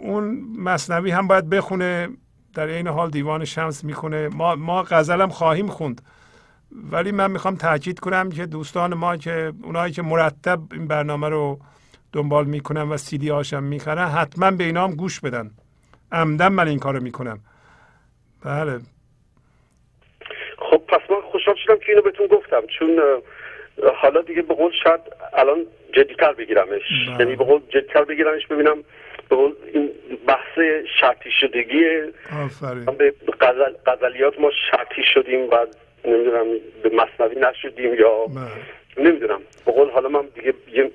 اون مثنوی هم باید بخونه، در این حال دیوان شمس میخونه. ما غزلم خواهیم خوند، ولی من میخوام تاکید کنم که دوستان ما که اونایی که مرتب این برنامه رو دنبال میکنم و سی دی هاشم میخرن حتما به اینا هم گوش بدن. عمدن من این کارو میکنم. بله خب پس من خوشحال شدم که اینو بهتون گفتم، چون حالا دیگه به قول شاید الان جدی‌تر بگیرمش، یعنی به قول جدی‌تر بگیرمش، ببینم به قول این بحث شرطی شدگی. آفرین. به غزلیات ما شرطی شدیم و نمیدونم به مثنوی نشدیم یا نمیدونم. به قول حالا من دیگه یه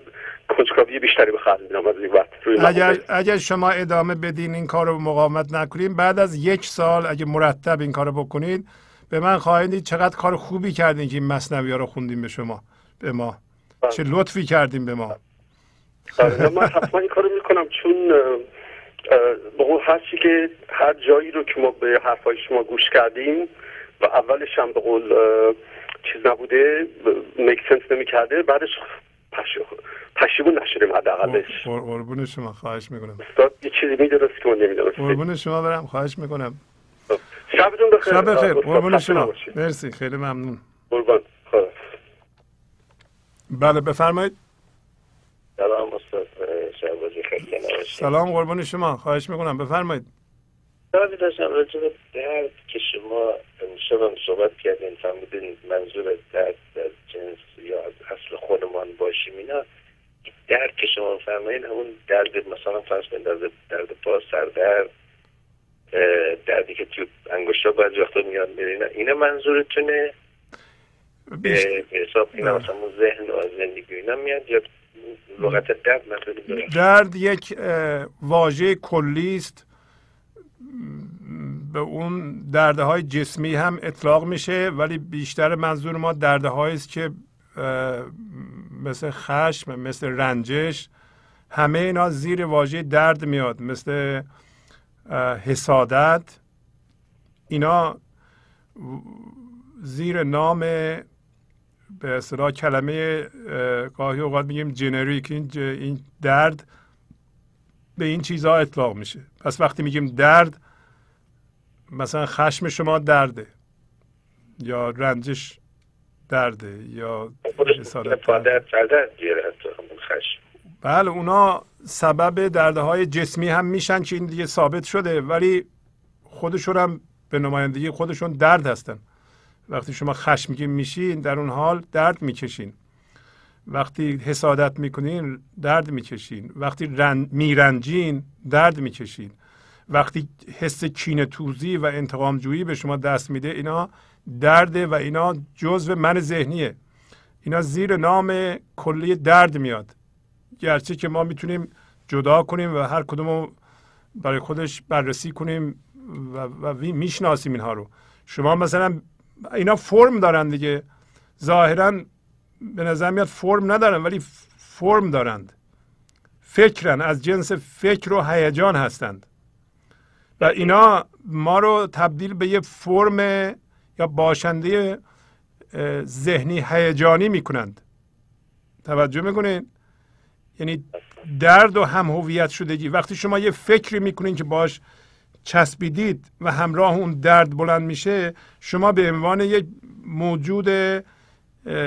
کنجکاوی بیشتری به خرج میدم از این وقت. اگر شما ادامه بدین این کارو، مقاومت نکنین، بعد از یک سال اگه مرتب این کارو بکنید به من خواهید دید چقدر کار خوبی کردین که این مثنوی‌ها رو خوندیم به شما، به ما. چه لطفی کردیم به ما. من حتما این کارو میکنم، چون بقول هرچی که هر جایی رو که ما به حرفای شما گوش کردیم و اولش هم بقول چیز نبوده، میکسنس نمی کرده، بعدش پشیمون نشدیم حداقلش. قربون شما، خواهش میکنم. یه چیزی میدونست که من نمیدونست. قربون شما برم، خواهش میکنم. شبتون بخیر. شب بخیر. قربون شما. مرسی، خیلی ممنون. قربان. بله بفرمایید. سلام استاد شهبازی، خیلی ممنون. سلام، قربان شما، خواهش میکنم، بفرمایید. دارید داشتم راجع به درد که شما امشبم صحبت کردین، فهمیدین منظور درد از جنس یا از اصل خودمان باشیم، اینا درد که شما فرمایید همون درد مثلا فرض کنید درد پا، سردرد، دردی که توی انگشتا بعضی وقتا میاد میرین، اینا منظورتونه؟ به حساب اینا مثلا ذهن و زندگی اینا میاد یا لغت درد مطلب؟ درد یک واژه کلی است، به اون دردهای جسمی هم اطلاق میشه، ولی بیشتر منظور ما دردهایی است که مثل خشم، مثل رنجش، همه اینا زیر واژه درد میاد، مثل حسادت، اینا زیر نام به اصطلاح کلمه گاهی اوقات میگیم جنریک، این درد به این چیزها اطلاق میشه. پس وقتی میگیم درد، مثلا خشم شما درده، یا رنجش درده، یا حسادت درده. بله، اونا سبب دردهای جسمی هم میشن که این دیگه ثابت شده، ولی خودشون هم به نمایندگی خودشون درد هستن. وقتی شما خشمگین میشین در اون حال درد میکشین، وقتی حسادت میکنین درد میکشین، وقتی میرنجین درد میکشین، وقتی حس کینه توزی و انتقام جویی به شما دست میده، اینا درده و اینا جزء من ذهنیه، اینا زیر نام کلی درد میاد، گرچه که ما میتونیم جدا کنیم و هر کدومو برای خودش بررسی کنیم و میشناسیم اینها رو. شما مثلا اینا فرم دارن دیگه، ظاهرا به نظر میاد فرم ندارن ولی فرم دارند، فکرن، از جنس فکر و هیجان هستند و اینا ما رو تبدیل به یه فرم یا باشنده ذهنی هیجانی میکنند. توجه میکنین؟ یعنی درد و هم هویت شدگی، وقتی شما یه فکری میکنین که باش چسبیدید و همراه اون درد بلند میشه، شما به عنوان یک موجود به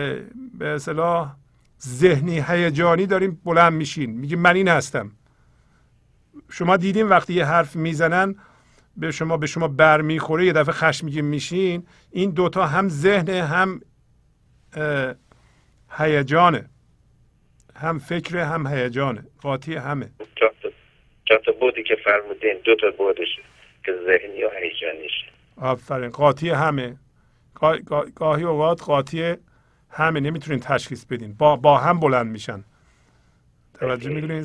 اصطلاح ذهنی هیجانی داریم بلند میشین، میگه من این هستم. شما دیدین وقتی یه حرف میزنن به شما برمیخوره، یه دفعه خشمگین میشین، این دوتا هم ذهن، هم هیجانه، هم فکر، هم هیجانه، قاطی همه. چند بودی که فرمودین، دو تا بودش که ذهنی و هیجانیشه. آفرین، قاطی همه، گاهی اوقات قاطی همه، نمیتونین تشخیص بدین، با هم بلند میشن. توجه میکنین؟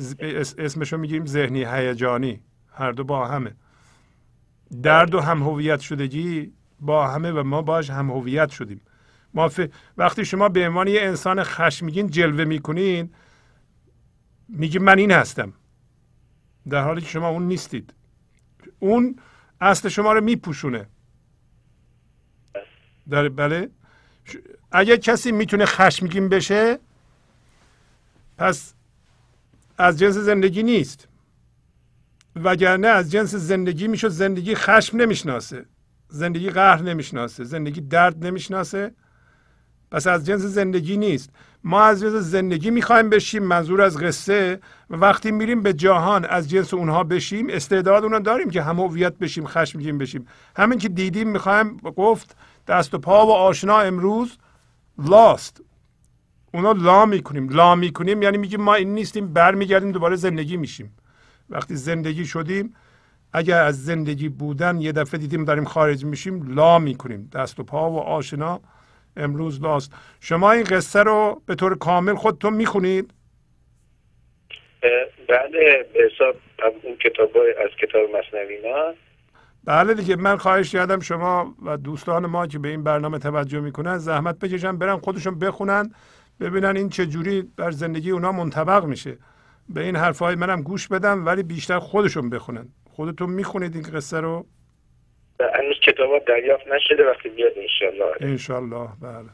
اسمشو میگیم ذهنی هیجانی، هر دو با همه. درد و هم هویت شدگی با همه و ما باش هم هویت شدیم. ما وقتی شما به عنوان یه انسان خشمگین جلوه میکنین، میگی من این هستم، در حالی که شما اون نیستید. اون اصل شما رو میپوشونه. بله، اگه کسی میتونه خشمگین بشه، پس از جنس زندگی نیست، وگرنه از جنس زندگی میشه. زندگی خشم نمیشناسه، زندگی قهر نمیشناسه، زندگی درد نمیشناسه، پس از جنس زندگی نیست. ما از جنس زندگی میخوایم بشیم، منظور از قصه، و وقتی میریم به جهان از جنس اونها بشیم، استعداد اونها داریم که هم هویت بشیم، خشمگین بشیم. همین که دیدیم میخوایم، گفت دست و پا و آشنا امروز لاست، اونا لا میکنیم یعنی میگیم ما این نیستیم، برمیگردیم دوباره زندگی میشیم. وقتی زندگی شدیم، اگر از زندگی بودن یه دفعه دیدیم داریم خارج میشیم، لا میکنیم. دست و پا و آشنا امروز لاست. شما این قصه رو به طور کامل خودتون میخونید؟ بله، به حساب اون کتاب از کتاب مثنوی. بله دیگه، من خواهش کردم شما و دوستان ما که به این برنامه توجه میکنن زحمت بکشن برن خودشون بخونن، ببینن این چجوری بر زندگی اونا منطبق میشه. به این حرفهای منم گوش بدن، ولی بیشتر خودشون بخونن. خودتون میخونید این قصه رو؟ هنوز کتابا دریافت نشده، وقتی بیاد انشالله. انشالله، بله.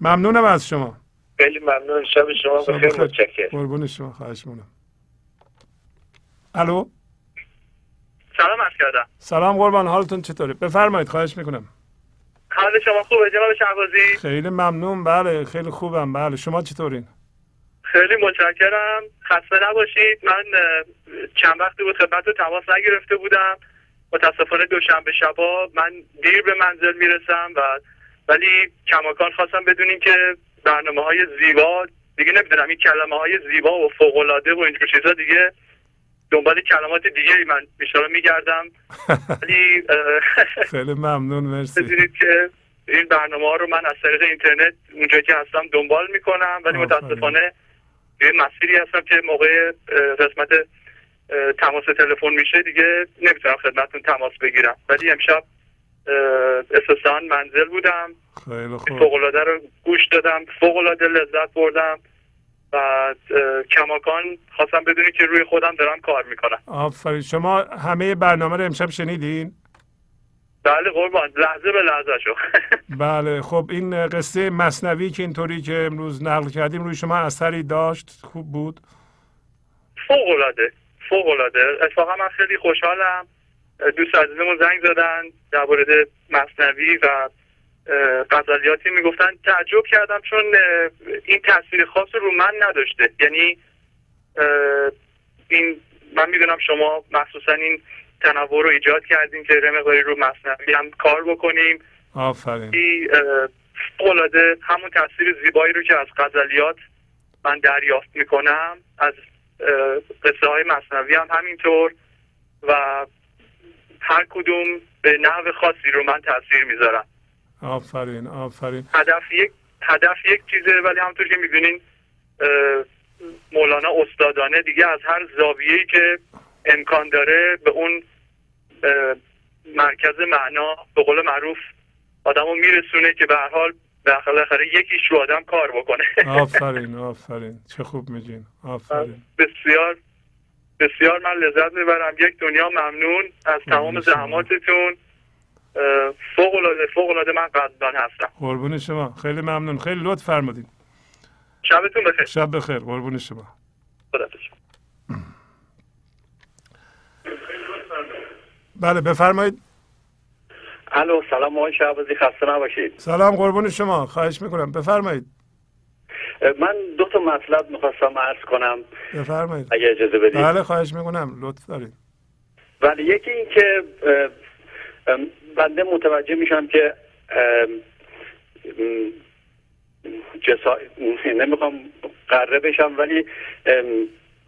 ممنونم از شما. خیلی ممنون، شب شما بخیر. متشکرم. قربون شما، خواهش می‌کنم. الو. سلام عرض کردم. سلام قربان، حالتون چطوره؟ بفرمایید، خواهش میکنم. حال شما خوبه جناب شهبازی؟ خیلی ممنون، بله خیلی خوبم. بله شما چطورین؟ خیلی متشکرم، خسته نباشید. من چند وقتی بود خدمتتون تماس نگرفته بودم، متاسفانه دوشنبه شبا من دیر به منزل میرسم و ولی کماکان خواستم بدونین که برنامه‌های زیبا دیگه، نمیدونم این کلمه‌های زیبا و فوق‌العاده و اینجور چیزا، دیگه دنبال کلمات دیگری من بیشتر میگردم. ولی خیلی ممنون، مرسی. بدونید که این برنامه‌ها رو من از طریق اینترنت اونجا که هستم دنبال میکنم، ولی متاسفانه یه مسیری هستم که موقع قسمت تماس تلفن میشه دیگه نمیتونم خدمتتون تماس بگیرم، ولی امشب اساساً منزل بودم، فوق‌العاده رو گوش دادم، فوق‌العاده لذت بردم و کماکان خواستم بدونی که روی خودم دارم کار میکنم. آفرین. شما همه برنامه رو امشب شنیدین؟ بله قربان، لحظه به لحظه شو. بله خب، این قصه مثنوی که اینطوری که امروز نقل کردیم روی شما اثری داشت؟ خوب بود؟ فوق‌العاده، فوق‌العاده. اتفاقا من خیلی خوشحالم، دوست عزیزمون زنگ زدن در مورد مثنوی و غزلیاتی میگفتن، تعجب کردم چون این تاثیر خاص رو من نداشته. یعنی این من میدونم شما مخصوصا این تنوع رو ایجاد کردین که مقداری رو مثنوی هم کار بکنیم. آفرین. این فوق‌العاده همون تاثیر زیبایی رو که از غزلیات من دریافت میکنم، از قصه های مثنوی هم همینطور، و هر کدوم به نحو خاصی رو من تاثیر میذارم. آفرین، آفرین. هدف یک چیزه، ولی همونطور که می‌بینین مولانا استادانه دیگه از هر زاویه‌ای که امکان داره به اون مرکز معنا به قول معروف آدمو میرسونه که به هر حال بالاخره یکیش رو آدم کار بکنه. آفرین، آفرین. چه خوب میگین. آفرین. بسیار بسیار من لذت میبرم. یک دنیا ممنون از تمام زحماتتون. فوق‌العاده من قدردان هستم. قربون شما، خیلی ممنون، خیلی لطف فرمودید. شبتون بخیر. شب بخیر، قربون شما. بله بفرمایید. الو سلام آقای شهبازی، خسته نباشید. سلام قربون شما، خواهش میکنم، بفرمایید. من دو تا مطلب میخواستم عرض کنم. بفرمایید اگه اجازه بدید. بله خواهش میکنم، لطف دارید. ولی یکی این که بنده متوجه میشم که نمیخوام قره بشم، ولی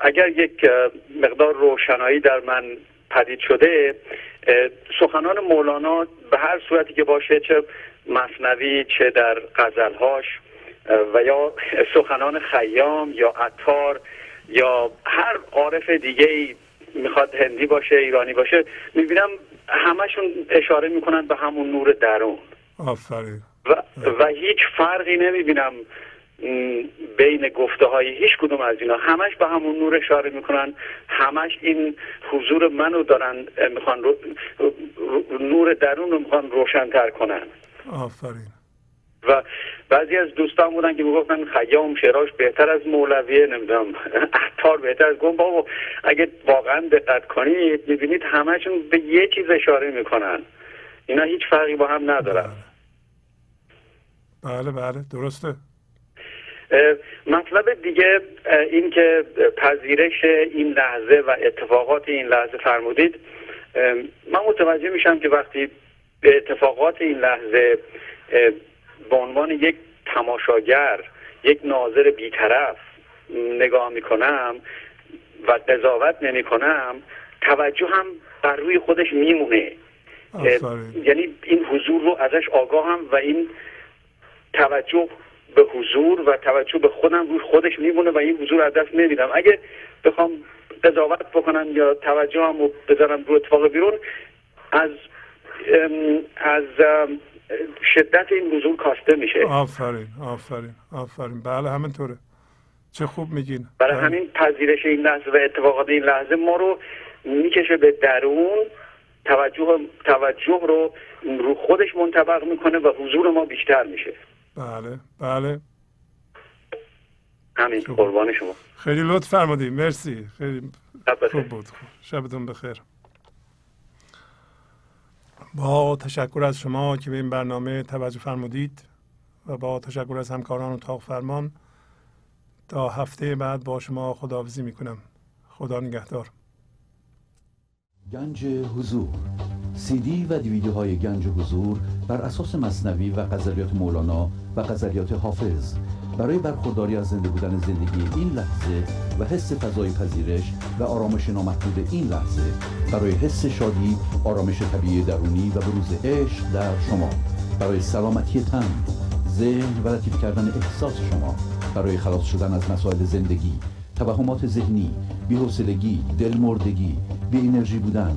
اگر یک مقدار روشنایی در من پدید شده، سخنان مولانا به هر صورتی که باشه، چه مثنوی چه در غزلهاش و یا سخنان خیام یا عطار یا هر عارف دیگه‌ای، میخواد هندی باشه ایرانی باشه، میبینم همشون اشاره میکنن به همون نور درون. آفرین. و هیچ فرقی نمیبینم بین گفته های هیچ کدوم از اینا، همش به همون نور اشاره میکنن، همش این حضور منو دارن، میخوان نور درون رو میخوان روشن‌تر کنن. آفرین. و بعضی از دوستان بودن که میگفتن خیام شعراش بهتر از مولویه، نمیدونم عطار بهتر از گم. بابا اگه واقعا دقت کنید میبینید همشون به یه چیز اشاره میکنن، اینا هیچ فرقی با هم ندارن. بله بله درسته. مطلب دیگه این که پذیرش این لحظه و اتفاقات این لحظه فرمودید، من متوجه میشم که وقتی به اتفاقات این لحظه به عنوان یک تماشاگر یک ناظر بیطرف نگاه میکنم و قضاوت نمی کنم، توجه هم بر روی خودش میمونه. یعنی این حضور رو ازش آگاه هم و این توجه به حضور و توجه به خودم روی خودش میمونه و این حضور از دست نمیدم. اگه بخوام قضاوت بکنم یا توجه هم رو بذارم روی اتفاق بیرون، از شدت این حضور کاسته میشه. آفرین آفرین آفرین، بله همینطوره، چه خوب میگین. برای همین پذیرش این لحظه و اتفاقات این لحظه ما رو میکشه به درون، توجه رو خودش منطبق میکنه و حضور ما بیشتر میشه. بله بله، همین. قربان شما، خیلی لطف فرمودی، مرسی، خیلی خوب بود. شبتون بخیر. با تشکر از شما که به این برنامه توجه فرمودید و با تشکر از همکاران اتاق فرمان، تا هفته بعد با شما خداحافظی میکنم. خدا نگهدار. گنج حضور، سی دی و دیویدیوهای گنج حضور بر اساس مثنوی و غزلیات مولانا و غزلیات حافظ، برای برخورداری از زنده بودن زندگی این لحظه و حس فضای پذیرش و آرامش نامحدود این لحظه، برای حس شادی، آرامش طبیعی درونی و بروز عشق در شما، برای سلامتی تن، ذهن و لطیف کردن احساس شما، برای خلاص شدن از مسائل زندگی، توهمات ذهنی، بی‌حوصلگی، دلمردگی، بی انرژی بودن